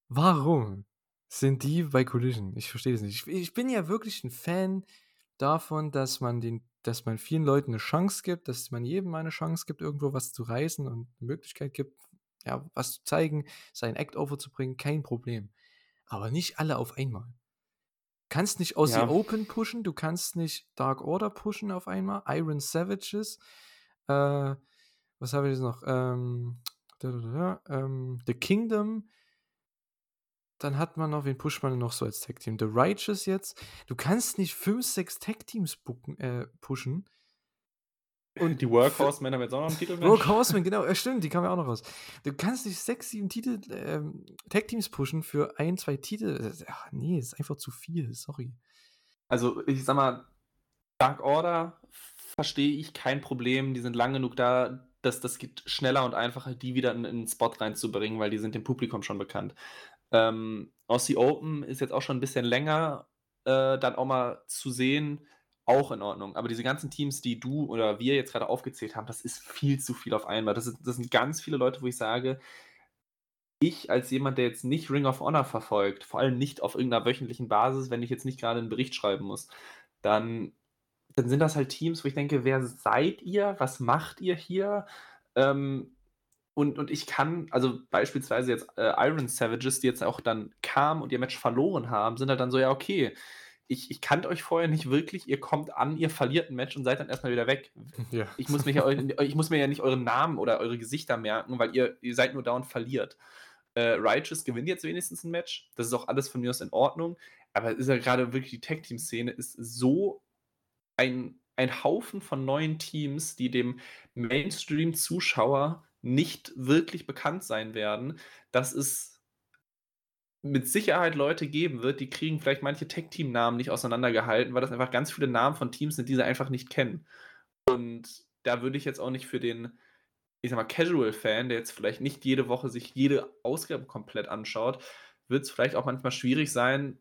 Warum sind die bei Collision? Ich verstehe das nicht. Ich, ich bin ja wirklich ein Fan davon, dass man den, dass man vielen Leuten eine Chance gibt, dass man jedem mal eine Chance gibt, irgendwo was zu reißen und eine Möglichkeit gibt, ja, was zu zeigen, sein Act overzubringen, kein Problem. Aber nicht alle auf einmal. Du kannst nicht Aussie ja. Open pushen, du kannst nicht Dark Order pushen auf einmal, Iron Savages, Äh, was habe ich jetzt noch? Ähm, da, da, da, ähm, The Kingdom. Dann hat man noch, wen pusht man noch so als Tag Team? The Righteous jetzt. Du kannst nicht fünf, sechs Tag Teams bucken, äh, pushen. Und die Workhorsemen haben jetzt auch noch einen Titel. Workhorsemen, genau. Äh, stimmt, die kamen ja auch noch raus. Du kannst nicht sechs, sieben Titel, ähm, Tag Teams pushen für ein, zwei Titel. Ach, nee, ist einfach zu viel. Sorry. Also, ich sag mal, Dark Order verstehe ich, kein Problem, die sind lang genug da, dass das geht schneller und einfacher, die wieder in, in den Spot reinzubringen, weil die sind dem Publikum schon bekannt. Ähm, Aussie Open ist jetzt auch schon ein bisschen länger, äh, dann auch mal zu sehen, auch in Ordnung. Aber diese ganzen Teams, die du oder wir jetzt gerade aufgezählt haben, das ist viel zu viel auf einmal. Das, ist, das sind ganz viele Leute, wo ich sage, ich als jemand, der jetzt nicht Ring of Honor verfolgt, vor allem nicht auf irgendeiner wöchentlichen Basis, wenn ich jetzt nicht gerade einen Bericht schreiben muss, dann dann sind das halt Teams, wo ich denke, wer seid ihr? Was macht ihr hier? Ähm, und, und ich kann, also beispielsweise jetzt äh, Iron Savages, die jetzt auch dann kamen und ihr Match verloren haben, sind halt dann so, ja okay, ich, ich kannte euch vorher nicht wirklich, ihr kommt an, ihr verliert ein Match und seid dann erstmal wieder weg. Ja. Ich muss mich ja, ich muss mir ja nicht euren Namen oder eure Gesichter merken, weil ihr, ihr seid nur da und verliert. Äh, Righteous gewinnt jetzt wenigstens ein Match, das ist auch alles von mir aus in Ordnung, aber es ist ja gerade wirklich, die Tag-Team-Szene ist so Ein, ein Haufen von neuen Teams, die dem Mainstream-Zuschauer nicht wirklich bekannt sein werden, dass es mit Sicherheit Leute geben wird, die kriegen vielleicht manche Tech-Team-Namen nicht auseinandergehalten, weil das einfach ganz viele Namen von Teams sind, die sie einfach nicht kennen. Und da würde ich jetzt auch nicht für den, ich sag mal, Casual-Fan, der jetzt vielleicht nicht jede Woche sich jede Ausgabe komplett anschaut, wird es vielleicht auch manchmal schwierig sein,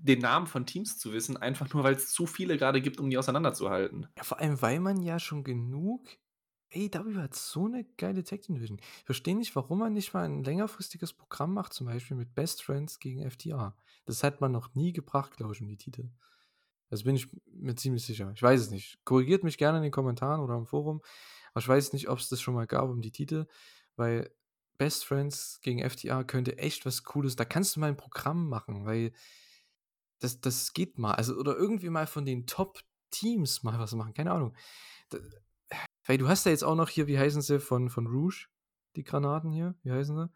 den Namen von Teams zu wissen, einfach nur, weil es zu viele gerade gibt, um die auseinanderzuhalten. Ja, vor allem, weil man ja schon genug A E W hat so eine geile Tag-Team-Division. Ich verstehe nicht, warum man nicht mal ein längerfristiges Programm macht, zum Beispiel mit Best Friends gegen F T R. Das hat man noch nie gebracht, glaube ich, um die Titel. Das bin ich mir ziemlich sicher. Ich weiß es nicht. Korrigiert mich gerne in den Kommentaren oder im Forum, aber ich weiß nicht, ob es das schon mal gab um die Titel, weil Best Friends gegen F T R könnte echt was Cooles, da kannst du mal ein Programm machen, weil Das, das geht mal. Also, oder irgendwie mal von den Top-Teams mal was machen. Keine Ahnung. Da, Weil du hast ja jetzt auch noch hier, wie heißen sie, von, von Rouge, die Granaten hier, wie heißen sie?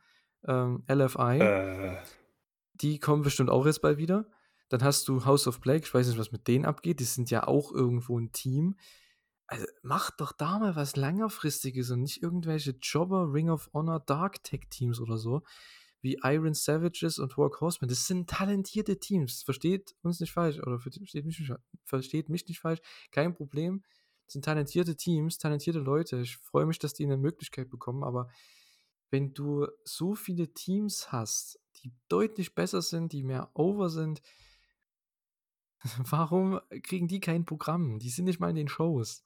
Ähm, L F I. Äh. Die kommen bestimmt auch jetzt bald wieder. Dann hast du House of Black, ich weiß nicht, was mit denen abgeht, die sind ja auch irgendwo ein Team. Also macht doch da mal was Längerfristiges und nicht irgendwelche Jobber, Ring of Honor, Dark Tech Teams oder so, wie Iron Savages und Workhorsemen. Das sind talentierte Teams, versteht uns nicht falsch, oder versteht mich nicht, versteht mich nicht falsch, kein Problem. Das sind talentierte Teams, talentierte Leute. Ich freue mich, dass die eine Möglichkeit bekommen, aber wenn du so viele Teams hast, die deutlich besser sind, die mehr over sind, warum kriegen die kein Programm? Die sind nicht mal in den Shows.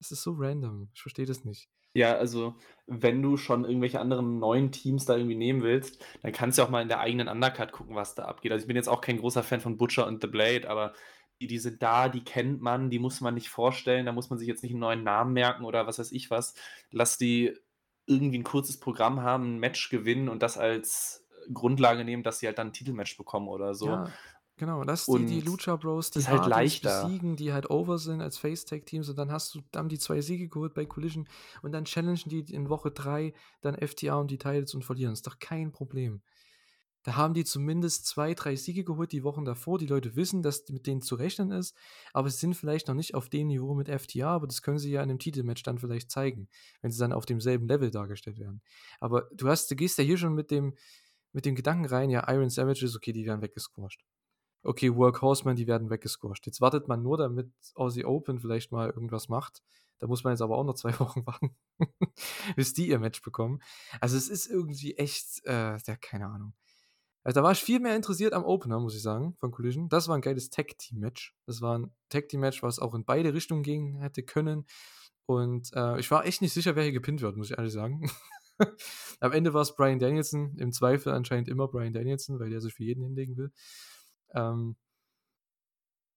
Das ist so random. Ich verstehe das nicht. Ja, also wenn du schon irgendwelche anderen neuen Teams da irgendwie nehmen willst, dann kannst du auch mal in der eigenen Undercard gucken, was da abgeht. Also ich bin jetzt auch kein großer Fan von Butcher und The Blade, aber die, die sind da, die kennt man, die muss man nicht vorstellen, da muss man sich jetzt nicht einen neuen Namen merken oder was weiß ich was. Lass die irgendwie ein kurzes Programm haben, ein Match gewinnen und das als Grundlage nehmen, dass sie halt dann ein Titelmatch bekommen oder so. Ja. Genau, lass die, die Lucha Bros, die halt leichter besiegen, die halt over sind als Face-Tag-Teams und dann hast du dann die zwei Siege geholt bei Collision und dann challengen die in Woche drei dann F T R um die Titles und verlieren. Das ist doch kein Problem. Da haben die zumindest zwei, drei Siege geholt die Wochen davor. Die Leute wissen, dass mit denen zu rechnen ist, aber sie sind vielleicht noch nicht auf dem Niveau mit F T R, aber das können sie ja in einem Titelmatch dann vielleicht zeigen, wenn sie dann auf demselben Level dargestellt werden. Aber du hast, du gehst ja hier schon mit dem, mit dem Gedanken rein, ja, Iron Savages, okay, die werden weggesquasht. Okay, Workhorsemen, die werden weggesquasht. Jetzt wartet man nur, damit Aussie Open vielleicht mal irgendwas macht. Da muss man jetzt aber auch noch zwei Wochen warten, bis die ihr Match bekommen. Also es ist irgendwie echt, äh, ja, keine Ahnung. Also da war ich viel mehr interessiert am Opener, muss ich sagen, von Collision. Das war ein geiles Tag-Team-Match. Das war ein Tag-Team-Match, was auch in beide Richtungen gehen hätte können. Und äh, ich war echt nicht sicher, wer hier gepinnt wird, muss ich ehrlich sagen. Am Ende war es Bryan Danielson. Im Zweifel anscheinend immer Bryan Danielson, weil der sich für jeden hinlegen will. Ähm,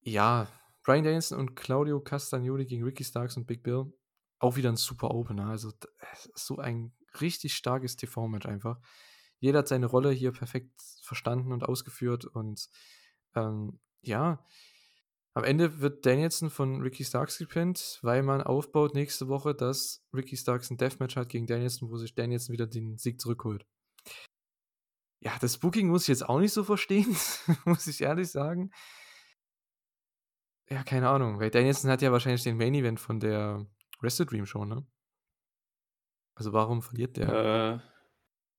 ja, Bryan Danielson und Claudio Castagnoli gegen Ricky Starks und Big Bill, auch wieder ein super Opener, also so ein richtig starkes T V-Match einfach. Jeder hat seine Rolle hier perfekt verstanden und ausgeführt und ähm, ja, am Ende wird Danielson von Ricky Starks gepinnt, weil man aufbaut nächste Woche, dass Ricky Starks ein Deathmatch hat gegen Danielson, wo sich Danielson wieder den Sieg zurückholt. Ja, das Booking muss ich jetzt auch nicht so verstehen, muss ich ehrlich sagen. Ja, keine Ahnung, weil Danielson hat ja wahrscheinlich den Main-Event von der Wrestle Dream Show, ne? Also warum verliert der? Äh,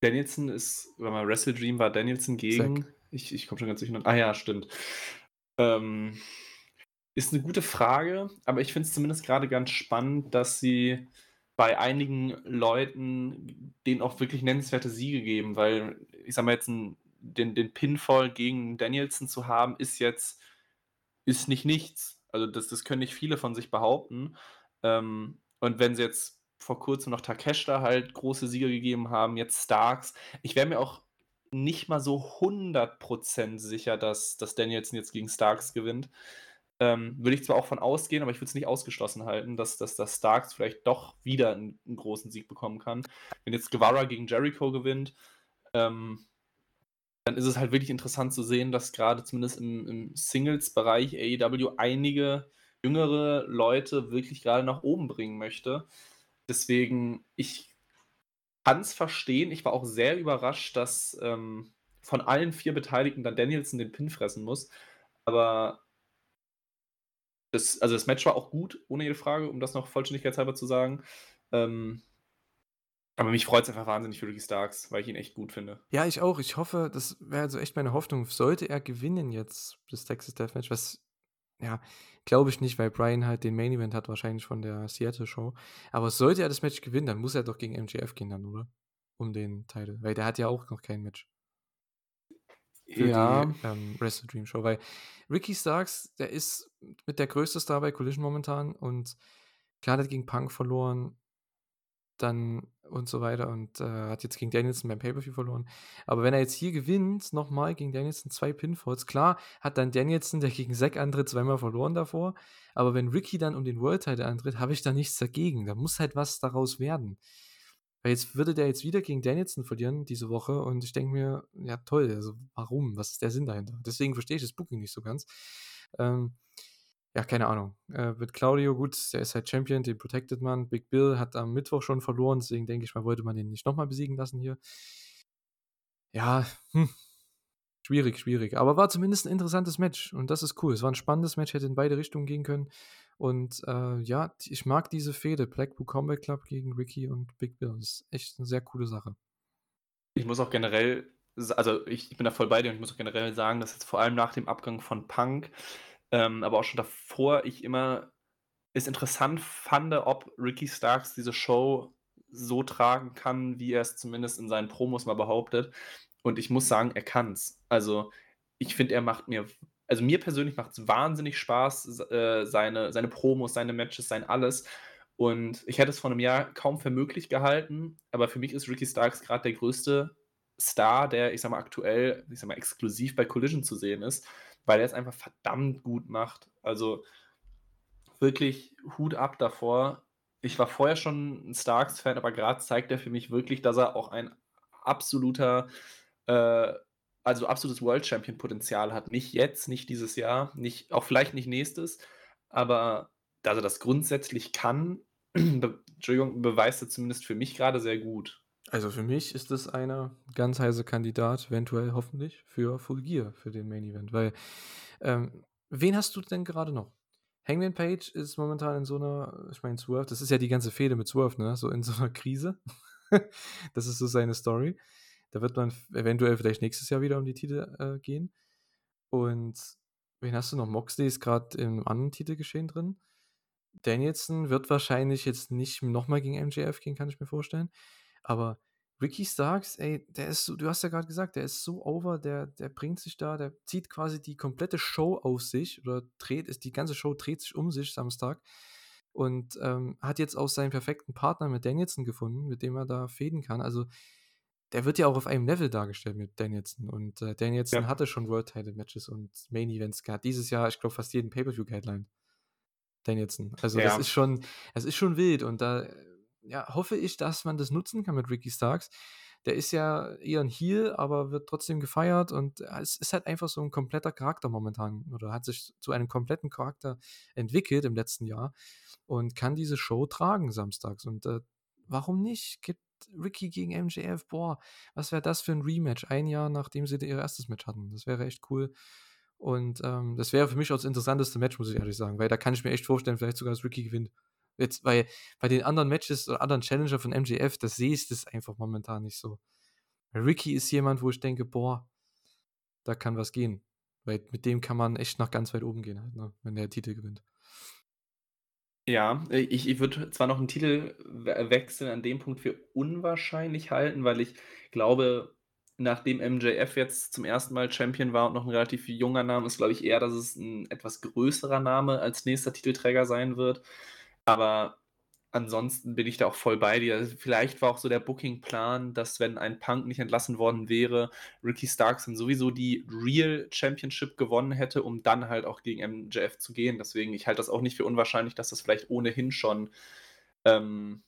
Danielson ist, warte mal, Wrestle Dream war Danielson gegen, Zack. ich, ich komme schon ganz sicher, ah ja, stimmt. Ähm, ist eine gute Frage, aber ich finde es zumindest gerade ganz spannend, dass sie bei einigen Leuten denen auch wirklich nennenswerte Siege geben, weil ich sag mal jetzt ein, den, den Pinfall gegen Danielson zu haben, ist jetzt ist nicht nichts. Also das, das können nicht viele von sich behaupten. Ähm, und wenn sie jetzt vor kurzem noch Takeshita halt große Siege gegeben haben, jetzt Starks, ich wäre mir auch nicht mal so hundert Prozent sicher, dass, dass Danielson jetzt gegen Starks gewinnt. Ähm, würde ich zwar auch von ausgehen, aber ich würde es nicht ausgeschlossen halten, dass, dass, dass Starks vielleicht doch wieder einen, einen großen Sieg bekommen kann. Wenn jetzt Guevara gegen Jericho gewinnt, ähm, dann ist es halt wirklich interessant zu sehen, dass gerade zumindest im, im Singles-Bereich A E W einige jüngere Leute wirklich gerade nach oben bringen möchte. Deswegen, ich kann es verstehen. Ich war auch sehr überrascht, dass ähm, von allen vier Beteiligten dann Danielson den Pin fressen muss. Aber Das, also das Match war auch gut, ohne jede Frage, um das noch vollständigkeitshalber zu sagen. Ähm, aber mich freut es einfach wahnsinnig für Ricky Starks, weil ich ihn echt gut finde. Ja, ich auch. Ich hoffe, das wäre also echt meine Hoffnung. Sollte er gewinnen jetzt, das Texas Deathmatch, was, ja, glaube ich nicht, weil Brian halt den Main Event hat, wahrscheinlich von der Seattle Show. Aber sollte er das Match gewinnen, dann muss er doch gegen M J F gehen dann, oder? Um den Titel. Weil der hat ja auch noch kein Match. Für ja. die ähm, Wrestle Dream Show, weil Ricky Starks, der ist mit der größte Star bei Collision momentan und klar, der hat gegen Punk verloren, dann und so weiter und äh, hat jetzt gegen Danielson beim Pay-Per-View verloren, aber wenn er jetzt hier gewinnt, nochmal gegen Danielson zwei Pinfalls, klar, hat dann Danielson, der gegen Zack antritt, zweimal verloren davor, aber wenn Ricky dann um den World-Title antritt, habe ich da nichts dagegen, da muss halt was daraus werden. Weil jetzt würde der jetzt wieder gegen Danielson verlieren diese Woche und ich denke mir, ja toll, also warum? Was ist der Sinn dahinter? Deswegen verstehe ich das Booking nicht so ganz. Ähm, ja, keine Ahnung. Äh, wird Claudio, gut, der ist halt Champion, den protected man. Big Bill hat am Mittwoch schon verloren, deswegen denke ich mal, wollte man den nicht nochmal besiegen lassen hier. Ja, hm. Schwierig, schwierig. Aber war zumindest ein interessantes Match und das ist cool. Es war ein spannendes Match, hätte in beide Richtungen gehen können. Und äh, ja, ich mag diese Fehde. Blackpool Combat Club gegen Ricky und Big Bill. Das ist echt eine sehr coole Sache. Ich muss auch generell, also ich, ich bin da voll bei dir und ich muss auch generell sagen, dass jetzt vor allem nach dem Abgang von Punk, ähm, aber auch schon davor, ich immer es interessant fand, ob Ricky Starks diese Show so tragen kann, wie er es zumindest in seinen Promos mal behauptet. Und ich muss sagen, er kann's. Also ich finde, er macht mir, also mir persönlich macht es wahnsinnig Spaß, äh, seine, seine Promos, seine Matches, sein alles. Und ich hätte es vor einem Jahr kaum für möglich gehalten, aber für mich ist Ricky Starks gerade der größte Star, der, ich sag mal, aktuell, ich sag mal, exklusiv bei Collision zu sehen ist, weil er es einfach verdammt gut macht. Also wirklich Hut ab davor. Ich war vorher schon ein Starks-Fan, aber gerade zeigt er für mich wirklich, dass er auch ein absoluter also absolutes World-Champion-Potenzial hat. Nicht jetzt, nicht dieses Jahr, nicht, auch vielleicht nicht nächstes, aber dass er das grundsätzlich kann, be- Entschuldigung, beweist er zumindest für mich gerade sehr gut. Also für mich ist das einer ganz heiße Kandidat, eventuell hoffentlich, für Full Gear, für den Main-Event, weil ähm, wen hast du denn gerade noch? Hangman Page ist momentan in so einer, ich meine Swerve, das ist ja die ganze Fehde mit Swerve, ne? So in so einer Krise. Das ist so seine Story. Da wird man eventuell vielleicht nächstes Jahr wieder um die Titel äh, gehen. Und wen hast du noch? Moxley ist gerade im anderen Titelgeschehen drin. Danielson wird wahrscheinlich jetzt nicht nochmal gegen M J F gehen, kann ich mir vorstellen. Aber Ricky Starks, ey, der ist so, du hast ja gerade gesagt, der ist so over, der, der bringt sich da, der zieht quasi die komplette Show auf sich oder dreht, die ganze Show dreht sich um sich Samstag. Und ähm, hat jetzt auch seinen perfekten Partner mit Danielson gefunden, mit dem er da fäden kann. Also der wird ja auch auf einem Level dargestellt mit Danielson. Und äh, Danielson ja. hatte schon World-Title-Matches und Main-Events gehabt. Dieses Jahr, ich glaube, fast jeden Pay-Per-View-Guideline. Danielson. Also ja. das ist schon, das ist schon wild. Und da ja, hoffe ich, dass man das nutzen kann mit Ricky Starks. Der ist ja eher ein Heel, aber wird trotzdem gefeiert. Und es ist halt einfach so ein kompletter Charakter momentan. Oder hat sich zu einem kompletten Charakter entwickelt im letzten Jahr. Und kann diese Show tragen samstags. Und äh, warum nicht? Gibt Ricky gegen M J F, boah, was wäre das für ein Rematch, ein Jahr nachdem sie ihr erstes Match hatten, das wäre echt cool und ähm, das wäre für mich auch das interessanteste Match, muss ich ehrlich sagen, weil da kann ich mir echt vorstellen, vielleicht sogar, dass Ricky gewinnt, jetzt, weil bei den anderen Matches oder anderen Challenger von M J F, das sehe ich das einfach momentan nicht so, weil Ricky ist jemand, wo ich denke, boah, da kann was gehen, weil mit dem kann man echt nach ganz weit oben gehen, halt, ne? Wenn der Titel gewinnt. Ja, ich, ich würde zwar noch einen Titelwechsel an dem Punkt für unwahrscheinlich halten, weil ich glaube, nachdem M J F jetzt zum ersten Mal Champion war und noch ein relativ junger Name ist, glaube ich eher, dass es ein etwas größerer Name als nächster Titelträger sein wird. Aber ansonsten bin ich da auch voll bei dir. Vielleicht war auch so der Booking-Plan, dass wenn ein Punk nicht entlassen worden wäre, Ricky Starks dann sowieso die Real Championship gewonnen hätte, um dann halt auch gegen M J F zu gehen. Deswegen, ich halte das auch nicht für unwahrscheinlich, dass das vielleicht ohnehin schon ähm,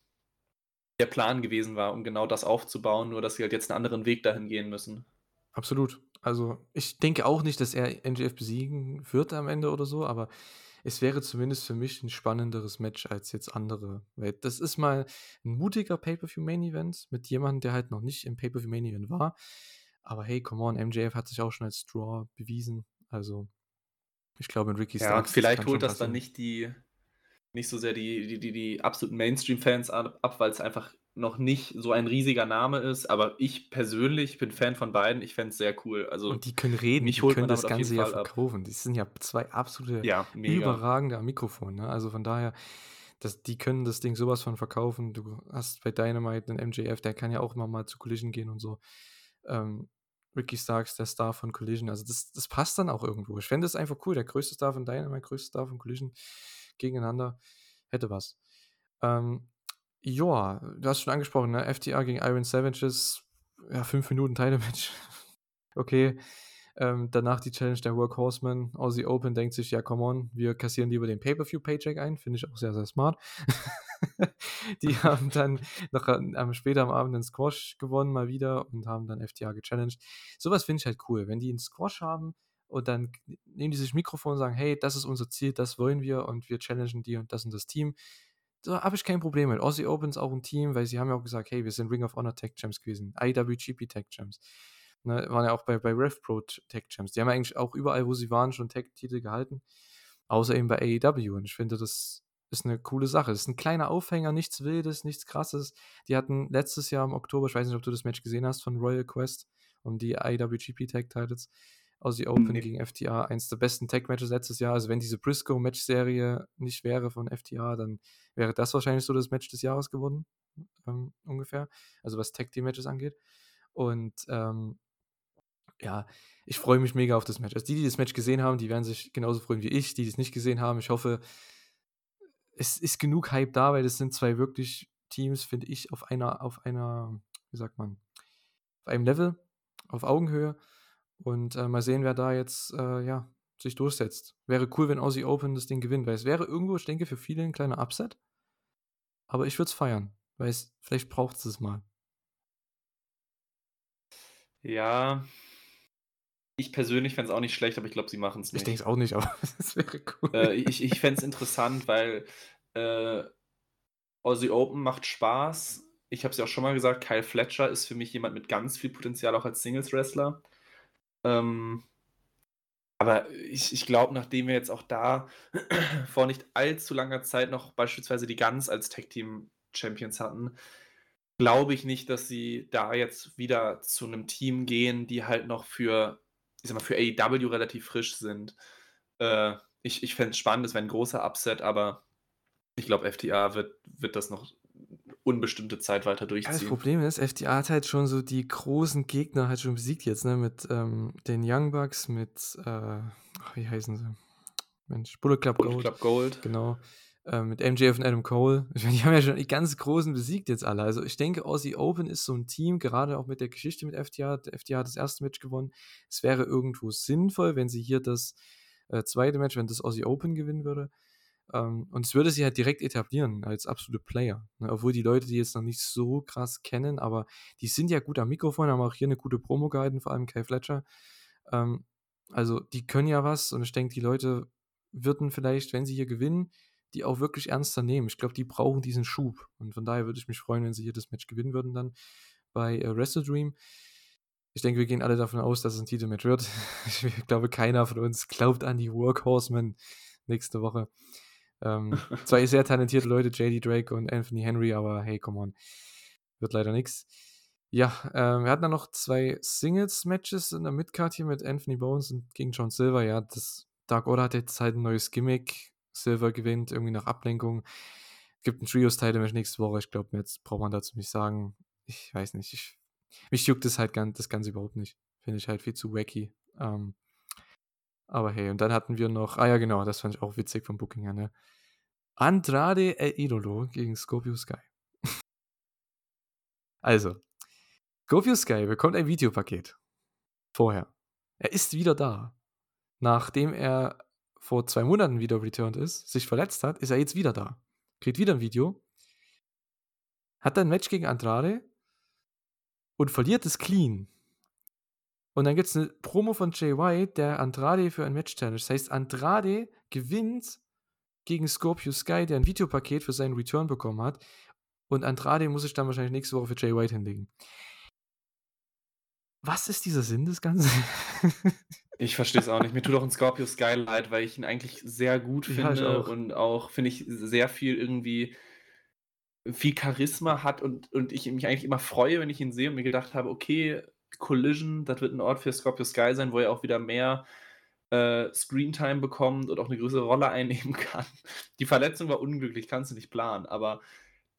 der Plan gewesen war, um genau das aufzubauen, nur dass sie halt jetzt einen anderen Weg dahin gehen müssen. Absolut. Also ich denke auch nicht, dass er M J F besiegen wird am Ende oder so, aber es wäre zumindest für mich ein spannenderes Match als jetzt andere. Weil das ist mal ein mutiger Pay-Per-View-Main-Event mit jemandem, der halt noch nicht im Pay-Per-View-Main-Event war. Aber hey, come on, M J F hat sich auch schon als Draw bewiesen. Also, ich glaube, in Ricky Starks. Ja, vielleicht holt das dann nicht die, nicht so sehr die, die, die, die absoluten Mainstream-Fans ab, weil es einfach noch nicht so ein riesiger Name ist. Aber ich persönlich bin Fan von beiden. Ich fände es sehr cool. Also, und die können reden, die können das Ganze ja verkaufen. Ab. Die sind ja zwei absolute ja, überragende am Mikrofon. Ne? Also von daher, das, die können das Ding sowas von verkaufen. Du hast bei Dynamite einen M J F, der kann ja auch immer mal zu Collision gehen und so. Ähm, Ricky Starks, der Star von Collision. Also das, das passt dann auch irgendwo. Ich fände es einfach cool. Der größte Star von Dynamite, größte Star von Collision gegeneinander. Hätte was. Ähm, Ja, du hast schon angesprochen, ne? F T R gegen Iron Savages, ja, fünf Minuten Title-Match. Okay, ähm, danach die Challenge der Workhorsemen. Aussie Open denkt sich, ja, come on, wir kassieren lieber den Pay-Per-View-Paycheck ein, finde ich auch sehr, sehr smart. Die haben dann noch ähm, später am Abend einen Squash gewonnen mal wieder und haben dann F T R gechallenged. Sowas finde ich halt cool, wenn die einen Squash haben und dann nehmen die sich Mikrofon und sagen, hey, das ist unser Ziel, das wollen wir und wir challengen die und das und das Team. Da habe ich kein Problem mit. Aussie Open ist auch ein Team, weil sie haben ja auch gesagt, hey, wir sind Ring of Honor Tag Champs gewesen, I W G P Tag Champs. Ne, waren ja auch bei, bei RevPro Tag Champs. Die haben ja eigentlich auch überall, wo sie waren, schon Tag-Titel gehalten. Außer eben bei A E W. Und ich finde, das ist eine coole Sache. Das ist ein kleiner Aufhänger, nichts Wildes, nichts Krasses. Die hatten letztes Jahr im Oktober, ich weiß nicht, ob du das Match gesehen hast, von Royal Quest um die I W G P Tag Titles. Aussie Open nee. gegen F T R, eins der besten Tag-Matches letztes Jahr. Also wenn diese Briscoe-Match-Serie nicht wäre von F T R, dann wäre das wahrscheinlich so das Match des Jahres geworden, ähm, ungefähr. Also was Tag-Team-Matches angeht. Und ähm, ja, ich freue mich mega auf das Match. Also die, die das Match gesehen haben, die werden sich genauso freuen wie ich. Die, die es nicht gesehen haben, ich hoffe, es ist genug Hype da, weil das sind zwei wirklich Teams, finde ich, auf einer, auf einer, wie sagt man, auf einem Level, auf Augenhöhe. Und äh, mal sehen, wer da jetzt äh, ja, sich durchsetzt. Wäre cool, wenn Aussie Open das Ding gewinnt, weil es wäre irgendwo, ich denke, für viele ein kleiner Upset. Aber ich würde es feiern, weil es vielleicht braucht es es mal. Ja, ich persönlich fände es auch nicht schlecht, aber ich glaube, sie machen es nicht. Ich denke es auch nicht, aber es wäre cool. Äh, ich ich fände es interessant, weil äh, Aussie Open macht Spaß. Ich habe es ja auch schon mal gesagt, Kyle Fletcher ist für mich jemand mit ganz viel Potenzial, auch als Singles-Wrestler. Ähm, aber ich, ich glaube, nachdem wir jetzt auch da vor nicht allzu langer Zeit noch beispielsweise die Guns als Tag-Team-Champions hatten, glaube ich nicht, dass sie da jetzt wieder zu einem Team gehen, die halt noch für, ich sag mal, für A E W relativ frisch sind. Äh, ich ich fände es spannend, es wäre ein großer Upset, aber ich glaube, F T A wird, wird das noch unbestimmte Zeit weiter durchziehen. Ja, das Problem ist, F T A hat halt schon so die großen Gegner halt schon besiegt jetzt, ne, mit ähm, den Young Bucks, mit, äh, wie heißen sie? Mensch, Bullet Club Gold. Bullet Club Gold. Genau. Äh, mit M J F und Adam Cole. Ich meine, die haben ja schon die ganz großen besiegt jetzt alle. Also ich denke, Aussie Open ist so ein Team, gerade auch mit der Geschichte mit F T A. Der F T A hat das erste Match gewonnen. Es wäre irgendwo sinnvoll, wenn sie hier das äh, zweite Match, wenn das Aussie Open gewinnen würde. Um, und es würde sie halt direkt etablieren als absolute Player, ne? Obwohl die Leute die jetzt noch nicht so krass kennen, aber die sind ja gut am Mikrofon, haben auch hier eine gute Promo gehalten, vor allem Kyle Fletcher. Um, also die können ja was und ich denke, die Leute würden vielleicht, wenn sie hier gewinnen, die auch wirklich ernster nehmen. Ich glaube, die brauchen diesen Schub und von daher würde ich mich freuen, wenn sie hier das Match gewinnen würden dann bei äh, Wrestle Dream. Ich denke, wir gehen alle davon aus, dass es ein Titelmatch wird. Ich glaube, keiner von uns glaubt an die Workhorsemen nächste Woche. ähm, zwei sehr talentierte Leute, J D Drake und Anthony Henry, aber hey, come on, wird leider nichts. Ja, ähm, wir hatten dann noch zwei Singles-Matches in der Midcard hier mit Anthony Bones und gegen John Silver. Ja, das Dark Order hat jetzt halt ein neues Gimmick. Silver gewinnt irgendwie nach Ablenkung. Es gibt ein Trios-Title-Match nächste Woche. Ich glaube, jetzt braucht man dazu nicht sagen. Ich weiß nicht. Ich, mich juckt das halt ganz, das Ganze überhaupt nicht. Finde ich halt viel zu wacky. Ähm, Aber hey, und dann hatten wir noch, ah ja genau, das fand ich auch witzig vom Booking her, ne? Andrade El Idolo gegen Scorpio Sky. Also, Scorpio Sky bekommt ein Videopaket. Vorher. Er ist wieder da. Nachdem er vor zwei Monaten wieder returned ist, sich verletzt hat, ist er jetzt wieder da. Kriegt wieder ein Video. Hat dann ein Match gegen Andrade und verliert es clean. Und dann gibt es eine Promo von Jay White, der Andrade für ein Match challenge. Das heißt, Andrade gewinnt gegen Scorpio Sky, der ein Videopaket für seinen Return bekommen hat. Und Andrade muss sich dann wahrscheinlich nächste Woche für Jay White hinlegen. Was ist dieser Sinn des Ganzen? Ich verstehe es auch nicht. Mir tut auch ein Scorpio Sky leid, weil ich ihn eigentlich sehr gut finde. Ja, auch. Und auch, finde ich, sehr viel irgendwie... viel Charisma hat. Und, und ich mich eigentlich immer freue, wenn ich ihn sehe und mir gedacht habe, okay... Collision, das wird ein Ort für Scorpio Sky sein, wo er auch wieder mehr äh, Screentime bekommt und auch eine größere Rolle einnehmen kann. Die Verletzung war unglücklich, kannst du nicht planen, aber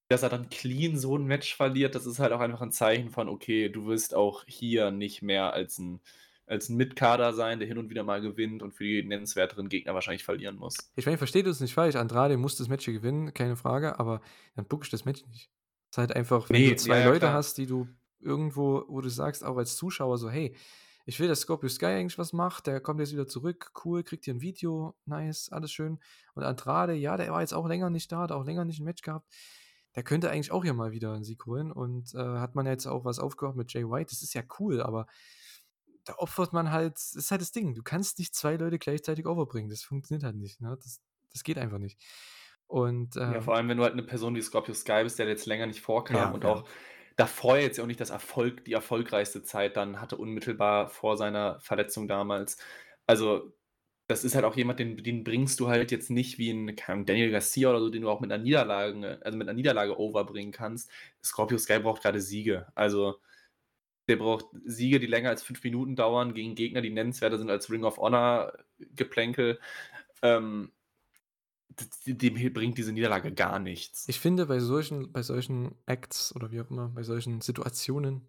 dass er dann clean so ein Match verliert, das ist halt auch einfach ein Zeichen von, okay, du wirst auch hier nicht mehr als ein, als ein Mitkader sein, der hin und wieder mal gewinnt und für die nennenswerteren Gegner wahrscheinlich verlieren muss. Ich meine, ich verstehe das nicht falsch, Andrade muss das Match hier gewinnen, keine Frage, aber dann book ich das Match nicht. Es ist halt einfach, wenn nee, du zwei ja, Leute klar. hast, die du irgendwo, wo du sagst, auch als Zuschauer so, hey, ich will, dass Scorpio Sky eigentlich was macht, der kommt jetzt wieder zurück, cool, kriegt hier ein Video, nice, alles schön. Und Andrade, ja, der war jetzt auch länger nicht da, hat auch länger nicht ein Match gehabt, der könnte eigentlich auch hier mal wieder einen Sieg holen und äh, hat man jetzt auch was aufgemacht mit Jay White, das ist ja cool, aber da opfert man halt, das ist halt das Ding, du kannst nicht zwei Leute gleichzeitig overbringen, das funktioniert halt nicht, ne? das, das geht einfach nicht. Und, ähm, ja, vor allem, wenn du halt eine Person wie Scorpio Sky bist, der jetzt länger nicht vorkam ja, und ja. auch davor jetzt auch nicht das Erfolg, die erfolgreichste Zeit dann hatte, unmittelbar vor seiner Verletzung damals. Also, das ist halt auch jemand, den, den bringst du halt jetzt nicht wie ein Daniel Garcia oder so, den du auch mit einer Niederlage, also mit einer Niederlage overbringen kannst. Scorpio Sky braucht gerade Siege. Also, der braucht Siege, die länger als fünf Minuten dauern, gegen Gegner, die nennenswerter sind als Ring of Honor Geplänkel. Ähm, dem bringt diese Niederlage gar nichts. Ich finde, bei solchen, bei solchen Acts oder wie auch immer, bei solchen Situationen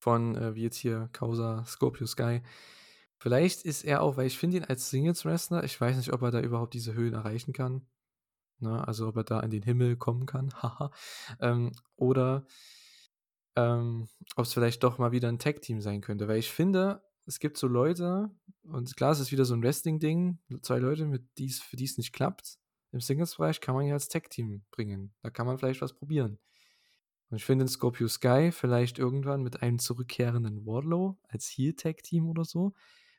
von, äh, wie jetzt hier, Causa Scorpio Sky, vielleicht ist er auch, weil ich finde ihn als Singles-Wrestler, ich weiß nicht, ob er da überhaupt diese Höhen erreichen kann, ne? Also ob er da in den Himmel kommen kann, haha, ähm, oder ähm, ob es vielleicht doch mal wieder ein Tag-Team sein könnte, weil ich finde, es gibt so Leute, und klar, es ist wieder so ein Wrestling-Ding, zwei Leute, mit die's, für die es nicht klappt, im Singles-Bereich kann man ja als Tag-Team bringen. Da kann man vielleicht was probieren. Und ich finde den Scorpio Sky vielleicht irgendwann mit einem zurückkehrenden Wardlow als Heel-Tag-Team oder so,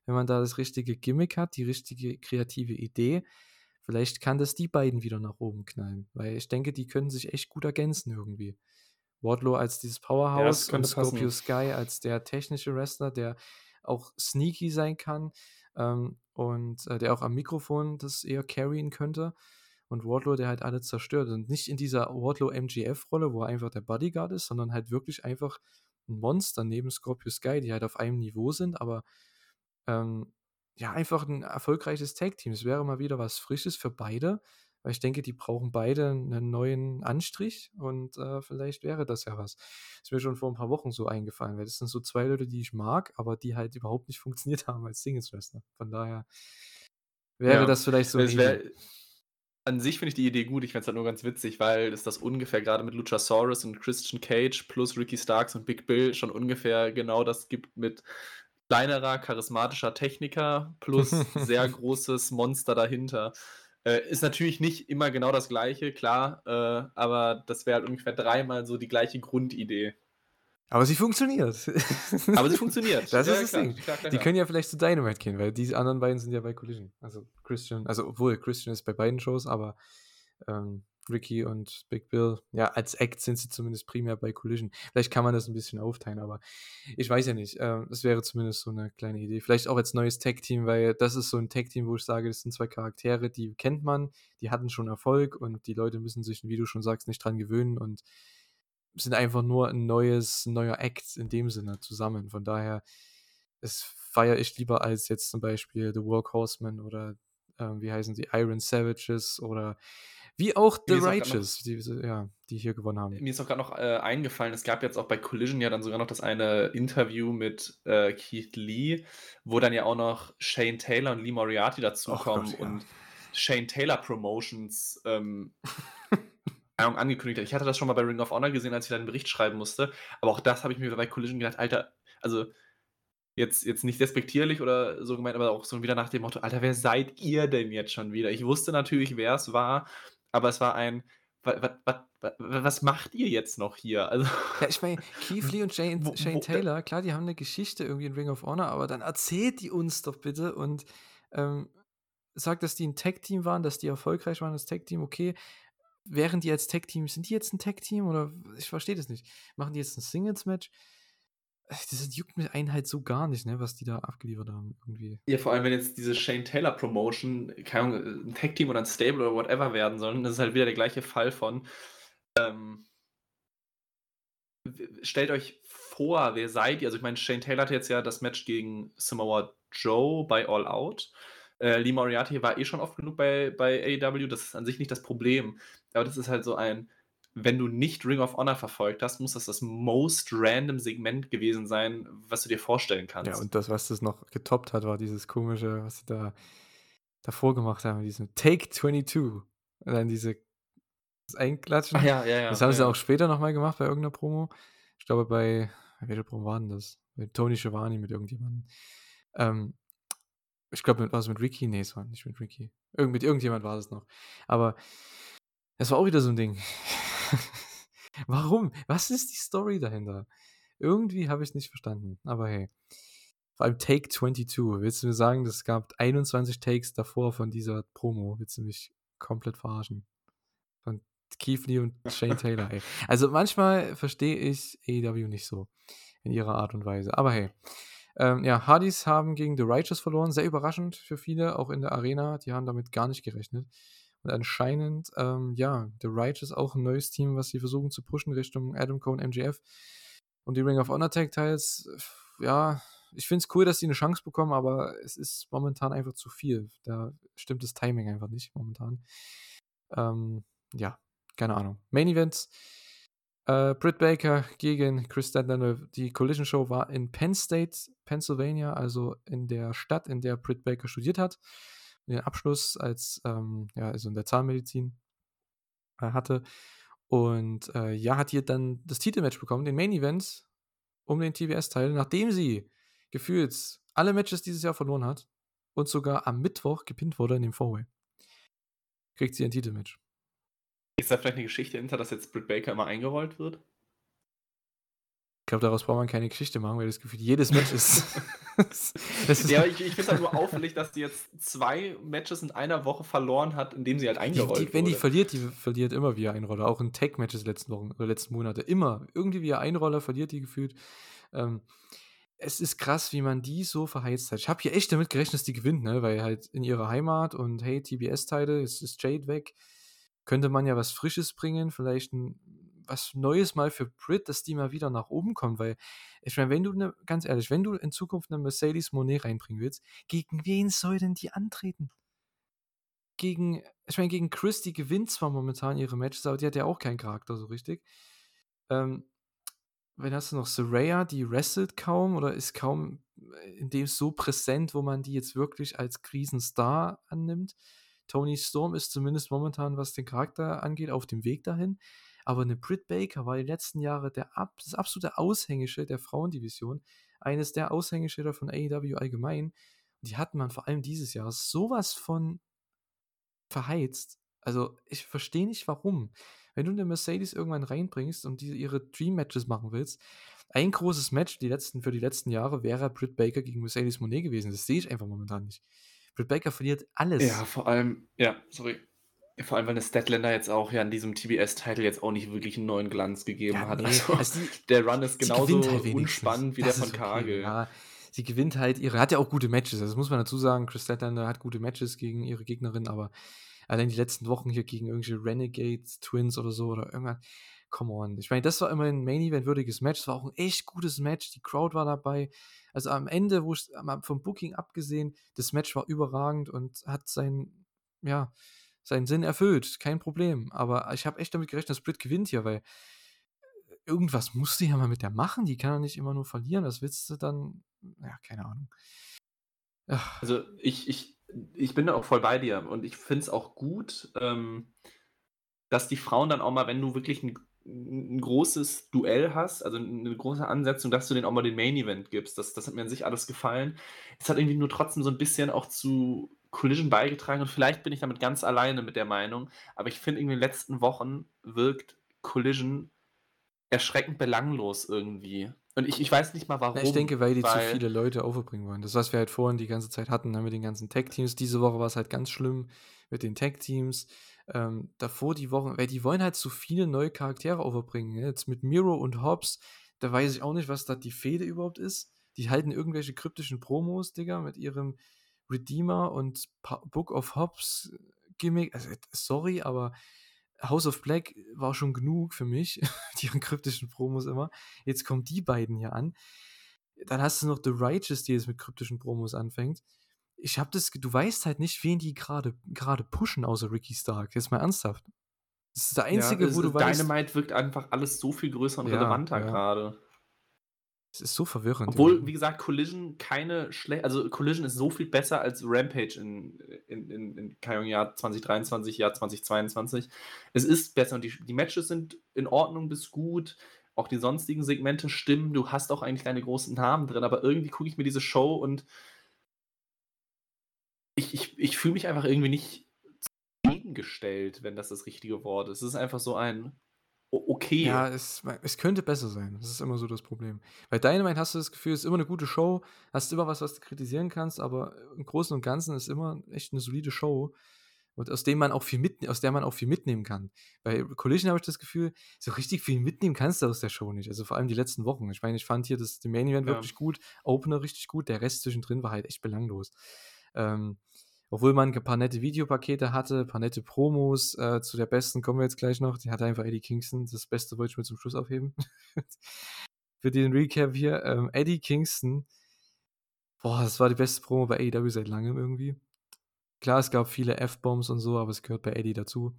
wenn man da das richtige Gimmick hat, die richtige kreative Idee, vielleicht kann das die beiden wieder nach oben knallen, weil ich denke, die können sich echt gut ergänzen irgendwie. Wardlow als dieses Powerhouse ja, und Scorpio passen. Sky als der technische Wrestler, der auch sneaky sein kann ähm, und äh, der auch am Mikrofon das eher carryen könnte und Wardlow, der halt alle zerstört und nicht in dieser Wardlow-M J F-Rolle, wo er einfach der Bodyguard ist, sondern halt wirklich einfach ein Monster neben Scorpio Sky, die halt auf einem Niveau sind, aber ähm, ja, einfach ein erfolgreiches Tag-Team. Es wäre mal wieder was Frisches für beide, weil ich denke, die brauchen beide einen neuen Anstrich und äh, vielleicht wäre das ja was. Das ist mir schon vor ein paar Wochen so eingefallen, weil das sind so zwei Leute, die ich mag, aber die halt überhaupt nicht funktioniert haben als Singles-Wrestler. Von daher wäre ja, das vielleicht so ein wär, an sich finde ich die Idee gut, ich fände es halt nur ganz witzig, weil es das ungefähr gerade mit Luchasaurus und Christian Cage plus Ricky Starks und Big Bill schon ungefähr genau das gibt mit kleinerer, charismatischer Techniker plus sehr großes Monster dahinter. Äh, ist natürlich nicht immer genau das Gleiche, klar, äh, aber das wäre halt ungefähr dreimal so die gleiche Grundidee. Aber sie funktioniert. Aber sie funktioniert. Das ja, ist das klar, Ding. Klar, klar, klar. Die können ja vielleicht zu Dynamite gehen, weil diese anderen beiden sind ja bei Collision. Also Christian, also obwohl Christian ist bei beiden Shows, aber ähm, Ricky und Big Bill, ja, als Act sind sie zumindest primär bei Collision. Vielleicht kann man das ein bisschen aufteilen, aber ich weiß ja nicht. Ähm, das wäre zumindest so eine kleine Idee. Vielleicht auch als neues Tag-Team, weil das ist so ein Tag-Team, wo ich sage, das sind zwei Charaktere, die kennt man, die hatten schon Erfolg und die Leute müssen sich, wie du schon sagst, nicht dran gewöhnen und sind einfach nur ein neues, ein neuer Act in dem Sinne zusammen. Von daher, es feiere ich lieber als jetzt zum Beispiel The Workhorsemen oder ähm, wie heißen die, Iron Savages oder wie auch The Righteous, die, ja, die hier gewonnen haben. Mir ist auch gerade noch äh, eingefallen, es gab jetzt auch bei Collision ja dann sogar noch das eine Interview mit äh, Keith Lee, wo dann ja auch noch Shane Taylor und Lee Moriarty dazukommen Gott, ja. und Shane Taylor Promotions ähm, angekündigt hat. Ich hatte das schon mal bei Ring of Honor gesehen, als ich da einen Bericht schreiben musste, aber auch das habe ich mir bei Collision gedacht, Alter, also Jetzt, jetzt nicht despektierlich oder so gemeint, aber auch so wieder nach dem Motto, Alter, wer seid ihr denn jetzt schon wieder? Ich wusste natürlich, wer es war, aber es war ein, wa, wa, wa, wa, was macht ihr jetzt noch hier? Also, ja, ich meine, Keith Lee und Shane, wo, Shane wo, Taylor, da, klar, die haben eine Geschichte irgendwie in Ring of Honor, aber dann erzählt die uns doch bitte und ähm, sagt, dass die ein Tag-Team waren, dass die erfolgreich waren als Tag-Team, okay, wären die als Tag-Team, sind die jetzt ein Tag-Team oder ich verstehe das nicht, machen die jetzt ein Singles-Match? Das juckt mir einen halt so gar nicht, ne, was die da abgeliefert haben irgendwie. Ja, vor allem, wenn jetzt diese Shane Taylor Promotion keine Ahnung, ein Tag-Team oder ein Stable oder whatever werden sollen, das ist halt wieder der gleiche Fall von ähm, stellt euch vor, wer seid ihr? Also ich meine, Shane Taylor hatte jetzt ja das Match gegen Samoa Joe bei All Out. Äh, Lee Moriarty war eh schon oft genug bei, bei A E W, das ist an sich nicht das Problem. Aber das ist halt so ein wenn du nicht Ring of Honor verfolgt hast, muss das das most random Segment gewesen sein, was du dir vorstellen kannst. Ja, und das, was das noch getoppt hat, war dieses komische, was sie da davor gemacht haben, diesem Take zweiundzwanzig. Und dann diese das Einklatschen. Ach, ja, ja, ja, das haben ja. sie auch später nochmal gemacht bei irgendeiner Promo. Ich glaube, bei, welche Promo war denn das? Bei Tony Schiavone mit irgendjemandem. Ähm, ich glaube, war es mit Ricky? Nee, es war nicht mit Ricky. Irgend, mit irgendjemand war das noch. Aber es war auch wieder so ein Ding. Warum? Was ist die Story dahinter? Irgendwie habe ich es nicht verstanden, aber hey. Vor allem Take zweiundzwanzig. Willst du mir sagen, es gab einundzwanzig Takes davor von dieser Promo? Willst du mich komplett verarschen? Von Keith Lee und Shane Taylor, ey. Also manchmal verstehe ich A E W nicht so in ihrer Art und Weise. Aber hey. Ähm, ja, Hardys haben gegen The Righteous verloren. Sehr überraschend für viele, auch in der Arena. Die haben damit gar nicht gerechnet. Und anscheinend, ähm, ja, The Righteous auch ein neues Team, was sie versuchen zu pushen Richtung Adam Cole und M J F. Und die Ring of Honor Tag Teils, ja, ich finde es cool, dass sie eine Chance bekommen, aber es ist momentan einfach zu viel. Da stimmt das Timing einfach nicht momentan. Ähm, ja, keine Ahnung. Main Events. Uh, Britt Baker gegen Chris Statlander. Die Collision Show war in Penn State, Pennsylvania, also in der Stadt, in der Britt Baker studiert hat. Den Abschluss als, ähm, ja, also in der Zahnmedizin äh, hatte. Und äh, ja, hat hier dann das Titelmatch bekommen, den Main Event um den T B S-Teil, nachdem sie gefühlt alle Matches dieses Jahr verloren hat und sogar am Mittwoch gepinnt wurde in dem Four-Way. Kriegt sie ein Titelmatch. Ist da vielleicht eine Geschichte hinter, dass jetzt Britt Baker immer eingerollt wird? Ich glaube, daraus braucht man keine Geschichte machen, weil das Gefühl jedes Match ist. das, das ja, ich, ich finde es halt nur auffällig, dass die jetzt zwei Matches in einer Woche verloren hat, indem sie halt eingerollt die, die, wenn wurde. Wenn die verliert, die verliert immer wieder Einroller. Auch in Tag-Matches letzten Wochen oder letzten Monate. Immer. Irgendwie wieder Einroller verliert die gefühlt. Ähm, es ist krass, wie man die so verheizt hat. Ich habe hier echt damit gerechnet, dass die gewinnt, ne? Weil halt in ihrer Heimat und hey, T B S-Teile, es ist Jade weg. Könnte man ja was Frisches bringen, vielleicht ein, was Neues mal für Britt, dass die mal wieder nach oben kommt, weil, ich meine, wenn du, ne, ganz ehrlich, wenn du in Zukunft eine Mercedes Moné reinbringen willst, gegen wen soll denn die antreten? Gegen, ich meine, gegen Chris, die gewinnt zwar momentan ihre Matches, aber die hat ja auch keinen Charakter so richtig. Ähm, wenn hast du noch Saraya, die wrestelt kaum oder ist kaum in dem so präsent, wo man die jetzt wirklich als Krisenstar annimmt. Tony Storm ist zumindest momentan, was den Charakter angeht, auf dem Weg dahin. Aber eine Britt Baker war die letzten Jahre der Ab- das absolute Aushängeschild der Frauendivision. Eines der Aushängeschilder von A E W allgemein. Die hat man vor allem dieses Jahr sowas von verheizt. Also ich verstehe nicht, warum. Wenn du eine Mercedes irgendwann reinbringst und die ihre Dream-Matches machen willst, ein großes Match die letzten, für die letzten Jahre wäre Britt Baker gegen Mercedes Moné gewesen. Das sehe ich einfach momentan nicht. Britt Baker verliert alles. Ja, vor allem, ja, sorry. Vor allem, weil der Statlander jetzt auch ja an diesem T B S-Titel jetzt auch nicht wirklich einen neuen Glanz gegeben ja, hat. Nee. Also, also die, der Run ist genauso halt unspannend wie das der von Cargill. Okay. Ja, sie gewinnt halt ihre, hat ja auch gute Matches, also das muss man dazu sagen, Chris Statlander hat gute Matches gegen ihre Gegnerin, aber allein die letzten Wochen hier gegen irgendwelche Renegade-Twins oder so oder irgendwann, come on. Ich meine, das war immer ein Main-Event-würdiges Match, das war auch ein echt gutes Match, die Crowd war dabei. Also am Ende, wo ich, vom Booking abgesehen, das Match war überragend und hat seinen, ja, seinen Sinn erfüllt. Kein Problem. Aber ich habe echt damit gerechnet, dass Britt gewinnt hier, weil irgendwas musst du ja mal mit der machen. Die kann ja nicht immer nur verlieren. Das willst du dann, ja, keine Ahnung. Ach. Also ich, ich, ich bin da auch voll bei dir und ich finde es auch gut, ähm, dass die Frauen dann auch mal, wenn du wirklich ein ein großes Duell hast, also eine große Ansetzung, dass du denen auch mal den Main-Event gibst. Das, das hat mir an sich alles gefallen. Es hat irgendwie nur trotzdem so ein bisschen auch zu Collision beigetragen und vielleicht bin ich damit ganz alleine mit der Meinung, aber ich finde irgendwie in den letzten Wochen wirkt Collision erschreckend belanglos irgendwie. Und ich, ich weiß nicht mal, warum. Na, ich denke, weil die weil zu viele Leute aufbringen wollen. Das, was wir halt vorhin die ganze Zeit hatten, mit den ganzen Tag-Teams. Diese Woche war es halt ganz schlimm mit den Tag-Teams. Ähm, davor die Wochen, weil die wollen halt so viele neue Charaktere overbringen. Jetzt mit Miro und Hobbs, da weiß ich auch nicht, was da die Fehde überhaupt ist. Die halten irgendwelche kryptischen Promos, Digga, mit ihrem Redeemer und Book of Hobbs Gimmick. Also, sorry, aber House of Black war schon genug für mich, die kryptischen Promos immer. Jetzt kommen die beiden hier an. Dann hast du noch The Righteous, die jetzt mit kryptischen Promos anfängt. Ich hab das, du weißt halt nicht, wen die gerade gerade pushen, außer Ricky Stark. Jetzt mal ernsthaft. Das ist der einzige, ja, wo du Dynamite weißt. Dynamite wirkt einfach alles so viel größer und ja, relevanter ja. gerade. Es ist so verwirrend. Obwohl, irgendwie. Wie gesagt, Collision keine schlecht, also Collision ist so viel besser als Rampage in, in, in, in keinem Jahr zwanzig dreiundzwanzig, Jahr zwanzig zweiundzwanzig. Es ist besser und die, die Matches sind in Ordnung bis gut. Auch die sonstigen Segmente stimmen. Du hast auch eigentlich deine großen Namen drin, aber irgendwie gucke ich mir diese Show und Ich, ich, ich fühle mich einfach irgendwie nicht entgegengestellt, wenn das das richtige Wort ist. Es ist einfach so ein, okay. Ja, es, es könnte besser sein. Das ist immer so das Problem. Bei Dynamite hast du das Gefühl, es ist immer eine gute Show, hast immer was, was du kritisieren kannst, aber im Großen und Ganzen ist immer echt eine solide Show, und aus, dem man auch viel mit, aus der man auch viel mitnehmen kann. Bei Collision habe ich das Gefühl, so richtig viel mitnehmen kannst du aus der Show nicht. Also vor allem die letzten Wochen. Ich meine, ich fand hier das Main Event ja. wirklich gut, Opener richtig gut, der Rest zwischendrin war halt echt belanglos. Ähm, Obwohl man ein paar nette Videopakete hatte, ein paar nette Promos, äh, zu der besten kommen wir jetzt gleich noch, die hatte einfach Eddie Kingston, das Beste wollte ich mir zum Schluss aufheben. Für den Recap hier, ähm, Eddie Kingston, boah, das war die beste Promo bei A E W seit langem irgendwie. Klar, es gab viele F-Bombs und so, aber es gehört bei Eddie dazu.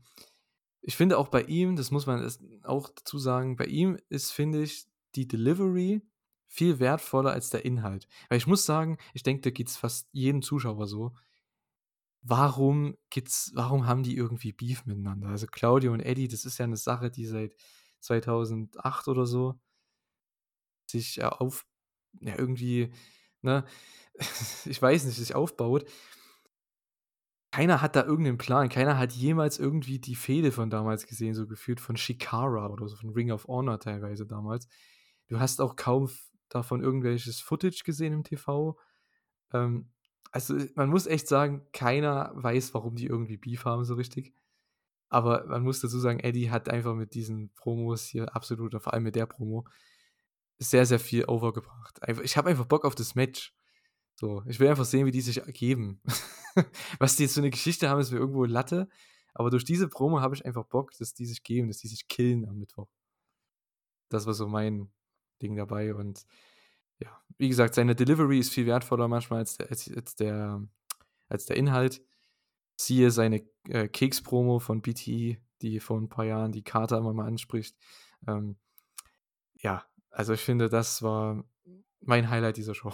Ich finde auch bei ihm, das muss man auch dazu sagen, bei ihm ist, finde ich, die Delivery viel wertvoller als der Inhalt. Weil ich muss sagen, ich denke, da geht es fast jedem Zuschauer so, Warum gibt's, warum haben die irgendwie Beef miteinander? Also Claudio und Eddie, das ist ja eine Sache, die seit zweitausendacht oder so sich auf, ja irgendwie, ne, ich weiß nicht, sich aufbaut. Keiner hat da irgendeinen Plan, keiner hat jemals irgendwie die Fehde von damals gesehen, so gefühlt von Shikara oder so, von Ring of Honor teilweise damals. Du hast auch kaum davon irgendwelches Footage gesehen im T V, ähm, also man muss echt sagen, keiner weiß, warum die irgendwie Beef haben so richtig. Aber man muss dazu sagen, Eddie hat einfach mit diesen Promos hier absolut, vor allem mit der Promo, sehr, sehr viel overgebracht. Ich habe einfach Bock auf das Match. So, ich will einfach sehen, wie die sich geben. Was die jetzt für eine Geschichte haben, ist mir irgendwo Latte. Aber durch diese Promo habe ich einfach Bock, dass die sich geben, dass die sich killen am Mittwoch. Das war so mein Ding dabei. Und ja, wie gesagt, seine Delivery ist viel wertvoller manchmal als der, als, als der, als der Inhalt. Siehe seine äh, Keks-Promo von B T E, die vor ein paar Jahren die Karte immer mal anspricht. Ähm, ja, also ich finde, das war mein Highlight dieser Show.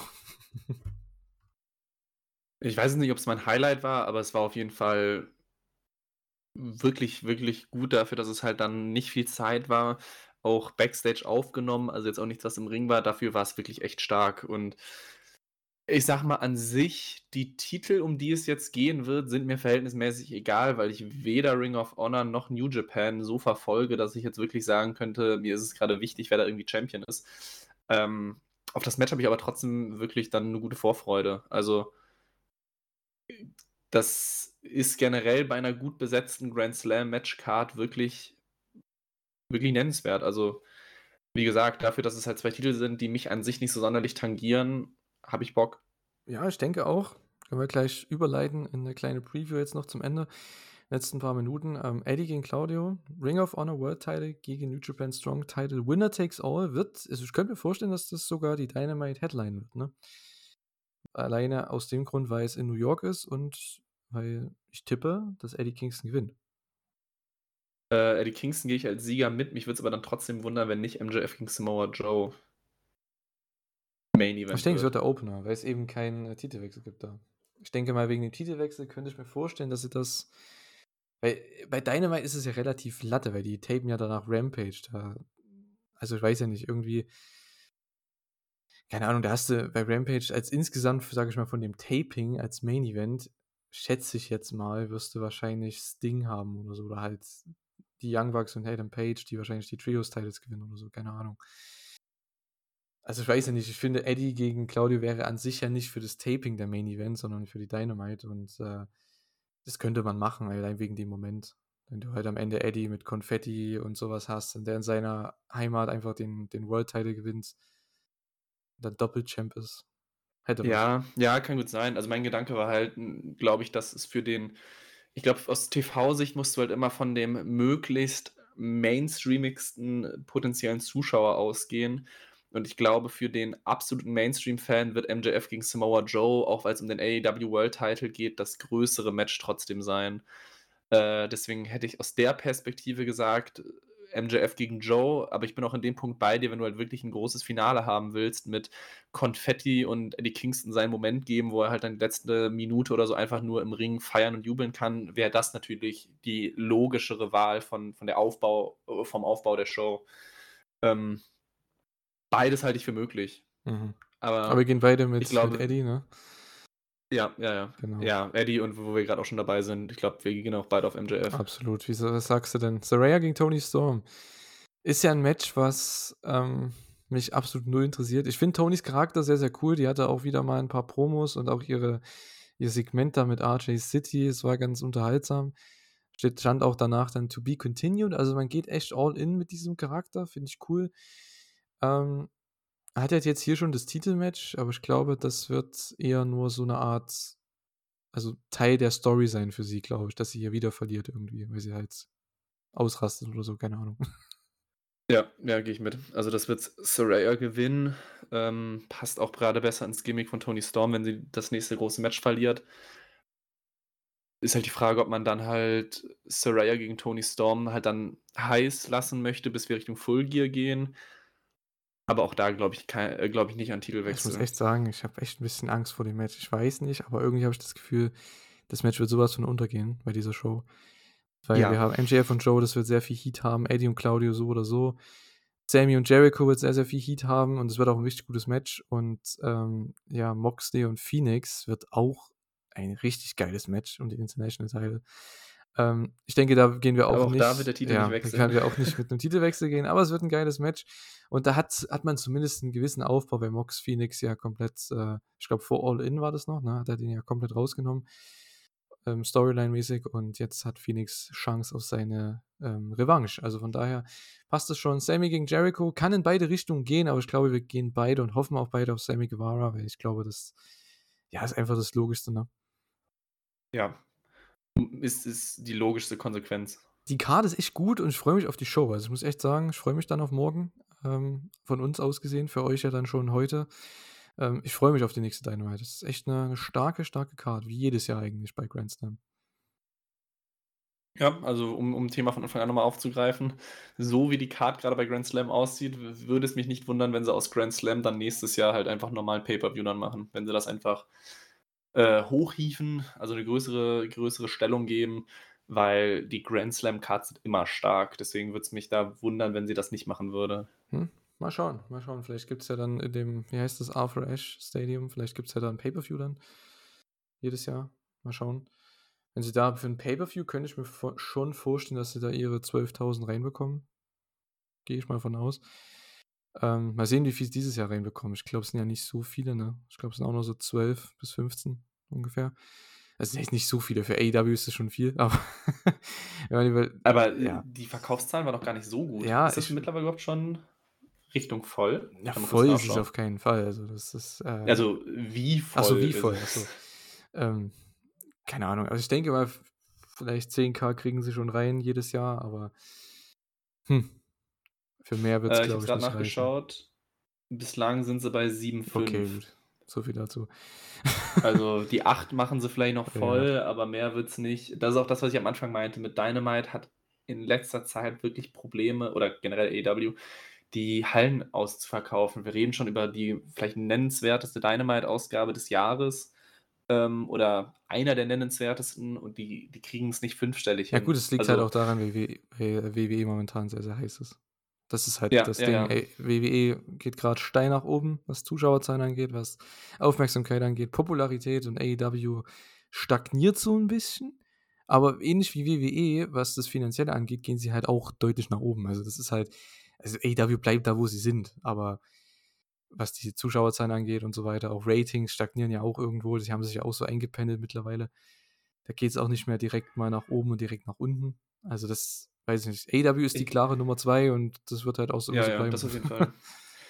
Ich weiß nicht, ob es mein Highlight war, aber es war auf jeden Fall wirklich, wirklich gut dafür, dass es halt dann nicht viel Zeit war. Auch Backstage aufgenommen, also jetzt auch nichts, was im Ring war, dafür war es wirklich echt stark. Und ich sag mal, an sich, die Titel, um die es jetzt gehen wird, sind mir verhältnismäßig egal, weil ich weder Ring of Honor noch New Japan so verfolge, dass ich jetzt wirklich sagen könnte, mir ist es gerade wichtig, wer da irgendwie Champion ist. Ähm, auf das Match habe ich aber trotzdem wirklich dann eine gute Vorfreude. Also das ist generell bei einer gut besetzten Grand Slam Matchcard wirklich wirklich nennenswert. Also, wie gesagt, dafür, dass es halt zwei Titel sind, die mich an sich nicht so sonderlich tangieren, habe ich Bock. Ja, ich denke auch. Können wir gleich überleiten in eine kleine Preview jetzt noch zum Ende. Letzten paar Minuten. Ähm, Eddie gegen Claudio. Ring of Honor World Title gegen New Japan Strong Title. Winner takes all wird, also ich könnte mir vorstellen, dass das sogar die Dynamite Headline wird, ne? Alleine aus dem Grund, weil es in New York ist und weil ich tippe, dass Eddie Kingston gewinnt. Äh, Eddie Kingston gehe ich als Sieger mit. Mich würde es aber dann trotzdem wundern, wenn nicht M J F gegen Samoa Joe Main Event. Ich denke, es wird der Opener, weil es eben keinen äh, Titelwechsel gibt da. Ich denke mal, wegen dem Titelwechsel könnte ich mir vorstellen, dass sie das. Weil bei Dynamite ist es ja relativ latte, weil die tapen ja danach Rampage. Da, also ich weiß ja nicht, irgendwie. Keine Ahnung, da hast du bei Rampage als insgesamt, sage ich mal, von dem Taping als Main Event, schätze ich jetzt mal, wirst du wahrscheinlich Sting haben oder so, oder halt die Young Bucks und Adam Page, die wahrscheinlich die Trios-Titles gewinnen oder so, keine Ahnung. Also ich weiß ja nicht, ich finde, Eddie gegen Claudio wäre an sich ja nicht für das Taping der Main-Event, sondern für die Dynamite, und äh, das könnte man machen, allein wegen dem Moment. Wenn du halt am Ende Eddie mit Konfetti und sowas hast und der in seiner Heimat einfach den, den World-Title gewinnt und dann Doppel-Champ ist. Hätte ja, was. Ja, kann gut sein. Also mein Gedanke war halt, glaube ich, dass es für den Ich glaube, aus T V-Sicht musst du halt immer von dem möglichst mainstreamigsten potenziellen Zuschauer ausgehen. Und ich glaube, für den absoluten Mainstream-Fan wird M J F gegen Samoa Joe, auch weil es um den A E W World Title geht, das größere Match trotzdem sein. Äh, deswegen hätte ich aus der Perspektive gesagt, M J F gegen Joe, aber ich bin auch in dem Punkt bei dir, wenn du halt wirklich ein großes Finale haben willst mit Konfetti und Eddie Kingston seinen Moment geben, wo er halt dann die letzte Minute oder so einfach nur im Ring feiern und jubeln kann, wäre das natürlich die logischere Wahl von, von der Aufbau, vom Aufbau der Show. Ähm, beides halte ich für möglich. Mhm. Aber, aber wir gehen beide mit, ich glaube, mit Eddie, ne? Ja, ja, ja. Genau. Ja, Eddie, und wo wir gerade auch schon dabei sind, ich glaube, wir gehen auch beide auf M J F. Absolut. Wie, was sagst du denn? Saraya gegen Tony Storm. Ist ja ein Match, was ähm, mich absolut null interessiert. Ich finde Tonys Charakter sehr, sehr cool. Die hatte auch wieder mal ein paar Promos und auch ihre, ihr Segment da mit R J City. Es war ganz unterhaltsam. Stand auch danach dann to be continued. Also man geht echt all in mit diesem Charakter. Finde ich cool. Ähm, hat jetzt hier schon das Titelmatch, aber ich glaube, das wird eher nur so eine Art, also Teil der Story sein für sie, glaube ich, dass sie hier wieder verliert irgendwie, weil sie halt ausrastet oder so, keine Ahnung. Ja, ja, gehe ich mit. Also das wird Saraya gewinnen. Ähm, passt auch gerade besser ins Gimmick von Toni Storm, wenn sie das nächste große Match verliert. Ist halt die Frage, ob man dann halt Saraya gegen Toni Storm halt dann heiß lassen möchte, bis wir Richtung Full Gear gehen. Aber auch da glaube ich, glaub ich nicht an Titelwechsel. Ich muss echt sagen, ich habe echt ein bisschen Angst vor dem Match. Ich weiß nicht, aber irgendwie habe ich das Gefühl, das Match wird sowas von untergehen bei dieser Show. Weil ja. wir haben M J F und Joe, das wird sehr viel Heat haben. Eddie und Claudio so oder so. Sammy und Jericho wird sehr, sehr viel Heat haben. Und es wird auch ein richtig gutes Match. Und ähm, ja, Moxley und Phoenix wird auch ein richtig geiles Match um die International-Title. Ähm, ich denke, da gehen wir auch, aber auch nicht. Auch da wird der Titel ja, nicht wechseln. Da können wir auch nicht mit einem Titelwechsel gehen, aber es wird ein geiles Match. Und da hat, hat man zumindest einen gewissen Aufbau, weil Mox Phoenix ja komplett, äh, ich glaube, vor All-In war das noch, ne? Hat er den ja komplett rausgenommen, ähm, Storyline-mäßig. Und jetzt hat Phoenix Chance auf seine ähm, Revanche. Also von daher passt es schon. Sammy gegen Jericho kann in beide Richtungen gehen, aber ich glaube, wir gehen beide und hoffen auch beide auf Sammy Guevara, weil ich glaube, das ja, ist einfach das Logischste, ne? Ja. Ist, ist die logischste Konsequenz. Die Karte ist echt gut und ich freue mich auf die Show. Also ich muss echt sagen, ich freue mich dann auf morgen. Ähm, von uns aus gesehen, für euch ja dann schon heute. Ähm, ich freue mich auf die nächste Dynamite. Das ist echt eine starke, starke Karte, wie jedes Jahr eigentlich bei Grand Slam. Ja, also um, um Thema von Anfang an nochmal aufzugreifen, so wie die Karte gerade bei Grand Slam aussieht, würde es mich nicht wundern, wenn sie aus Grand Slam dann nächstes Jahr halt einfach normalen Pay-Per-View dann machen. Wenn sie das einfach Äh, hochhieven, also eine größere, größere Stellung geben, weil die Grand Slam-Cards sind immer stark. Deswegen würde es mich da wundern, wenn sie das nicht machen würde. Hm? Mal schauen, mal schauen. Vielleicht gibt es ja dann in dem, wie heißt das, Arthur Ashe Stadium, vielleicht gibt es ja da ein Pay-Per-View dann jedes Jahr. Mal schauen. Wenn sie da für ein Pay-Per-View, könnte ich mir vor- schon vorstellen, dass sie da ihre zwölftausend reinbekommen. Gehe ich mal von aus. Ähm, mal sehen, wie viel es dieses Jahr reinbekommen. Ich glaube, es sind ja nicht so viele, ne? Ich glaube, es sind auch nur so zwölf bis fünfzehn ungefähr. Also nicht, nicht so viele. Für A E W ist es schon viel, aber über, aber ja. Die Verkaufszahlen waren doch gar nicht so gut. Ja, ist das mittlerweile überhaupt schon Richtung voll? Ja, voll ist es auf keinen Fall. Also, das ist, äh, also wie voll? Achso, wie voll. Achso. Ähm, keine Ahnung. Also ich denke mal, vielleicht zehntausend kriegen sie schon rein jedes Jahr, aber hm. Für mehr wird es, äh, glaube ich, nicht reichen. Ich habe gerade nachgeschaut. Bislang sind sie bei sieben Komma fünf. Okay, gut. So viel dazu. Also die acht machen sie vielleicht noch voll, ja. Aber mehr wird es nicht. Das ist auch das, was ich am Anfang meinte. Mit Dynamite hat in letzter Zeit wirklich Probleme, oder generell A E W, die Hallen auszuverkaufen. Wir reden schon über die vielleicht nennenswerteste Dynamite-Ausgabe des Jahres. Oder einer der nennenswertesten, und die, die kriegen es nicht fünfstellig hin. Ja gut, es liegt also halt auch daran, wie W W E momentan sehr, sehr heiß ist. Das ist halt ja, das ja, Ding. Ja. Ey, W W E geht gerade steil nach oben, was Zuschauerzahlen angeht, was Aufmerksamkeit angeht, Popularität, und A E W stagniert so ein bisschen. Aber ähnlich wie W W E, was das Finanzielle angeht, gehen sie halt auch deutlich nach oben. Also das ist halt, also A E W bleibt da, wo sie sind. Aber was die Zuschauerzahlen angeht und so weiter, auch Ratings stagnieren ja auch irgendwo. Sie haben sich ja auch so eingependelt mittlerweile. Da geht es auch nicht mehr direkt mal nach oben und direkt nach unten. Also das weiß ich nicht. A E W ist die klare Nummer zwei und das wird halt auch so, ja, so bleiben. Ja, das auf jeden Fall.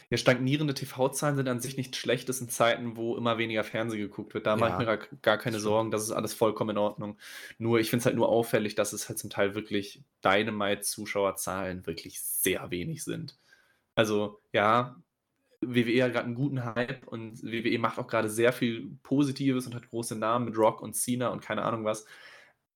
Ja, stagnierende T V-Zahlen sind an sich nichts Schlechtes in Zeiten, wo immer weniger Fernsehen geguckt wird. Da ja. mache ich mir gar keine Sorgen, das ist alles vollkommen in Ordnung. Nur, ich finde es halt nur auffällig, dass es halt zum Teil wirklich Dynamite-Zuschauerzahlen wirklich sehr wenig sind. Also, ja, W W E hat gerade einen guten Hype und W W E macht auch gerade sehr viel Positives und hat große Namen mit Rock und Cena und keine Ahnung was.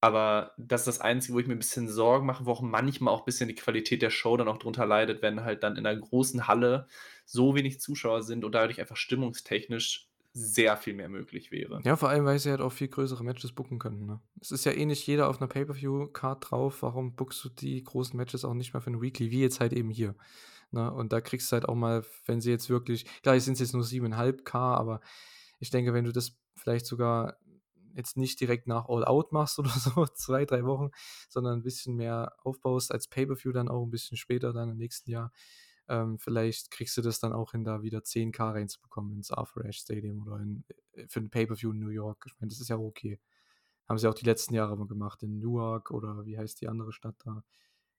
Aber das ist das Einzige, wo ich mir ein bisschen Sorgen mache, wo auch manchmal auch ein bisschen die Qualität der Show dann auch drunter leidet, wenn halt dann in einer großen Halle so wenig Zuschauer sind und dadurch einfach stimmungstechnisch sehr viel mehr möglich wäre. Ja, vor allem, weil sie halt auch viel größere Matches booken könnten. Ne? Es ist ja eh nicht jeder auf einer Pay-Per-View-Card drauf. Warum bookst du die großen Matches auch nicht mal für eine Weekly, wie jetzt halt eben hier? Ne? Und da kriegst du halt auch mal, wenn sie jetzt wirklich, klar, es sind jetzt nur sieben Komma fünf K, aber ich denke, wenn du das vielleicht sogar jetzt nicht direkt nach All Out machst oder so, zwei, drei Wochen, sondern ein bisschen mehr aufbaust als Pay-Per-View dann auch ein bisschen später dann im nächsten Jahr. Ähm, vielleicht kriegst du das dann auch hin, da wieder zehn K reinzubekommen ins Arthur Ashe Stadium oder in, für ein Pay-Per-View in New York. Ich meine, das ist ja okay. Haben sie auch die letzten Jahre mal gemacht in Newark oder wie heißt die andere Stadt da?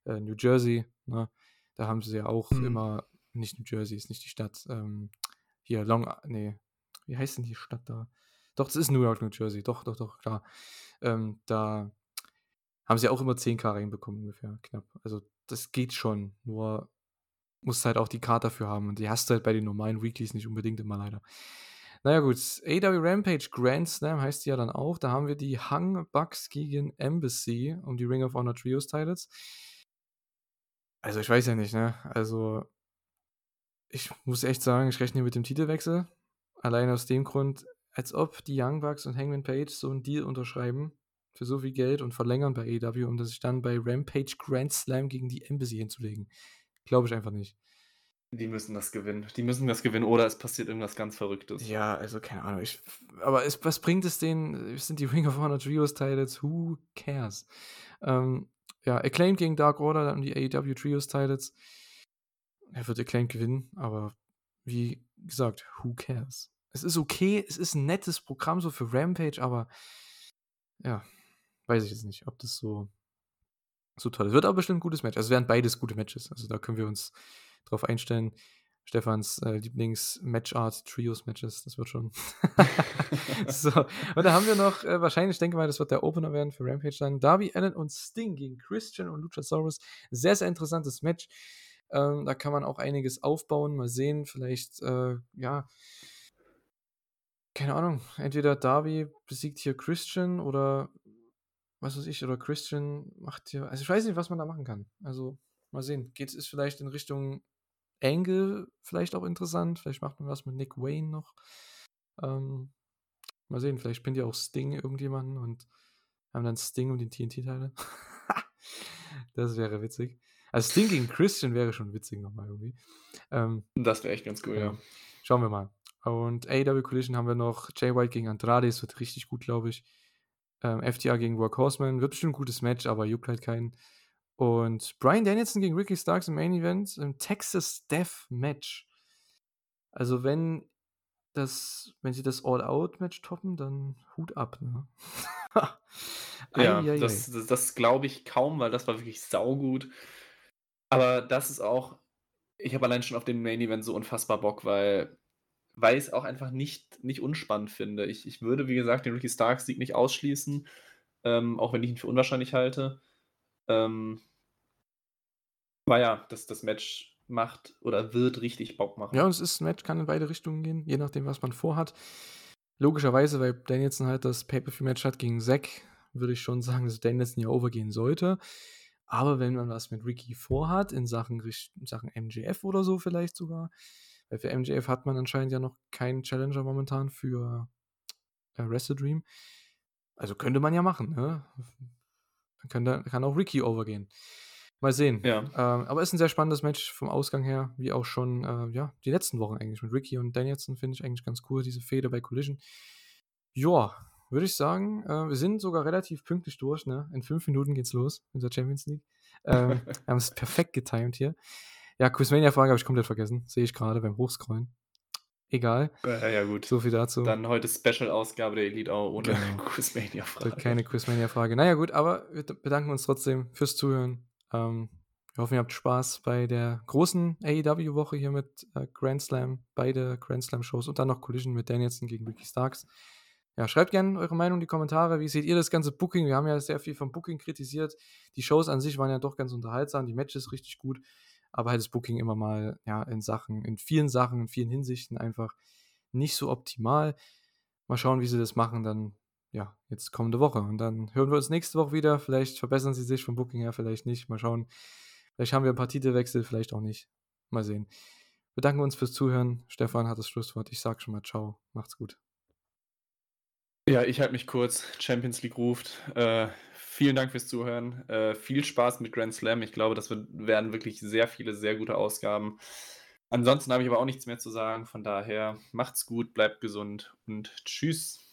Äh, New Jersey, ne? Da haben sie ja auch mhm. immer, nicht New Jersey, ist nicht die Stadt, ähm, hier Long, nee, wie heißt denn die Stadt da? Doch, das ist New York, New Jersey, doch, doch, doch, klar. Ähm, da haben sie auch immer zehn K reinbekommen ungefähr, knapp. Also das geht schon, nur musst halt auch die Karte dafür haben und die hast du halt bei den normalen Weeklies nicht unbedingt immer leider. Naja gut, A E W Rampage Grand Slam heißt die ja dann auch, da haben wir die Young Bucks gegen Embassy um die Ring of Honor Trios Titles. Also ich weiß ja nicht, ne, also ich muss echt sagen, ich rechne mit dem Titelwechsel, allein aus dem Grund, als ob die Young Bucks und Hangman Page so einen Deal unterschreiben für so viel Geld und verlängern bei A E W, um das sich dann bei Rampage Grand Slam gegen die Embassy hinzulegen. Glaube ich einfach nicht. Die müssen das gewinnen. Die müssen das gewinnen oder es passiert irgendwas ganz Verrücktes. Ja, also keine Ahnung. Ich, aber es, was bringt es denen? Es sind die Ring of Honor Trios Titles. Who cares? Ähm, ja, Acclaimed gegen Dark Order, dann die A E W Trios Titles. Er wird Acclaimed gewinnen, aber wie gesagt, who cares? Es ist okay, es ist ein nettes Programm so für Rampage, aber ja, weiß ich jetzt nicht, ob das so so toll. Es wird aber bestimmt ein gutes Match. Also es werden beides gute Matches. Also da können wir uns drauf einstellen. Stefans äh, Lieblings-Matchart-Trios-Matches. Das wird schon. So. Und da haben wir noch, äh, wahrscheinlich, ich denke mal, das wird der Opener werden für Rampage dann. Darby Allin und Sting gegen Christian und Luchasaurus. Sehr, sehr interessantes Match. Ähm, da kann man auch einiges aufbauen. Mal sehen, vielleicht, äh, ja, keine Ahnung. Entweder Darby besiegt hier Christian oder was weiß ich, oder Christian macht hier, also ich weiß nicht, was man da machen kann, also mal sehen, geht es vielleicht in Richtung Angle, vielleicht auch interessant, vielleicht macht man was mit Nick Wayne noch, ähm, mal sehen, vielleicht spinnt ja auch Sting irgendjemanden und haben dann Sting und den T N T-Teile, das wäre witzig, also Sting gegen Christian wäre schon witzig nochmal irgendwie. Ähm, das wäre echt ganz cool, ja. ja. Schauen wir mal. Und A E W Collision haben wir noch, Jay White gegen Andrade, das wird richtig gut, glaube ich. F T R gegen Workhorsemen, wird bestimmt ein gutes Match, aber juckt halt keinen. Und Bryan Danielson gegen Ricky Starks im Main Event, im Texas Death Match. Also wenn das, wenn sie das All-Out-Match toppen, dann Hut ab, ne? ja, Eieiei. das, das, das glaube ich kaum, weil das war wirklich saugut. Aber das ist auch, ich habe allein schon auf den Main Event so unfassbar Bock, weil weil ich es auch einfach nicht, nicht unspannend finde. Ich, ich würde, wie gesagt, den Ricky Starks-Sieg nicht ausschließen, ähm, auch wenn ich ihn für unwahrscheinlich halte. Ähm, aber ja, das, das Match macht oder wird richtig Bock machen. Ja, und es ist ein Match, kann in beide Richtungen gehen, je nachdem, was man vorhat. Logischerweise, weil Danielson halt das Pay-Per-View-Match hat gegen Zack, würde ich schon sagen, dass Danielson ja overgehen sollte. Aber wenn man was mit Ricky vorhat, in Sachen, in Sachen M J F oder so vielleicht sogar, weil für M J F hat man anscheinend ja noch keinen Challenger momentan für äh, Wrestle Dream. Also könnte man ja machen, ne? Dann kann, da, kann auch Ricky overgehen. Mal sehen. Ja. Ähm, aber ist ein sehr spannendes Match vom Ausgang her, wie auch schon äh, ja, die letzten Wochen eigentlich mit Ricky und Danielson, finde ich eigentlich ganz cool, diese Fehde bei Collision. Joa, würde ich sagen, äh, wir sind sogar relativ pünktlich durch, ne? In fünf Minuten geht's los mit der Champions League. Ähm, wir haben es perfekt getimed hier. Ja, Quizmania-Frage habe ich komplett vergessen. Sehe ich gerade beim Hochscrollen. Egal. Ja, ja, gut. So viel dazu. Dann heute Special-Ausgabe der Elite auch ohne genau. Quizmania-Frage. Keine Quizmania-Frage. Naja, gut, aber wir bedanken uns trotzdem fürs Zuhören. Ähm, wir hoffen, ihr habt Spaß bei der großen A E W-Woche hier mit äh, Grand Slam, beide Grand Slam-Shows und dann noch Collision mit Danielson gegen Ricky Starks. Ja, schreibt gerne eure Meinung in die Kommentare. Wie seht ihr das ganze Booking? Wir haben ja sehr viel vom Booking kritisiert. Die Shows an sich waren ja doch ganz unterhaltsam. Die Matches richtig gut. Aber halt das Booking immer mal, ja, in Sachen, in vielen Sachen, in vielen Hinsichten einfach nicht so optimal. Mal schauen, wie sie das machen, dann, ja, jetzt kommende Woche. Und dann hören wir uns nächste Woche wieder. Vielleicht verbessern sie sich vom Booking her, vielleicht nicht. Mal schauen. Vielleicht haben wir ein paar Titelwechsel, vielleicht auch nicht. Mal sehen. Wir bedanken uns fürs Zuhören. Stefan hat das Schlusswort. Ich sag schon mal ciao. Macht's gut. Ja, ich halte mich kurz. Champions League ruft. Äh, Vielen Dank fürs Zuhören. Äh, viel Spaß mit Grand Slam. Ich glaube, das wird, werden wirklich sehr viele, sehr gute Ausgaben. Ansonsten habe ich aber auch nichts mehr zu sagen. Von daher, macht's gut, bleibt gesund und tschüss.